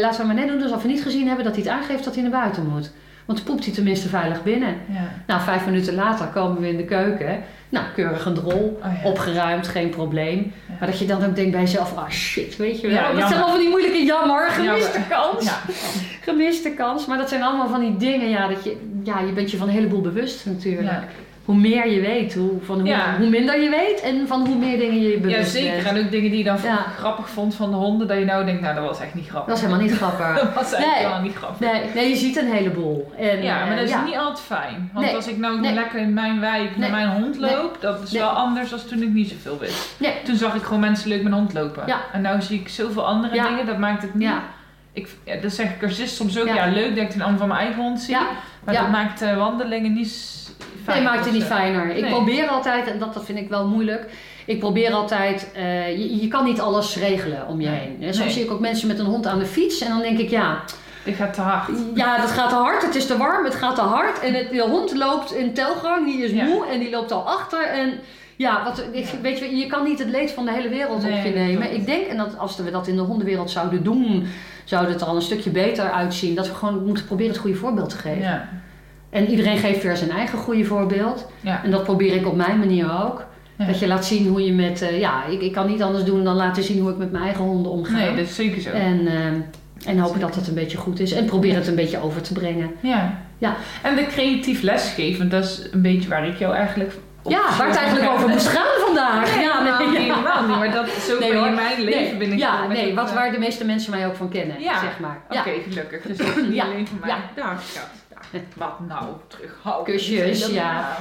laten we maar net doen alsof dus we niet gezien hebben dat hij het aangeeft dat hij naar buiten moet. Want dan poept hij tenminste veilig binnen. Ja. Nou, 5 minuten later komen we in de keuken. Nou, keurig een drol, opgeruimd, geen probleem. Ja. Maar dat je dan ook denkt bij jezelf, ah, shit, weet je wel. Ja, dat zijn allemaal die moeilijke gemiste kans. Ja. Gemiste kans, maar dat zijn allemaal van die dingen, ja, dat je, ja, je bent je van een heleboel bewust natuurlijk. Ja. Hoe meer je weet, hoe minder je weet en van hoe meer dingen je bewust bent. Ja, zeker. En ook dingen die je dan grappig vond van de honden, dat je nou denkt, nou, dat was echt niet grappig. Dat was helemaal niet grappig. Nee, je ziet een heleboel. En, ja, maar dat is niet altijd fijn. Want als ik nou lekker in mijn wijk met mijn hond loop, dat is wel anders dan toen ik niet zoveel wist. Nee. Toen zag ik gewoon mensen leuk met hond lopen. Ja. En nou zie ik zoveel andere dingen, dat maakt het niet... Ja. Dat zeg ik er soms ook, leuk dat ik een ander van mijn eigen hond zie. Ja. Maar dat maakt wandelingen niet... Nee, maakt het niet fijner. Ik probeer altijd, en dat vind ik wel moeilijk, ik probeer altijd, je kan niet alles regelen om je heen. Soms zie ik ook mensen met een hond aan de fiets en dan denk ik, dit gaat te hard. Ja, dat gaat te hard, het is te warm, het gaat te hard. En de hond loopt in telgang, die is moe en die loopt al achter. En weet je, je kan niet het leed van de hele wereld op je nemen. Ik denk, en dat als we dat in de hondenwereld zouden doen, zou het er al een stukje beter uitzien. Dat we gewoon moeten proberen het goede voorbeeld te geven. Ja. En iedereen geeft weer zijn eigen goede voorbeeld. Ja. En dat probeer ik op mijn manier ook. Ja. Dat je laat zien hoe je met... ik kan niet anders doen dan laten zien hoe ik met mijn eigen honden omga. Nee, dat is zeker zo. En hopen dat het een beetje goed is. En probeer het een beetje over te brengen. Ja. Ja. En de creatief lesgeven, dat is een beetje waar ik jou eigenlijk... waar het eigenlijk over moest gaan vandaag. Nee, helemaal niet. Maar dat is ook in mijn leven binnen. Ja, waar de meeste mensen mij ook van kennen, zeg maar. Oké, gelukkig. Dus dat is niet alleen voor mij. Ja, dank je. Wat nou, terughouden. Kusjes,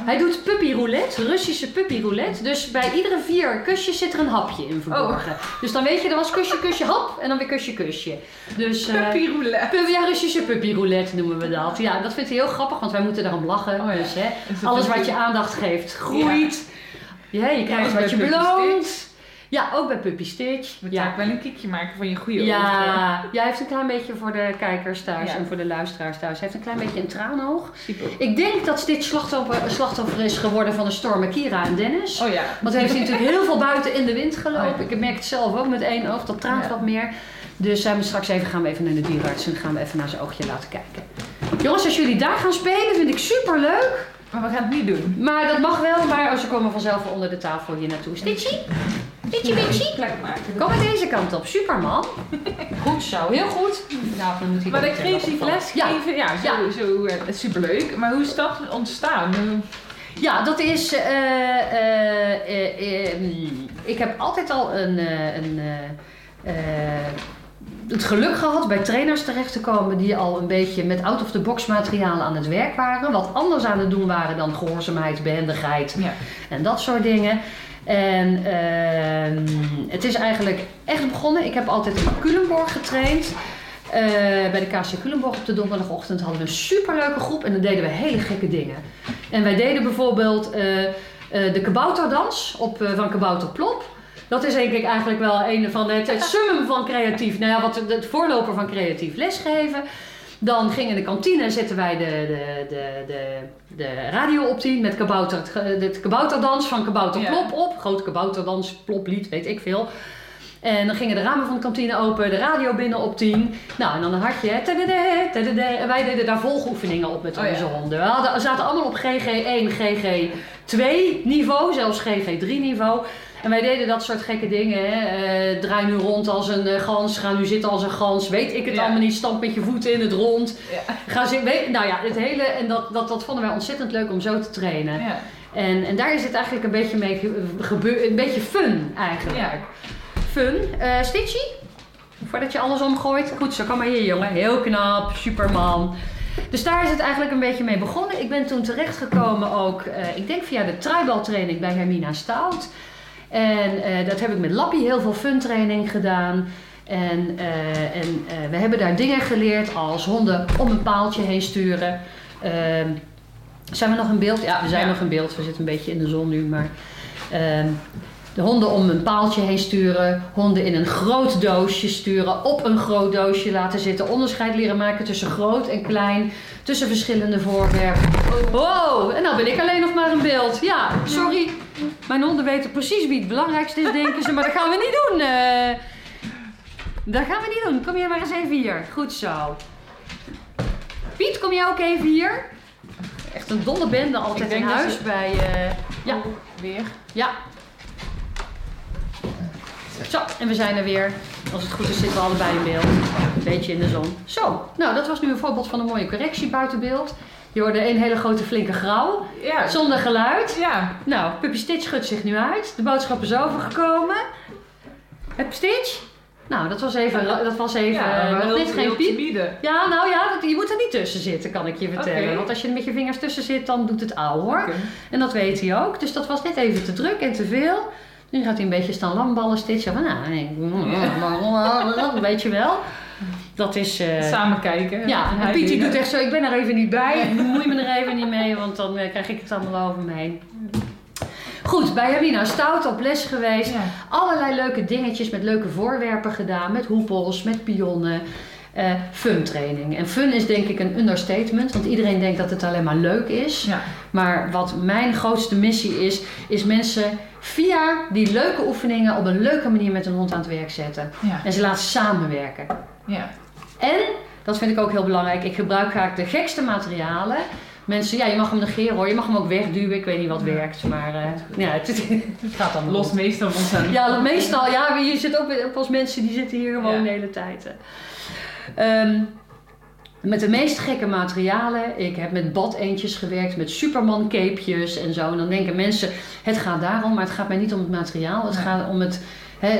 Hij doet puppy roulette, Russische puppy roulette. Dus bij iedere 4 kusjes zit er een hapje in verborgen. Oh. Dus dan weet je, er was kusje, kusje, hap en dan weer kusje, kusje. Dus, puppy roulette. Russische puppy roulette noemen we dat. Ja, dat vindt hij heel grappig, want wij moeten daarom lachen. Oh, dus, alles wat je aandacht geeft groeit. Ja. Je krijgt wat je beloont. Ja, ook bij Puppy Stitch. We gaan wel een kiekje maken van je goede ogen. Ja, jij heeft een klein beetje voor de kijkers thuis en voor de luisteraars thuis. Hij heeft een klein beetje een traanoog. Super. Ik denk dat Stitch slachtoffer is geworden van de stormen Kira en Dennis. Oh ja. Want hij heeft natuurlijk heel veel buiten in de wind gelopen. Ik merk het zelf ook met 1 oog, dat traant wat meer. Dus gaan we even naar de dierenarts en gaan we even naar zijn oogje laten kijken. Jongens, als jullie daar gaan spelen, vind ik superleuk. Maar we gaan het niet doen. Maar dat mag wel, maar ze komen vanzelf onder de tafel hier naartoe. Stitchie? Beetje plek maken. Kom maar deze kant op, Superman. Goed zo, heel goed. Nou, dan moet hij maar dat creatief les geven, zo superleuk. Maar hoe is dat ontstaan? Ja, dat is. Ik heb altijd al het geluk gehad bij trainers terecht te komen die al een beetje met out-of-the-box materialen aan het werk waren. Wat anders aan het doen waren dan gehoorzaamheid, behendigheid en dat soort dingen. En het is eigenlijk echt begonnen. Ik heb altijd in Culemborg getraind. Bij de KC Culemborg op de donderdagochtend hadden we een superleuke groep. En dan deden we hele gekke dingen. En wij deden bijvoorbeeld de kabouterdans van Kabouterplop. Dat is denk ik eigenlijk wel een van het summum van creatief. Nou ja, het voorloper van creatief lesgeven. Dan ging in de kantine en zetten wij de radio op met de kabouterdans van Kabouterplop op. Groot kabouterdans, ploplied, weet ik veel. En dan gingen de ramen van de kantine open, de radio binnen op 10. Nou, en dan een hartje. En wij deden daar volgoefeningen op met onze honden. We zaten allemaal op GG1, GG2 niveau, zelfs GG3 niveau. En wij deden dat soort gekke dingen. Draai nu rond als een gans, ga nu zitten als een gans. Weet ik het allemaal niet, stamp met je voeten in het rond. Ja. Ga zitten, het hele. En dat vonden wij ontzettend leuk om zo te trainen. Ja. En daar is het eigenlijk een beetje mee gebeurd. Een beetje fun eigenlijk. Ja. Fun. Stitchie, voordat je alles omgooit. Goed, zo kan maar hier, jongen. Heel knap, Superman. Dus daar is het eigenlijk een beetje mee begonnen. Ik ben toen terechtgekomen ook, ik denk via de truibaltraining bij Hermina Stout. En dat heb ik met Lappie heel veel funtraining gedaan. En we hebben daar dingen geleerd als honden om een paaltje heen sturen. Zijn we nog in beeld? Ja, we zijn nog in beeld. We zitten een beetje in de zon nu, maar... de honden om een paaltje heen sturen, honden in een groot doosje sturen, op een groot doosje laten zitten, onderscheid leren maken tussen groot en klein, tussen verschillende voorwerpen. Wow, en nou ben ik alleen nog maar in beeld. Ja, sorry. Mijn honden weten precies wie het belangrijkste is, denken ze, maar dat gaan we niet doen. Kom jij maar eens even hier. Goed zo. Piet, kom jij ook even hier? Echt een dolle bende altijd in huis bij... weer. Ja. Zo, en we zijn er weer. Als het goed is zitten we allebei in beeld. Een beetje in de zon. Zo, nou dat was nu een voorbeeld van een mooie correctie buiten beeld. Je hoorde een hele grote flinke grauw. Ja. Zonder geluid. Ja. Nou, Puppy Stitch schudt zich nu uit. De boodschap is overgekomen. Puppy Stitch? Nou, dat was even nog geen piep. Bieden. Ja, nou ja, je moet er niet tussen zitten, kan ik je vertellen. Okay. Want als je er met je vingers tussen zit, dan doet het auw hoor. Okay. En dat weet hij ook. Dus dat was net even te druk en te veel. Nu gaat hij een beetje staan lamballen stitchen. Van, nou, nee. Weet je wel. Dat is... samen kijken. Ja, en Piet doet echt zo, ik ben er even niet bij. Ik bemoei me er even niet mee, want dan krijg ik het allemaal over me heen. Goed, bij Hermina Stout op les geweest. Ja. Allerlei leuke dingetjes met leuke voorwerpen gedaan. Met hoepels, met pionnen. Fun training. En fun is denk ik een understatement, want iedereen denkt dat het alleen maar leuk is. Ja. Maar wat mijn grootste missie is, is mensen via die leuke oefeningen op een leuke manier met hun hond aan het werk zetten. Ja. En ze laten samenwerken. Ja. En, dat vind ik ook heel belangrijk, ik gebruik vaak de gekste materialen. Mensen, ja, je mag hem negeren hoor, je mag hem ook wegduwen, ik weet niet wat werkt, maar het gaat dan los meestal vanzelf. Ja, meestal, ja, je zit ook als mensen die zitten hier gewoon de hele tijd. Met de meest gekke materialen. Ik heb met badeentjes gewerkt, met Superman-capejes en zo. En dan denken mensen, het gaat daarom, maar het gaat mij niet om het materiaal. Het gaat om het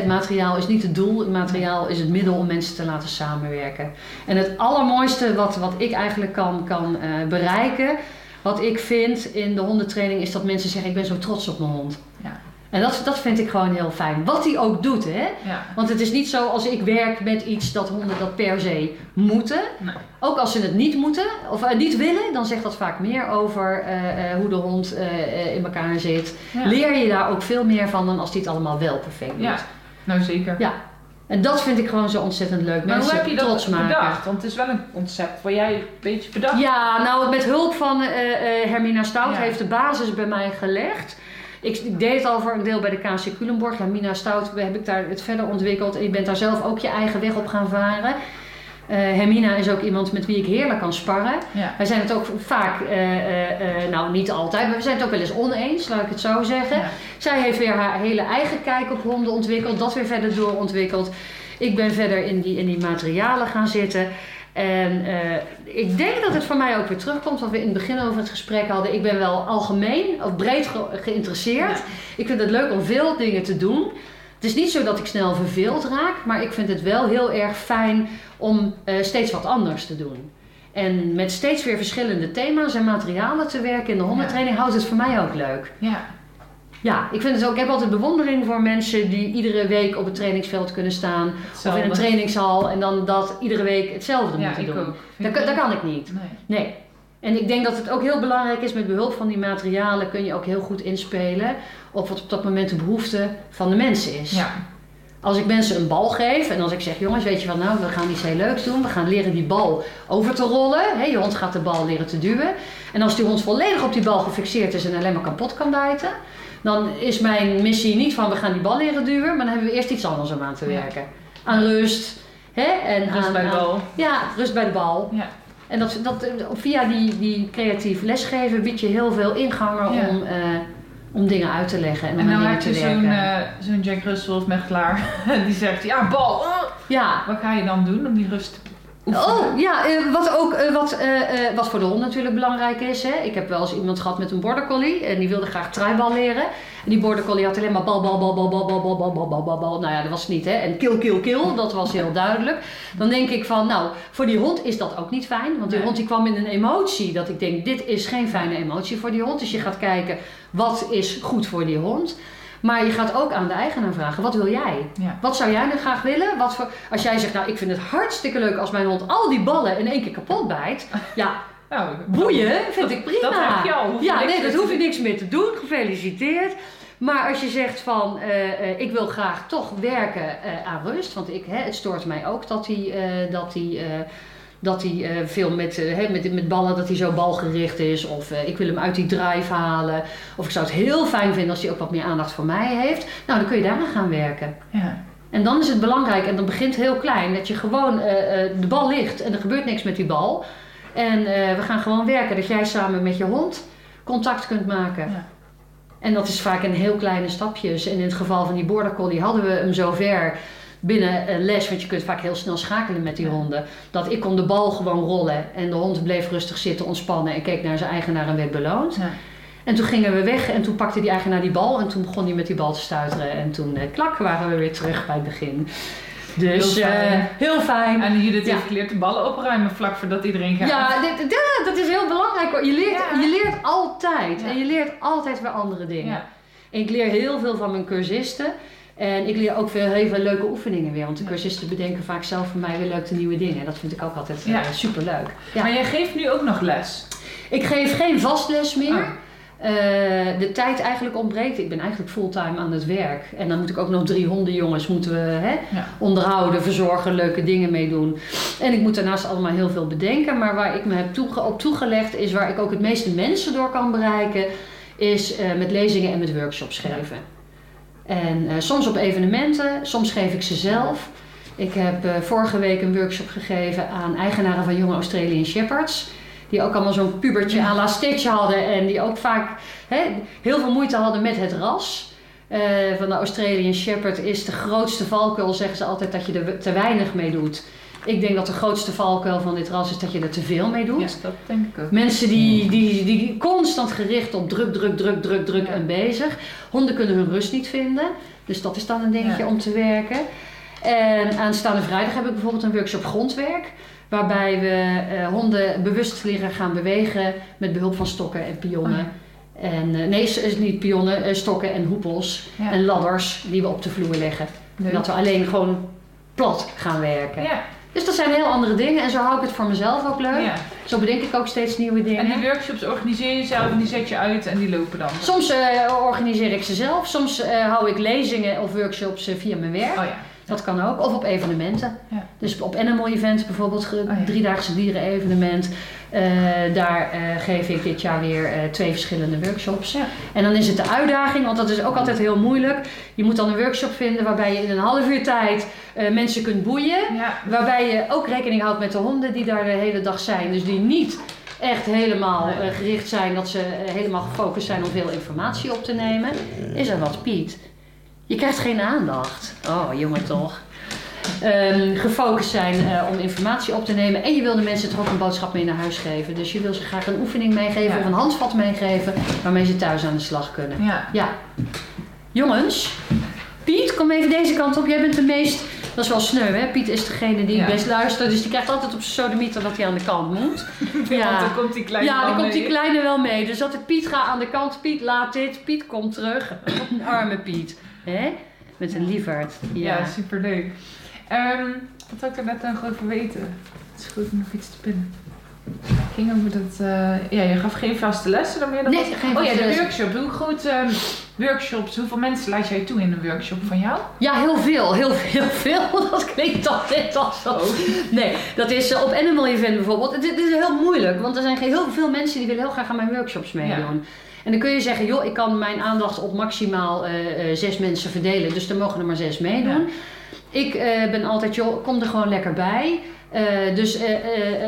materiaal is niet het doel, het materiaal is het middel om mensen te laten samenwerken. En het allermooiste wat ik eigenlijk kan bereiken, wat ik vind in de hondentraining, is dat mensen zeggen, ik ben zo trots op mijn hond. Ja. En dat vind ik gewoon heel fijn. Wat hij ook doet, hè. Ja. Want het is niet zo als ik werk met iets dat honden dat per se moeten. Nee. Ook als ze het niet moeten of niet willen, dan zegt dat vaak meer over hoe de hond in elkaar zit. Ja. Leer je daar ook veel meer van dan als die het allemaal wel perfect doet. Ja, nou zeker. Ja. En dat vind ik gewoon zo ontzettend leuk. Maar mensen hoe heb je trots dat maken. Bedacht? Want het is wel een concept waar jij een beetje bedacht. Ja, nou met hulp van Hermina Stout heeft de basis bij mij gelegd. Ik deed het al voor een deel bij de KC Culemborg. Hermina Stout heb ik daar het verder ontwikkeld. En je bent daar zelf ook je eigen weg op gaan varen. Hermina is ook iemand met wie ik heerlijk kan sparren. Ja. Wij zijn het ook vaak, nou niet altijd, maar we zijn het ook wel eens oneens, laat ik het zo zeggen. Ja. Zij heeft weer haar hele eigen kijk op honden ontwikkeld. Dat weer verder doorontwikkeld. Ik ben verder in die materialen gaan zitten. En ik denk dat het voor mij ook weer terugkomt wat we in het begin over het gesprek hadden. Ik ben wel algemeen of breed geïnteresseerd. Ja. Ik vind het leuk om veel dingen te doen. Het is niet zo dat ik snel verveeld raak, maar ik vind het wel heel erg fijn om steeds wat anders te doen. En met steeds weer verschillende thema's en materialen te werken in de hondentraining houdt het voor mij ook leuk. Ja. Ja, ik vind het ook. Ik heb altijd bewondering voor mensen die iedere week op het trainingsveld kunnen staan. Hetzelfde. Of in een trainingshal en dan dat iedere week hetzelfde moeten doen. Ook. Dat kan ik niet. Nee. En ik denk dat het ook heel belangrijk is, met behulp van die materialen kun je ook heel goed inspelen op wat op dat moment de behoefte van de mensen is. Ja. Als ik mensen een bal geef en als ik zeg, jongens, weet je wat, nou, we gaan iets heel leuks doen. We gaan leren die bal over te rollen. Je hond gaat de bal leren te duwen. En als die hond volledig op die bal gefixeerd is en alleen maar kapot kan bijten, dan is mijn missie niet van we gaan die bal leren duwen, maar dan hebben we eerst iets anders om aan te werken. Ja. Aan rust. Hè? En rust bij de bal. Ja, rust bij de bal. Ja. En dat, via die creatief lesgeven bied je heel veel ingangen om dingen uit te leggen. En dan heb je zo'n Jack Russell of Mechelaar die zegt, ja, bal. Oh. Ja. Wat ga je dan doen om die rust te oefenen? Oh, ja, wat voor de hond natuurlijk belangrijk is. Hè? Ik heb wel eens iemand gehad met een Border Collie en die wilde graag traaibal leren. En die Border Collie had alleen maar bal. Nou ja, dat was het niet, hè. En kill, dat was heel duidelijk. Dan denk ik van, nou, voor die hond is dat ook niet fijn. Want die hond die kwam in een emotie dat ik denk, dit is geen fijne emotie voor die hond. Dus je gaat kijken, wat is goed voor die hond? Maar je gaat ook aan de eigenaar vragen, wat wil jij? Ja. Wat zou jij nu graag willen? Wat voor, als jij zegt, nou ik vind het hartstikke leuk als mijn hond al die ballen in één keer kapot bijt. Ja, nou, boeien vind ik prima. Dat heb je al. Ja, nee, daar hoef je niks meer te doen. Gefeliciteerd. Maar als je zegt van, ik wil graag toch werken aan rust. Want het stoort mij ook dat hij veel met ballen, dat hij zo balgericht is. Of ik wil hem uit die drive halen. Of ik zou het heel fijn vinden als hij ook wat meer aandacht voor mij heeft. Nou, dan kun je daaraan gaan werken. Ja. En dan is het belangrijk, en dan begint heel klein, dat je gewoon de bal ligt en er gebeurt niks met die bal. En we gaan gewoon werken, dat jij samen met je hond contact kunt maken. Ja. En dat is vaak in heel kleine stapjes. En in het geval van die Border Collie hadden we hem zover binnen een les, want je kunt vaak heel snel schakelen met die honden, dat ik kon de bal gewoon rollen en de hond bleef rustig zitten, ontspannen en keek naar zijn eigenaar en werd beloond. Ja. En toen gingen we weg en toen pakte die eigenaar die bal en toen begon hij met die bal te stuiteren en toen klak waren we weer terug bij het begin. Dus heel fijn. En Judith heeft geleerd de ballen opruimen vlak voordat iedereen gaat. Ja, dat is heel belangrijk. Je leert altijd. Ja. En je leert altijd weer andere dingen. Ja. En ik leer heel veel van mijn cursisten. En ik leer ook heel veel leuke oefeningen weer. Want de cursisten bedenken vaak zelf voor mij weer leuke nieuwe dingen. Dat vind ik ook altijd superleuk. Ja. Maar jij geeft nu ook nog les? Ik geef geen vast les meer. Oh. De tijd eigenlijk ontbreekt. Ik ben eigenlijk fulltime aan het werk. En dan moet ik ook nog 3 hondenjongens onderhouden, verzorgen, leuke dingen mee doen. En ik moet daarnaast allemaal heel veel bedenken. Maar waar ik me heb op toegelegd is waar ik ook het meeste mensen door kan bereiken, is met lezingen en met workshops geven. Ja. En soms op evenementen, soms geef ik ze zelf. Ik heb vorige week een workshop gegeven aan eigenaren van jonge Australian Shepherds. Die ook allemaal zo'n pubertje à la Stitch hadden. En die ook vaak heel veel moeite hadden met het ras. Van de Australian Shepherd is de grootste valkuil, zeggen ze altijd, dat je er te weinig mee doet. Ik denk dat de grootste valkuil van dit ras is dat je er te veel mee doet. Ja, dat denk ik ook. Mensen die constant gericht op druk en bezig. Honden kunnen hun rust niet vinden. Dus dat is dan een dingetje om te werken. En aanstaande vrijdag heb ik bijvoorbeeld een workshop grondwerk. Waarbij we honden bewust leren gaan bewegen met behulp van stokken en pionnen. Oh. En, niet pionnen, stokken en hoepels en ladders die we op de vloer leggen. Leuk. Dat we alleen gewoon plat gaan werken. Ja. Dus dat zijn heel andere dingen en zo hou ik het voor mezelf ook leuk. Ja. Zo bedenk ik ook steeds nieuwe dingen. En die workshops organiseer je zelf en die zet je uit en die lopen dan? Soms organiseer ik ze zelf, soms hou ik lezingen of workshops via mijn werk. Oh, ja. Dat kan ook. Of op evenementen. Ja. Dus op animal events bijvoorbeeld, 3-daagse dierenevenement. Daar geef ik dit jaar weer 2 verschillende workshops. Ja. En dan is het de uitdaging, want dat is ook altijd heel moeilijk. Je moet dan een workshop vinden waarbij je in een half uur tijd mensen kunt boeien. Ja. Waarbij je ook rekening houdt met de honden die daar de hele dag zijn. Dus die niet echt helemaal gericht zijn, dat ze helemaal gefocust zijn om veel informatie op te nemen. Is er wat, Piet? Je krijgt geen aandacht. Oh, jongen toch. Gefocust zijn om informatie op te nemen. En je wil de mensen toch ook een boodschap mee naar huis geven. Dus je wil ze graag een oefening meegeven of een handvat meegeven. Waarmee ze thuis aan de slag kunnen. Ja. Jongens. Piet, kom even deze kant op. Jij bent de meest... Dat is wel sneu, hè? Piet is degene die best luistert. Dus die krijgt altijd op zijn sodemieter dat hij aan de kant moet. Ja, want dan komt die kleine wel mee. Dus altijd Piet, ga aan de kant. Piet, laat dit. Piet, kom terug. Arme Piet. Hè? Met een lieverd. Ja, superleuk. Wat had ik er net aan over weten? Het is goed om nog iets te pinnen. Ging over dat... je gaf geen vaste lessen dan meer? Nee, geen vaste lessen. De workshop. Hoe goed workshops, hoeveel mensen laat jij toe in een workshop van jou? Ja, heel veel. Dat klinkt al net als dat. Oh. Nee, dat is op Animal Event bijvoorbeeld. Het is heel moeilijk, want er zijn heel veel mensen die willen heel graag aan mijn workshops meedoen. Ja. En dan kun je zeggen, joh, ik kan mijn aandacht op maximaal 6 mensen verdelen. Dus er mogen er maar 6 meedoen. Ja. Ik ben altijd, joh, kom er gewoon lekker bij.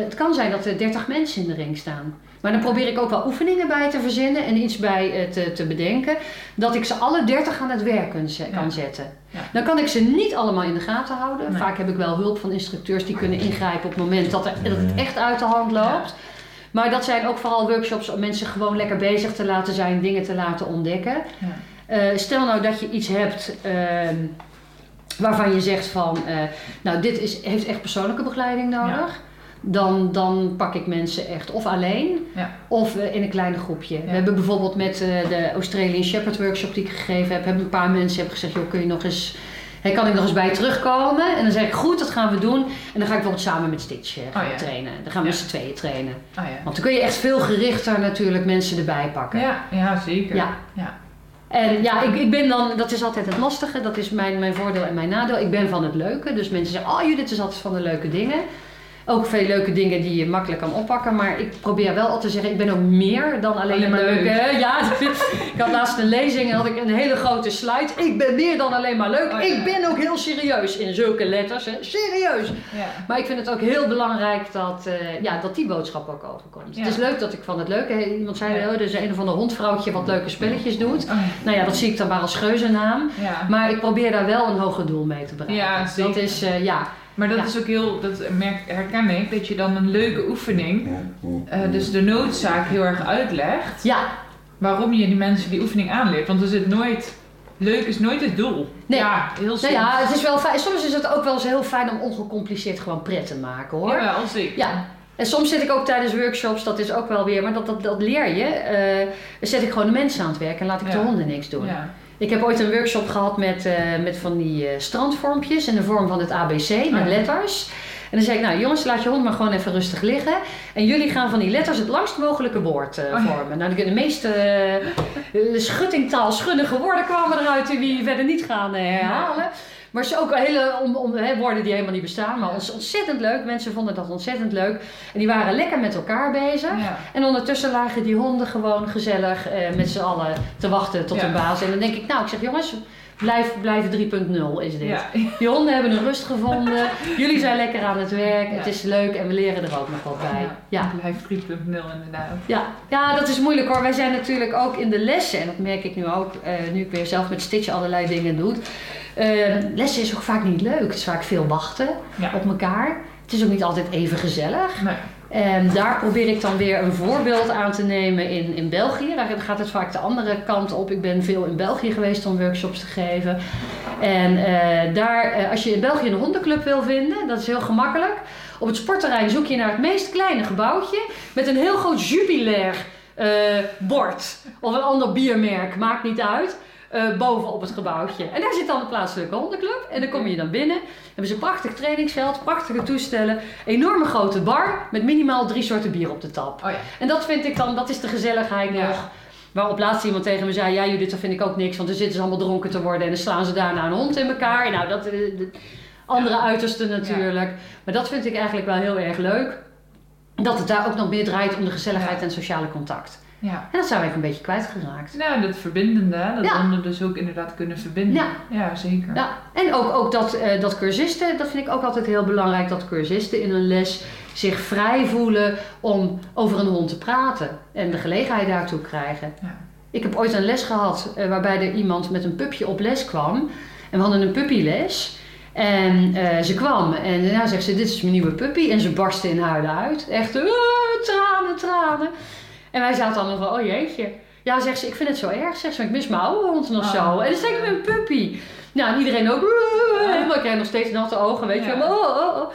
Het kan zijn dat er 30 mensen in de ring staan. Maar dan probeer ik ook wel oefeningen bij te verzinnen en iets bij te bedenken. Dat ik ze alle 30 aan het werk kan zetten. Ja. Dan kan ik ze niet allemaal in de gaten houden. Nee. Vaak heb ik wel hulp van instructeurs die kunnen ingrijpen op het moment dat het echt uit de hand loopt. Ja. Maar dat zijn ook vooral workshops om mensen gewoon lekker bezig te laten zijn, dingen te laten ontdekken. Ja. Stel nou dat je iets hebt waarvan je zegt van, nou dit heeft echt persoonlijke begeleiding nodig. Ja. dan pak ik mensen echt of alleen of in een klein groepje. Ja. We hebben bijvoorbeeld met de Australian Shepherd workshop die ik gegeven heb, hebben een paar mensen gezegd, joh, kun je nog eens... kan ik nog eens bij terugkomen? En dan zeg ik, goed, dat gaan we doen. En dan ga ik bijvoorbeeld samen met Stitch trainen. Dan gaan we met z'n tweeën trainen. Oh, ja. Want dan kun je echt veel gerichter natuurlijk mensen erbij pakken. Ja zeker. Ja. Ja. En ik ben dan, dat is altijd het lastige, dat is mijn voordeel en mijn nadeel. Ik ben van het leuke, dus mensen zeggen, oh Judith is altijd van de leuke dingen. Ook veel leuke dingen die je makkelijk kan oppakken, maar ik probeer wel altijd te zeggen, ik ben ook meer dan alleen maar leuk. Ik had laatst een lezing en had ik een hele grote slide. Ik ben meer dan alleen maar leuk. Ik ben ook heel serieus in zulke letters. Hè. Serieus! Ja. Maar ik vind het ook heel belangrijk dat, dat die boodschap ook overkomt. Ja. Het is leuk dat ik van het leuke, iemand zei, er is een of ander hondvrouwtje wat leuke spelletjes doet. Nou ja, dat zie ik dan maar als geuzennaam. Ja. Maar ik probeer daar wel een hoger doel mee te bereiken. Ja, dat is, Maar dat is ook heel, herken ik, dat je dan een leuke oefening, dus de noodzaak heel erg uitlegt, waarom je die mensen die oefening aanleert. Want er zit nooit, leuk is nooit het doel. Nee. Ja, heel soms. Het is wel fijn. Soms is het ook wel eens heel fijn om ongecompliceerd gewoon pret te maken hoor. Ja, als ik. Ja. En soms zit ik ook tijdens workshops, dat is ook wel weer, maar dat leer je. Dan zet ik gewoon de mensen aan het werk en laat ik de honden niks doen. Ja. Ik heb ooit een workshop gehad met van die strandvormpjes in de vorm van het ABC, met letters. En dan zei ik, nou jongens, laat je hond maar gewoon even rustig liggen. En jullie gaan van die letters het langst mogelijke woord vormen. Nou, de meeste schuttingtaal, schundige woorden kwamen eruit die we verder niet gaan herhalen. Maar ze ook hele woorden die helemaal niet bestaan, maar ontzettend leuk. Mensen vonden dat ontzettend leuk. En die waren lekker met elkaar bezig. Ja. En ondertussen lagen die honden gewoon gezellig met z'n allen te wachten tot hun baas. En dan denk ik, nou, ik zeg jongens, blijf 3.0 is dit. Ja. Die honden hebben hun rust gevonden. Jullie zijn lekker aan het werk. Ja. Het is leuk en we leren er ook nog wat bij. Ja. Blijf 3.0 inderdaad. Ja, dat is moeilijk hoor. Wij zijn natuurlijk ook in de lessen, en dat merk ik nu ook, nu ik weer zelf met Stitch allerlei dingen doe. Lessen is ook vaak niet leuk. Het is vaak veel wachten op elkaar. Het is ook niet altijd even gezellig. Nee. En daar probeer ik dan weer een voorbeeld aan te nemen in België. Daar gaat het vaak de andere kant op. Ik ben veel in België geweest om workshops te geven. En als je in België een hondenclub wil vinden, dat is heel gemakkelijk. Op het sportterrein zoek je naar het meest kleine gebouwtje met een heel groot jubilair bord. Of een ander biermerk, maakt niet uit. Boven op het gebouwtje. En daar zit dan de plaatselijke hondenclub. En dan kom je dan binnen. Hebben ze een prachtig trainingsveld, prachtige toestellen. Enorme grote bar met minimaal 3 soorten bier op de tap. En dat vind ik dan, dat is de gezelligheid nog. Waarop laatst iemand tegen me zei, ja Judith, dat vind ik ook niks. Want dan zitten ze allemaal dronken te worden en dan slaan ze daarna een hond in elkaar. Nou, dat andere uitersten natuurlijk. Ja. Maar dat vind ik eigenlijk wel heel erg leuk. Dat het daar ook nog meer draait om de gezelligheid en sociale contact. Ja. En dat zijn we even een beetje kwijtgeraakt. Nou, dat verbindende, dat honden dus ook inderdaad kunnen verbinden. Ja zeker. Ja. En ook dat cursisten, dat vind ik ook altijd heel belangrijk, dat cursisten in een les zich vrij voelen om over een hond te praten en de gelegenheid daartoe krijgen. Ja. Ik heb ooit een les gehad waarbij er iemand met een pupje op les kwam en we hadden een puppyles. En ze kwam en daarna zegt ze, dit is mijn nieuwe puppy, en ze barstte in huilen uit. Echt, tranen, tranen. En wij zaten allemaal van, oh jeetje. Ja, zegt ze, ik vind het zo erg. Zegt ze, ik mis mijn oude hond nog zo. En dan zeg ik met een puppy. Nou, en iedereen ook. Helemaal, ik krijg nog steeds natte ogen, weet je. Oh.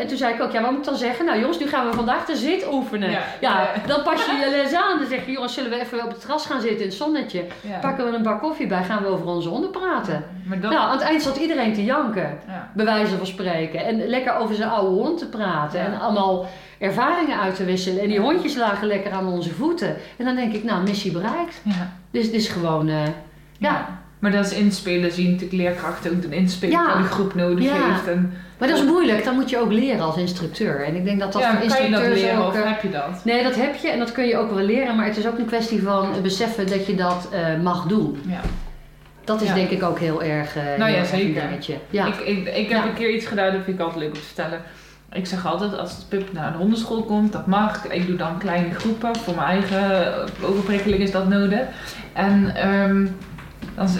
En toen zei ik ook, wat moet ik dan zeggen? Nou jongens, nu gaan we vandaag de zit oefenen. Ja. Dan pas je je les aan. Dan zeg je, jongens, zullen we even op het terras gaan zitten in het zonnetje? Ja. Pakken we een bak koffie bij, gaan we over onze honden praten. Maar dan... Nou, aan het eind zat iedereen te janken. Ja. Bij wijze van spreken. En lekker over zijn oude hond te praten. Ja. En allemaal ervaringen uit te wisselen. En die hondjes lagen lekker aan onze voeten. En dan denk ik, nou, missie bereikt. Ja. Dus het is gewoon, Maar dat is inspelen, zien natuurlijk leerkrachten ook een inspelen die groep nodig heeft. En... Maar dat is moeilijk, dat moet je ook leren als instructeur. En ik denk dat voor instructeurs kan je dat leren ook, of heb je dat? Nee, dat heb je en dat kun je ook wel leren. Maar het is ook een kwestie van beseffen dat je dat mag doen. Ja. Dat is denk ik ook heel erg een dingetje. Ja. Ik heb een keer iets gedaan, dat vind ik altijd leuk om te vertellen. Ik zeg altijd, als het pup naar een hondenschool komt, dat mag. Ik doe dan kleine groepen, voor mijn eigen overprikkeling is dat nodig. En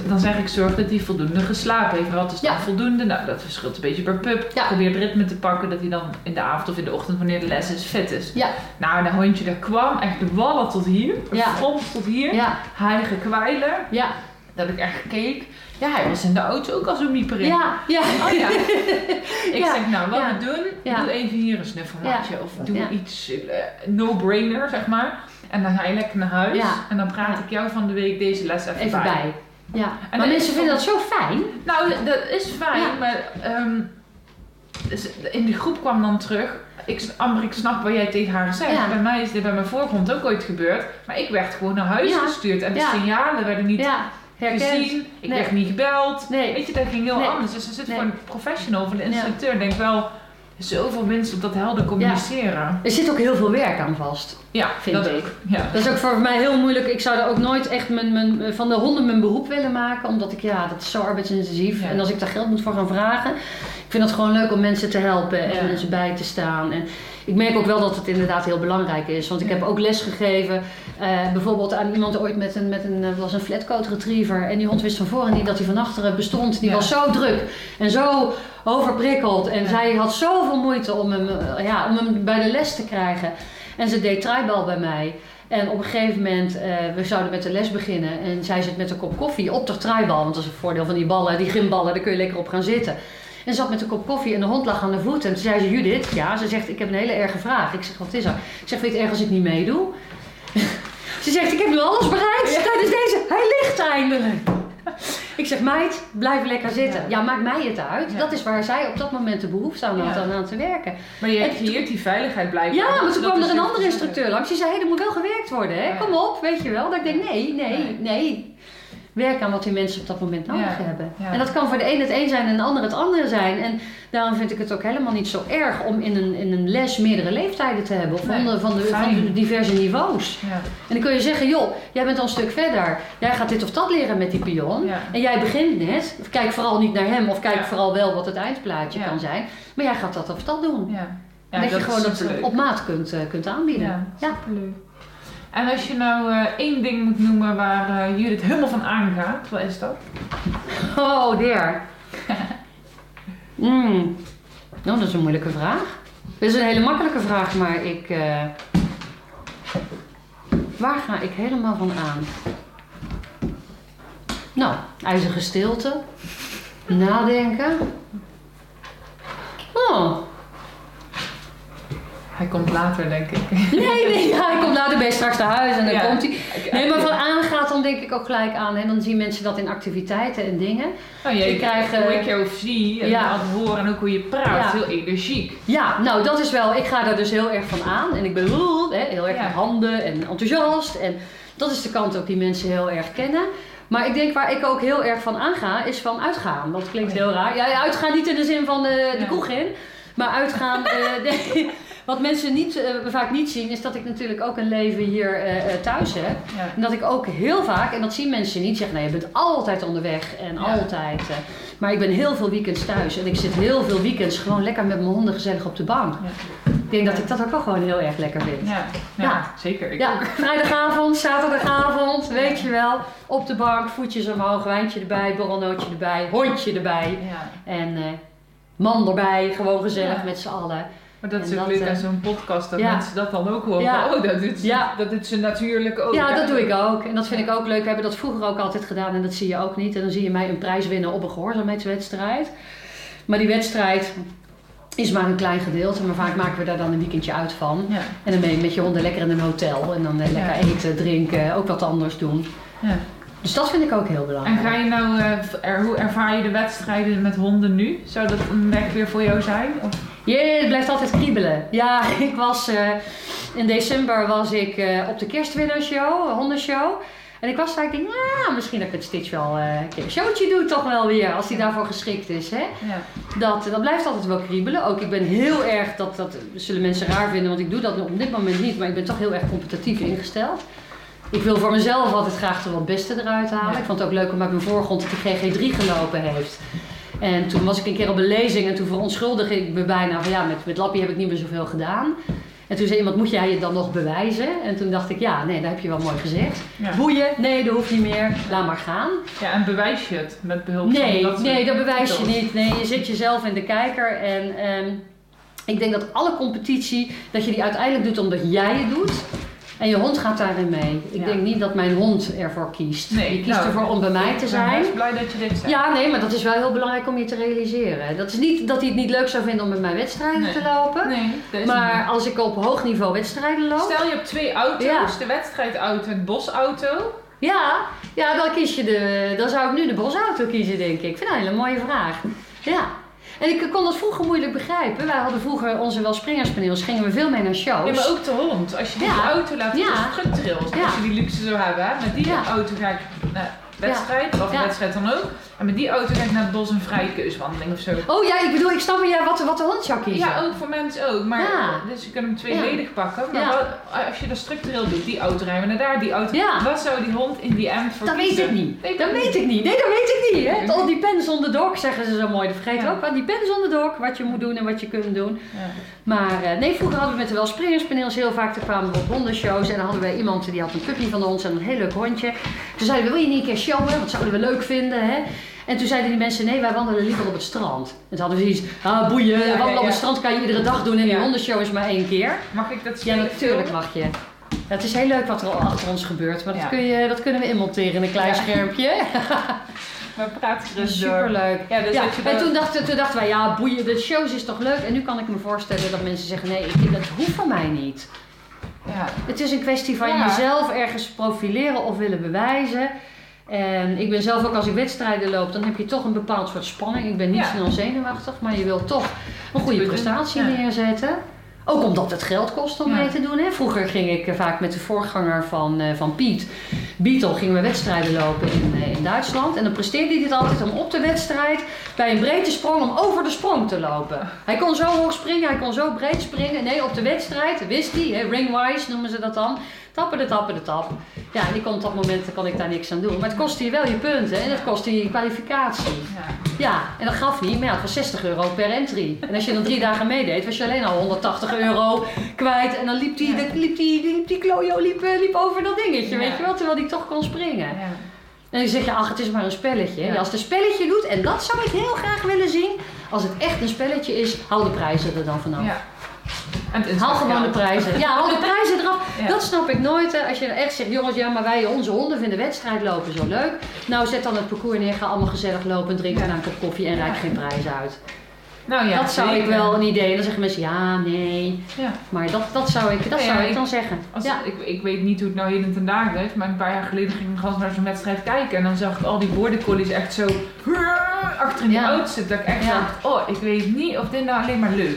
dan zeg ik, zorg dat hij voldoende geslapen heeft. Wat is dan voldoende? Nou, dat verschilt een beetje per pup. Ja. Probeer het ritme te pakken, dat hij dan in de avond of in de ochtend, wanneer de les is, fit is. Ja. Nou, dat hondje daar kwam, echt de wallen tot hier, de front tot hier, heilige kwijlen. Ja. Dat ik echt keek. Ja, hij was in de auto ook als omnieperin. Ja. Oh ja. Ik zeg, nou, wat we doen, doe even hier een snuffelmaatje of doe iets no-brainer, zeg maar. En dan ga je lekker naar huis en dan praat ik jou van de week deze les even bij. Ja, en maar mensen vinden dat zo fijn. Nou, dat is fijn, maar in de groep kwam dan terug... Amber, ik snap wat jij tegen haar zegt. Ja. Bij mij is dit bij mijn voorgrond ook ooit gebeurd. Maar ik werd gewoon naar huis gestuurd. En de signalen werden niet gezien. Ik werd niet gebeld. Nee. Weet je, dat ging heel anders. Dus er zit gewoon een professional van de instructeur. Ik denk wel, zoveel mensen op dat helder communiceren. Ja. Er zit ook heel veel werk aan vast. Ja, vind dat ik. Ja. Dat is ook voor mij heel moeilijk. Ik zou er ook nooit echt van de honden mijn beroep willen maken. Omdat ik, dat is zo arbeidsintensief. Ja. En als ik daar geld moet voor gaan vragen... Ik vind het gewoon leuk om mensen te helpen en mensen bij te staan. En ik merk ook wel dat het inderdaad heel belangrijk is. Want ik heb ook les gegeven, bijvoorbeeld aan iemand ooit was een flatcoat retriever. En die hond wist van voren niet dat hij van achteren bestond. Die was zo druk en zo overprikkeld. En zij had zoveel moeite om hem bij de les te krijgen. En ze deed tribal bij mij. En op een gegeven moment, we zouden met de les beginnen. En zij zit met een kop koffie op de tribal. Want dat is een voordeel van die ballen, die gymballen, daar kun je lekker op gaan zitten. En zat met een kop koffie en de hond lag aan de voet. En toen zei ze, Judith, ze zegt, ik heb een hele erge vraag. Ik zeg, wat is er? Ik zeg, vind je het erg als ik niet meedoe? Ze zegt, ik heb nu alles bereikt. Ja. Tijdens deze, hij ligt eindelijk. Ik zeg, meid, blijf lekker zitten. Ja, maakt mij het uit. Ja. Dat is waar zij op dat moment de behoefte aan had aan te werken. Maar je creëert die veiligheid blijven. Ja, maar toen kwam er een andere instructeur langs. Die zei, er moet wel gewerkt worden. Hè? Ja. Kom op, weet je wel. Dat ik denk, nee. Werk aan wat die mensen op dat moment nodig hebben. Ja. En dat kan voor de een het een zijn en de ander het andere zijn. En daarom vind ik het ook helemaal niet zo erg om in een les meerdere leeftijden te hebben. Of van de diverse niveaus. Ja. En dan kun je zeggen, joh, jij bent al een stuk verder. Jij gaat dit of dat leren met die pion. Ja. En jij begint net. Kijk vooral niet naar hem. Of kijk vooral wel wat het eindplaatje kan zijn. Maar jij gaat dat of dat doen. Ja. Ja, dat je gewoon dat op maat kunt aanbieden. Ja, superleuk. En als je nou één ding moet noemen waar Judith helemaal van aangaat, wat is dat? Oh, dear. Nou, dat is een moeilijke vraag. Dat is een hele makkelijke vraag, maar ik... Waar ga ik helemaal van aan? Nou, ijzige stilte. Nadenken. Oh. Hij komt later, denk ik. Nee, hij komt later, ben je straks naar huis en dan komt hij. Nee, maar van aangaat, dan denk ik ook gelijk aan. En dan zien mensen dat in activiteiten en dingen. Oh jee, hoe ik jou zie en aan het horen en ook hoe je praat. Ja. Heel energiek. Ja, nou dat is wel, ik ga daar dus heel erg van aan. En ik ben heel erg met handen en enthousiast. En dat is de kant ook die mensen heel erg kennen. Maar ik denk waar ik ook heel erg van aanga, is van uitgaan. Dat klinkt heel raar. Ja, uitgaan niet in de zin van de kroeg in. Maar uitgaan... Wat mensen vaak niet zien, is dat ik natuurlijk ook een leven hier thuis heb. Ja. En dat ik ook heel vaak, en dat zien mensen niet, zeggen, je bent altijd onderweg en altijd. Maar ik ben heel veel weekends thuis en ik zit heel veel weekends gewoon lekker met mijn honden gezellig op de bank. Ja. Ik denk dat ik dat ook wel gewoon heel erg lekker vind. Ja, zeker. Ik ook. Vrijdagavond, zaterdagavond, weet je wel. Op de bank, voetjes omhoog, wijntje erbij, borrelnootje erbij, hondje erbij. Ja. En man erbij, gewoon gezellig met z'n allen. Maar dat is ook leuk aan zo'n podcast, dat mensen dat dan ook horen. Ja. Oh, dat doet ze natuurlijk ook. Ja, dat doe ik ook. En dat vind ik ook leuk. We hebben dat vroeger ook altijd gedaan en dat zie je ook niet. En dan zie je mij een prijs winnen op een gehoorzaamheidswedstrijd. Maar die wedstrijd is maar een klein gedeelte. Maar vaak maken we daar dan een weekendje uit van. Ja. En dan ben je met je honden lekker in een hotel. En dan lekker eten, drinken, ook wat anders doen. Ja. Dus dat vind ik ook heel belangrijk. En ga je nou, hoe ervaar je de wedstrijden met honden nu? Zou dat een weg weer voor jou zijn? Of? Jee, het blijft altijd kriebelen. Ja, ik was in december op de kerstwinnershow, hondenshow. En ik was daar, ik denk, misschien dat ik het Stitch wel een keer een showtje doe toch wel weer. Als die daarvoor geschikt is. Hè? Ja. Dat blijft altijd wel kriebelen. Ook ik ben heel erg, dat zullen mensen raar vinden, want ik doe dat op dit moment niet. Maar ik ben toch heel erg competitief ingesteld. Ik wil voor mezelf altijd graag er wat beste eruit halen. Ja. Ik vond het ook leuk om uit mijn voorgrond dat hij GG3 gelopen heeft. En toen was ik een keer op een lezing en toen verontschuldigde ik me bijna van met Lappie heb ik niet meer zoveel gedaan. En toen zei iemand, moet jij je dan nog bewijzen? En toen dacht ik, dat heb je wel mooi gezegd. Ja. Boeien, nee, dat hoeft niet meer, laat maar gaan. Ja, en bewijs je het met behulp van dat bewijs je niet. Nee, je zit jezelf in de kijker en ik denk dat alle competitie, dat je die uiteindelijk doet omdat jij het doet. En je hond gaat daarin mee. Ik denk niet dat mijn hond ervoor kiest. Nee, die kiest ervoor om bij mij te zijn. Ik ben blij dat je dit zegt. Ja, nee, maar dat is wel heel belangrijk om je te realiseren. Dat is niet dat hij het niet leuk zou vinden om met mijn wedstrijden te lopen. Nee, maar als ik op hoog niveau wedstrijden loop... Stel je hebt twee auto's, de wedstrijdauto en het bosauto. Ja, dan kies je dan zou ik nu de bosauto kiezen, denk ik. Ik vind dat een hele mooie vraag. Ja. En ik kon dat vroeger moeilijk begrijpen. Wij hadden vroeger onze wel springerspaneels, gingen we veel mee naar shows. Ja, maar ook de hond. Als je die auto laat doen, structureel. Als je die luxe zou hebben, hè? Met die auto ga ik naar wedstrijd, of een wedstrijd dan ook. En met die auto ga ik naar het bos een vrije keuswandeling of zo. Oh ja, ik bedoel, ik snap niet wat de hond zou kiezen. Ja, ook voor mensen ook. Maar, dus je kunt hem tweeledig pakken. Maar wat, als je dat structureel doet, die auto rijden we naar daar, die auto. Ja. Wat zou die hond in die end voor dat kiezen? Dat weet ik niet. Nee, dat weet ik niet. Hè? Het all depends on the dog, zeggen ze zo mooi. Dat vergeet ook. All depends on the dog, wat je moet doen en wat je kunt doen. Ja. Maar nee, vroeger hadden we met de wel springerspaneels heel vaak. Toen kwamen we op hondenshows en dan hadden we iemand die had een puppy van ons en een heel leuk hondje. Toen zeiden we, wil je niet een keer showen? Wat zouden we leuk vinden, hè? En toen zeiden die mensen, nee, wij wandelen liever op het strand. En toen hadden ze iets, boeien, wandelen op het strand kan je iedere dag doen en die hondenshow is maar 1 keer. Mag ik dat spelen? Ja, natuurlijk mag je. Ja, het is heel leuk wat er achter ons gebeurt, maar dat kunnen we inmonteren in een klein schermpje. Maar praat gerust door. Superleuk. Ja, dus en toen dachten wij, boeien, de shows is toch leuk? En nu kan ik me voorstellen dat mensen zeggen, nee, dat hoeft van mij niet. Ja. Het is een kwestie van jezelf ergens profileren of willen bewijzen. En ik ben zelf ook, als ik wedstrijden loop, dan heb je toch een bepaald soort spanning. Ik ben niet snel zenuwachtig, maar je wilt toch een goede prestatie neerzetten. Ook omdat het geld kost om mee te doen. Hè? Vroeger ging ik vaak met de voorganger van Piet, Beetle, gingen we wedstrijden lopen in Duitsland. En dan presteerde hij dit altijd om op de wedstrijd bij een breedte sprong om over de sprong te lopen. Hij kon zo hoog springen, hij kon zo breed springen. Nee, op de wedstrijd wist hij, hè, ringwise noemen ze dat dan. Tappen de tap. Ja, die komt op dat moment, dan kan ik daar niks aan doen. Maar het kostte je wel je punten en het kostte je kwalificatie. Ja, en dat gaf niet, maar het was €60 per entry. En als je dan 3 dagen meedeed, was je alleen al €180 kwijt. En dan liep die klojo over dat dingetje, weet je wel, terwijl die toch kon springen. Ja. En dan zeg je, ach, het is maar een spelletje. Ja. Ja, als het een spelletje doet, en dat zou ik heel graag willen zien, als het echt een spelletje is, haal de prijzen er dan vanaf. Ja. Haal gewoon de prijzen. Ja, haal de prijzen eraf. Ja. Dat snap ik nooit. Als je echt zegt, jongens, ja, maar wij onze honden vinden wedstrijd lopen zo leuk. Nou, zet dan het parcours neer, ga allemaal gezellig lopen, drinken aan een kop koffie en reik geen prijs uit. Nou ja, dat zou ik wel een idee. En dan zeggen mensen, ja, nee. Ja. Maar dat zou ik dan zeggen. Ik weet niet hoe het nou heden ten dagen is, maar een paar jaar geleden ging ik gewoon naar zo'n wedstrijd kijken. En dan zag ik al die border collies echt zo achter in de auto zitten. Dat ik echt dacht, ik weet niet of dit nou alleen maar leuk is.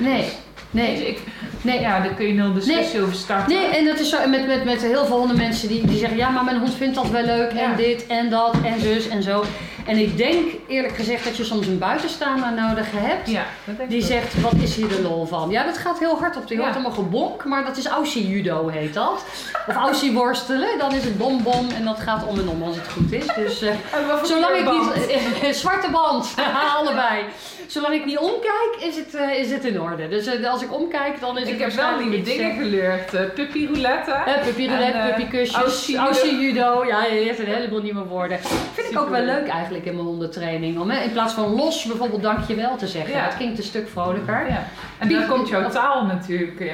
Nee. Dus daar kun je nul discussie over starten. Nee, en dat is zo met heel veel honden mensen die zeggen, ja, maar mijn hond vindt dat wel leuk en dit en dat en zus en zo. En ik denk eerlijk gezegd dat je soms een buitenstaander nodig hebt zegt, wat is hier de lol van? Ja, dat gaat heel hard op. Je hoort allemaal gebonk, maar dat is aussie-judo heet dat. Of aussie-worstelen, dan is het bom-bom en dat gaat om en om als het goed is. Dus zolang ik niet... Zwarte band, allebei. Zolang ik niet omkijk, is het in orde. Dus als ik omkijk, dan is het... Ik heb wel nieuwe dingen geleerd. Puppy roulette. Puppy roulette, puppykusjes, aussie-judo. Ja, je leert een heleboel nieuwe woorden. Vind ik ook wel leuk eigenlijk. In mijn hondentraining om, hè? In plaats van los bijvoorbeeld dankjewel te zeggen. Ja. Dat klinkt een stuk vrolijker. Ja. En dan komt jouw taal natuurlijk.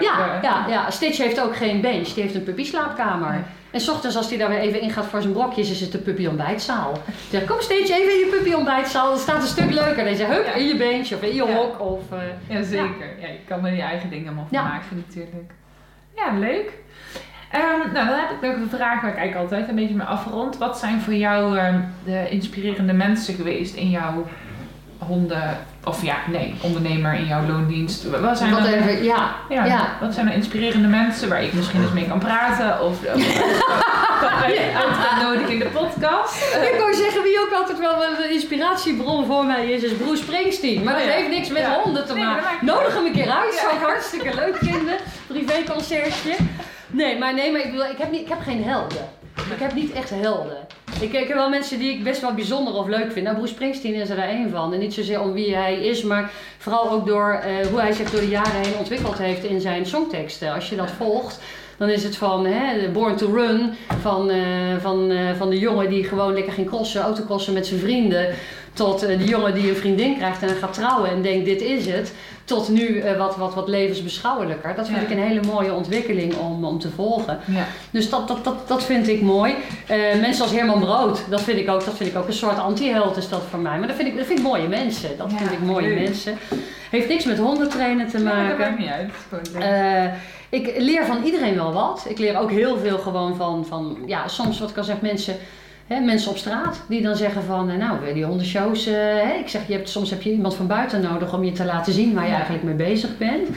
Ja. Stitch heeft ook geen bench, die heeft een puppy slaapkamer. Nee. En 's ochtends als hij daar weer even in gaat voor zijn brokjes, is het de puppy ontbijtzaal. Zeg, kom Stitch, even in je puppy ontbijtzaal, dat staat een stuk leuker. Dan zeg je, hup, in je bench of in je hok. Of, zeker. Ja. Ja, je kan er je eigen dingen allemaal van maken natuurlijk. Ja, leuk. Nou, dan heb ik nog een vraag waar ik eigenlijk altijd een beetje mee afrond. Wat zijn voor jou de inspirerende mensen geweest in jouw ondernemer in jouw loondienst? Wat zijn er inspirerende mensen waar ik misschien eens mee kan praten? Of uitnodig in de podcast? Ik wou zeggen, wie ook altijd wel een inspiratiebron voor mij is Bruce Springsteen. Maar dat heeft niks met honden te maken. Nodig hem een keer uit, zou ik hartstikke leuk vinden. Privéconcertje. Nee, maar ik bedoel, ik heb geen helden. Ik heb niet echt helden. Ik heb wel mensen die ik best wel bijzonder of leuk vind. Nou, Bruce Springsteen is er daar één van. En niet zozeer om wie hij is, maar vooral ook door hoe hij zich door de jaren heen ontwikkeld heeft in zijn songteksten. Als je dat volgt, dan is het van Born to Run, van de jongen die gewoon lekker ging autocrossen met zijn vrienden. tot de jongen die een vriendin krijgt en gaat trouwen en denkt dit is het, tot nu wat levensbeschouwelijker. Dat vind ik een hele mooie ontwikkeling om te volgen. Ja. Dus dat vind ik mooi. Mensen als Herman Brood, dat vind ik ook een soort anti-held is dat voor mij. Maar dat vind ik mooie mensen. Dat vind ik mooie mensen. Heeft niks met hondentrainen te maken. Ja, dat maakt niet uit. Ik leer van iedereen wel wat. Ik leer ook heel veel gewoon van ja, soms wat ik al zeg, mensen op straat die dan zeggen van, nou die hondenshows, ik zeg, soms heb je iemand van buiten nodig om je te laten zien waar je eigenlijk mee bezig bent.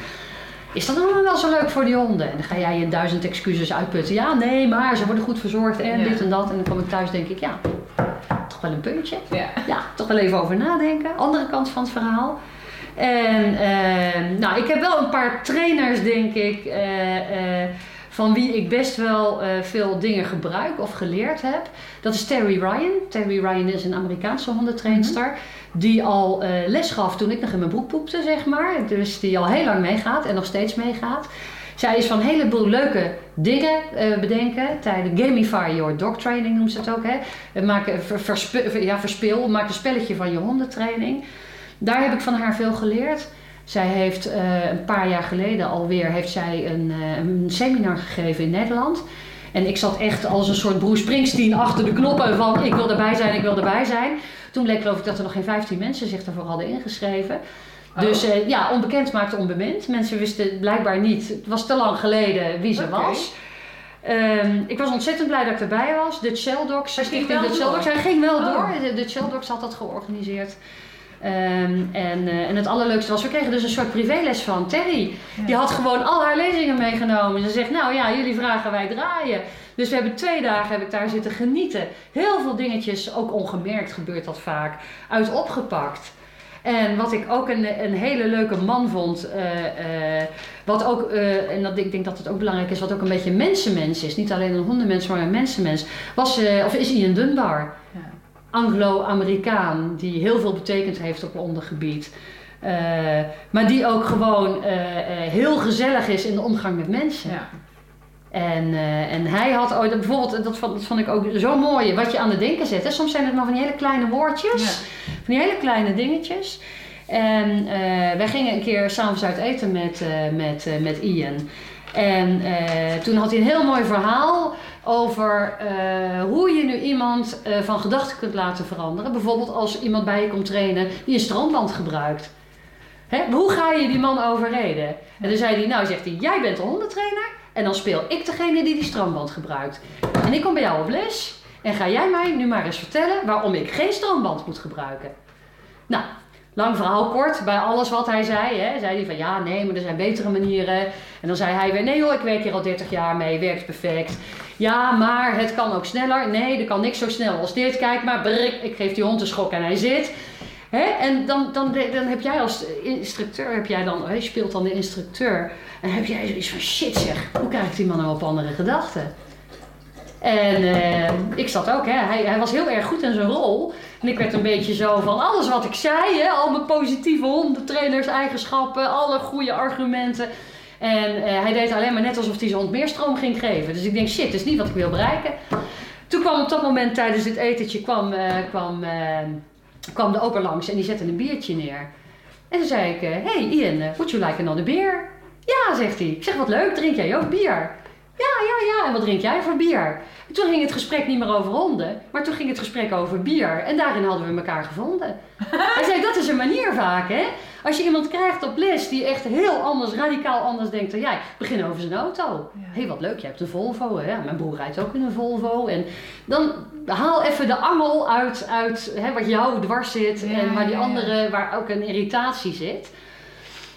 Is dat allemaal wel zo leuk voor die honden? En dan ga jij je 1000 excuses uitputten. Ja, nee, maar ze worden goed verzorgd en dit en dat. En dan kom ik thuis, denk ik, ja, toch wel een puntje. Ja, toch wel even over nadenken. Andere kant van het verhaal. En ik heb wel een paar trainers, denk ik, van wie ik best wel veel dingen gebruik of geleerd heb. Dat is Terry Ryan. Terry Ryan is een Amerikaanse hondentrainster. Mm-hmm. Die al les gaf toen ik nog in mijn broek poepte, zeg maar. Dus die al heel lang meegaat en nog steeds meegaat. Zij is van een heleboel leuke dingen bedenken. Tijdens Gamify Your Dog Training noemt ze het ook. Hè? Maak een spelletje van je hondentraining. Daar heb ik van haar veel geleerd. Zij heeft een paar jaar geleden alweer een seminar gegeven in Nederland. En ik zat echt als een soort Bruce Springsteen achter de knoppen van ik wil erbij zijn. Toen bleek geloof ik dat er nog geen 15 mensen zich daarvoor hadden ingeschreven. Oh. Dus onbekend maakte onbemind. Mensen wisten blijkbaar niet, het was te lang geleden wie ze was. Ik was ontzettend blij dat ik erbij was. De Shelldogs, hij ging wel door. De Shelldogs had dat georganiseerd. En het allerleukste was, we kregen dus een soort privéles van Terry. Ja. Die had gewoon al haar lezingen meegenomen. Ze zegt, nou ja, jullie vragen, wij draaien. Dus we hebben 2 dagen heb ik daar zitten genieten. Heel veel dingetjes, ook ongemerkt gebeurt dat vaak, uit opgepakt. En wat ik ook een hele leuke man vond, wat ook, en dat, ik denk dat het ook belangrijk is, wat ook een beetje mensenmens is. Niet alleen een hondenmens, maar een mensenmens. Is Ian Dunbar. Ja. Anglo-Amerikaan die heel veel betekend heeft op ondergebied, maar die ook gewoon heel gezellig is in de omgang met mensen. Ja. En hij had ooit bijvoorbeeld, dat vond ik ook zo mooi, wat je aan het denken zet. Hè? Soms zijn het maar van die hele kleine woordjes, van die hele kleine dingetjes. En wij gingen een keer 's avonds uit eten met Ian. En toen had hij een heel mooi verhaal over hoe je nu iemand van gedachten kunt laten veranderen. Bijvoorbeeld als iemand bij je komt trainen die een stroomband gebruikt. Hoe ga je die man overreden? En toen zei hij, nou zegt hij, jij bent de hondentrainer en dan speel ik degene die stroomband gebruikt. En ik kom bij jou op les en ga jij mij nu maar eens vertellen waarom ik geen stroomband moet gebruiken. Nou, lang verhaal kort, bij alles wat hij zei, zei hij van ja, nee, maar er zijn betere manieren. En dan zei hij weer, nee joh, ik werk hier al 30 jaar mee, werkt perfect. Ja, maar het kan ook sneller. Nee, er kan niks zo snel als dit. Kijk maar, brrr, ik geef die hond een schok en hij zit. En dan heb jij als instructeur, je speelt dan de instructeur. En heb jij zoiets van, shit zeg, hoe krijgt die man nou op andere gedachten? En ik zat ook, hij was heel erg goed in zijn rol. En ik werd een beetje zo van alles wat ik zei, al mijn positieve hondentrainers, eigenschappen, alle goede argumenten. En hij deed alleen maar net alsof hij zijn hond meer stroom ging geven. Dus ik denk, shit, dat is niet wat ik wil bereiken. Toen kwam op dat moment tijdens dit etentje kwam de ober langs en die zette een biertje neer. En toen zei ik, hey Ian, would you like another beer? Ja, zegt hij. Ik zeg, wat leuk, drink jij ook bier? Ja, en wat drink jij voor bier? En toen ging het gesprek niet meer over honden, maar toen ging het gesprek over bier. En daarin hadden we elkaar gevonden. Hij zei, dat is een manier vaak, hè? Als je iemand krijgt op les die echt heel anders, radicaal anders denkt dan jij. Begin over zijn auto. Ja. Hé, wat leuk, jij hebt een Volvo, hè? Mijn broer rijdt ook in een Volvo. En dan haal even de angel uit wat jou dwars zit en waar die andere, waar ook een irritatie zit.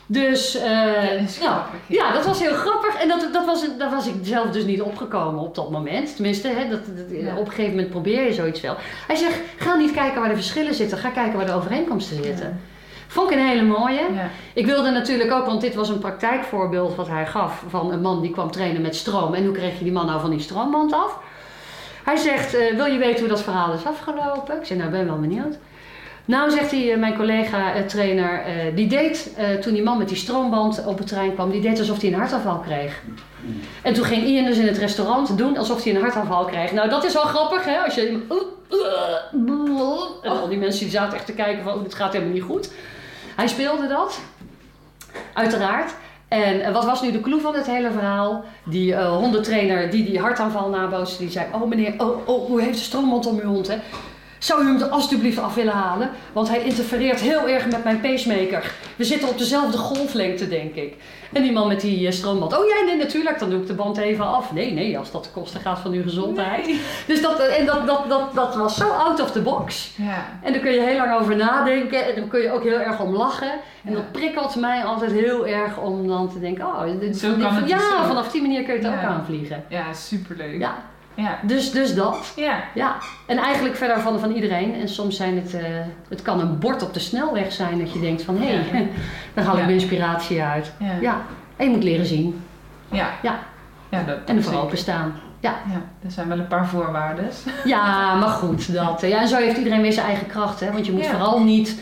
Dus dat was heel grappig en daar was ik zelf dus niet opgekomen op dat moment. Tenminste, op een gegeven moment probeer je zoiets wel. Hij zegt, ga niet kijken waar de verschillen zitten, ga kijken waar de overeenkomsten zitten. Ja. Vond ik een hele mooie. Ja. Ik wilde natuurlijk ook, want dit was een praktijkvoorbeeld wat hij gaf van een man die kwam trainen met stroom. En hoe kreeg je die man nou van die stroomband af? Hij zegt, wil je weten hoe dat verhaal is afgelopen? Ik zei, nou ben wel benieuwd. Nou, zegt hij, mijn collega trainer, die deed toen die man met die stroomband op het terrein kwam, die deed alsof hij een hartaanval kreeg. En toen ging Ian dus in het restaurant doen alsof hij een hartaanval kreeg. Nou, dat is wel grappig, hè? Als je... En al die mensen die zaten echt te kijken van, dit gaat helemaal niet goed. Hij speelde dat, uiteraard. En wat was nu de clue van het hele verhaal? Die hondentrainer die hartaanval nabootste, die zei, oh meneer, hoe heeft de stroomband om uw hond, hè? Zou u hem er alstublieft af willen halen? Want hij interfereert heel erg met mijn pacemaker. We zitten op dezelfde golflengte, denk ik. En die man met die stroomband. Oh ja, nee, natuurlijk, dan doe ik de band even af. Nee, als dat de kosten gaat van uw gezondheid. Nee. Dus dat was zo out of the box. Ja. En daar kun je heel lang over nadenken. En dan kun je ook heel erg om lachen. En ja, dat prikkelt mij altijd heel erg om dan te denken, oh, vanaf die manier kun je het ook aanvliegen. Ja, superleuk. Ja. Ja. Dus dat. Ja. Ja. En eigenlijk verder van iedereen. En soms zijn het kan een bord op de snelweg zijn dat je denkt van hé, daar haal ik mijn inspiratie uit. Ja. Ja. En je moet leren zien. Ja. Ja. Ja, dat en er vooral openstaan. Ja. Ja, er zijn wel een paar voorwaarden. Ja, maar goed. Dat, ja, en zo heeft iedereen weer zijn eigen kracht. Hè? Want je moet vooral niet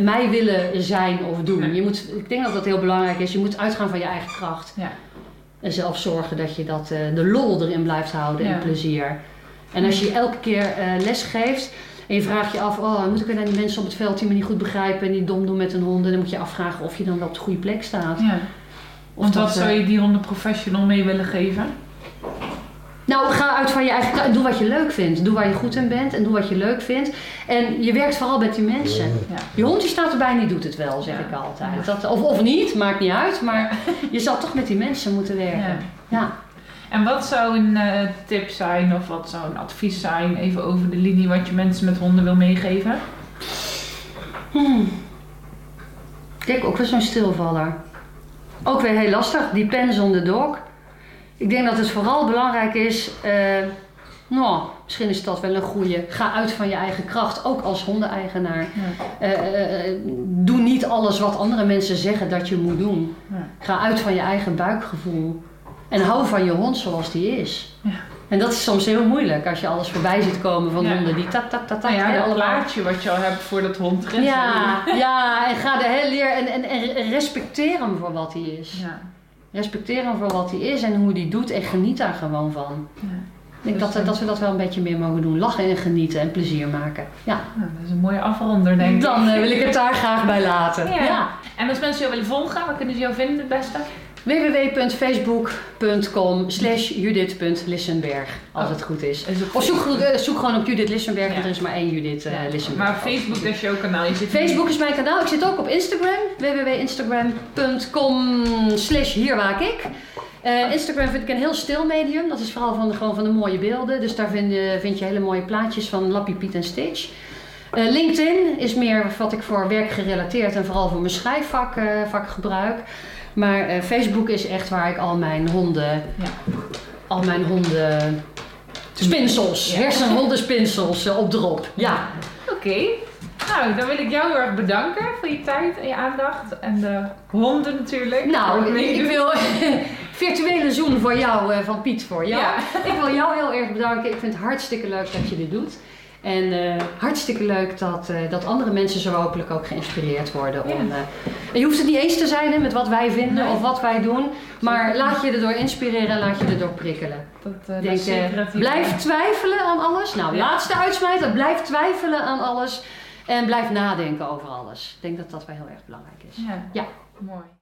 mij willen zijn of doen. Je moet, ik denk dat dat heel belangrijk is. Je moet uitgaan van je eigen kracht. Ja. En zelf zorgen dat je dat, de lol erin blijft houden en plezier. En als je elke keer les geeft en je vraagt je af, moet ik naar die mensen op het veld die me niet goed begrijpen en die dom doen met hun honden, dan moet je afvragen of je dan wel op de goede plek staat. Ja. Want wat zou je die honden professional mee willen geven? Nou, ga uit van je eigen... Doe wat je leuk vindt. Doe waar je goed in bent en doe wat je leuk vindt. En je werkt vooral met die mensen. Ja. Je hond die staat erbij en die doet het wel, zeg ik altijd. Dat, of niet, maakt niet uit. Maar je zal toch met die mensen moeten werken. Ja. Ja. En wat zou een tip zijn of wat zou een advies zijn, even over de linie, wat je mensen met honden wil meegeven? Ik denk ook wel zo'n stilvaller. Ook weer heel lastig. Depends on the dog. Ik denk dat het vooral belangrijk is, misschien is dat wel een goeie, ga uit van je eigen kracht, ook als hondeneigenaar. Ja. Doe niet alles wat andere mensen zeggen dat je moet doen. Ja. Ga uit van je eigen buikgevoel en hou van je hond zoals die is. Ja. En dat is soms heel moeilijk als je alles voorbij ziet komen van honden die tak. Dat plaatje wat je al hebt voor dat hond. En ga de hele leer en respecteer hem voor wat hij is. Ja. Respecteer hem voor wat hij is en hoe hij doet en geniet daar gewoon van. Ja. Ik denk dat we dat wel een beetje meer mogen doen. Lachen en genieten en plezier maken. Ja. Nou, dat is een mooie afronder, denk ik. Dan wil ik het daar graag bij laten. Ja. Ja. En als mensen jou willen volgen, waar kunnen ze jou vinden het beste? www.facebook.com/judith.lissenberg als het goed is. Of zoek gewoon op Judith Lissenberg, want er is maar één Judith Lissenberg. Maar Facebook is jouw kanaal. Facebook is mijn kanaal. Ik zit ook op Instagram. www.instagram.com/hierwaakik. Instagram vind ik een heel stil medium. Dat is vooral gewoon van de mooie beelden. Dus daar vind je hele mooie plaatjes van Lappie, Piet en Stitch. LinkedIn is meer wat ik voor werk gerelateerd en vooral voor mijn schrijfvak gebruik. Maar Facebook is echt waar ik al mijn honden, spinsels, hersenhondenspinsels op drop. Ja. Oké. Nou, dan wil ik jou heel erg bedanken voor je tijd en je aandacht. En de honden natuurlijk. Nou, ik wil virtuele zoen voor jou, van Piet voor jou. Ja. Ik wil jou heel erg bedanken. Ik vind het hartstikke leuk dat je dit doet. En hartstikke leuk dat andere mensen zo hopelijk ook geïnspireerd worden. Om, en je hoeft het niet eens te zijn met wat wij vinden of wat wij doen. Maar laat je erdoor inspireren en laat je erdoor prikkelen. Blijf twijfelen aan alles. Nou, laatste uitsmijter. Blijf twijfelen aan alles. En blijf nadenken over alles. Ik denk dat dat wel heel erg belangrijk is. Ja, mooi.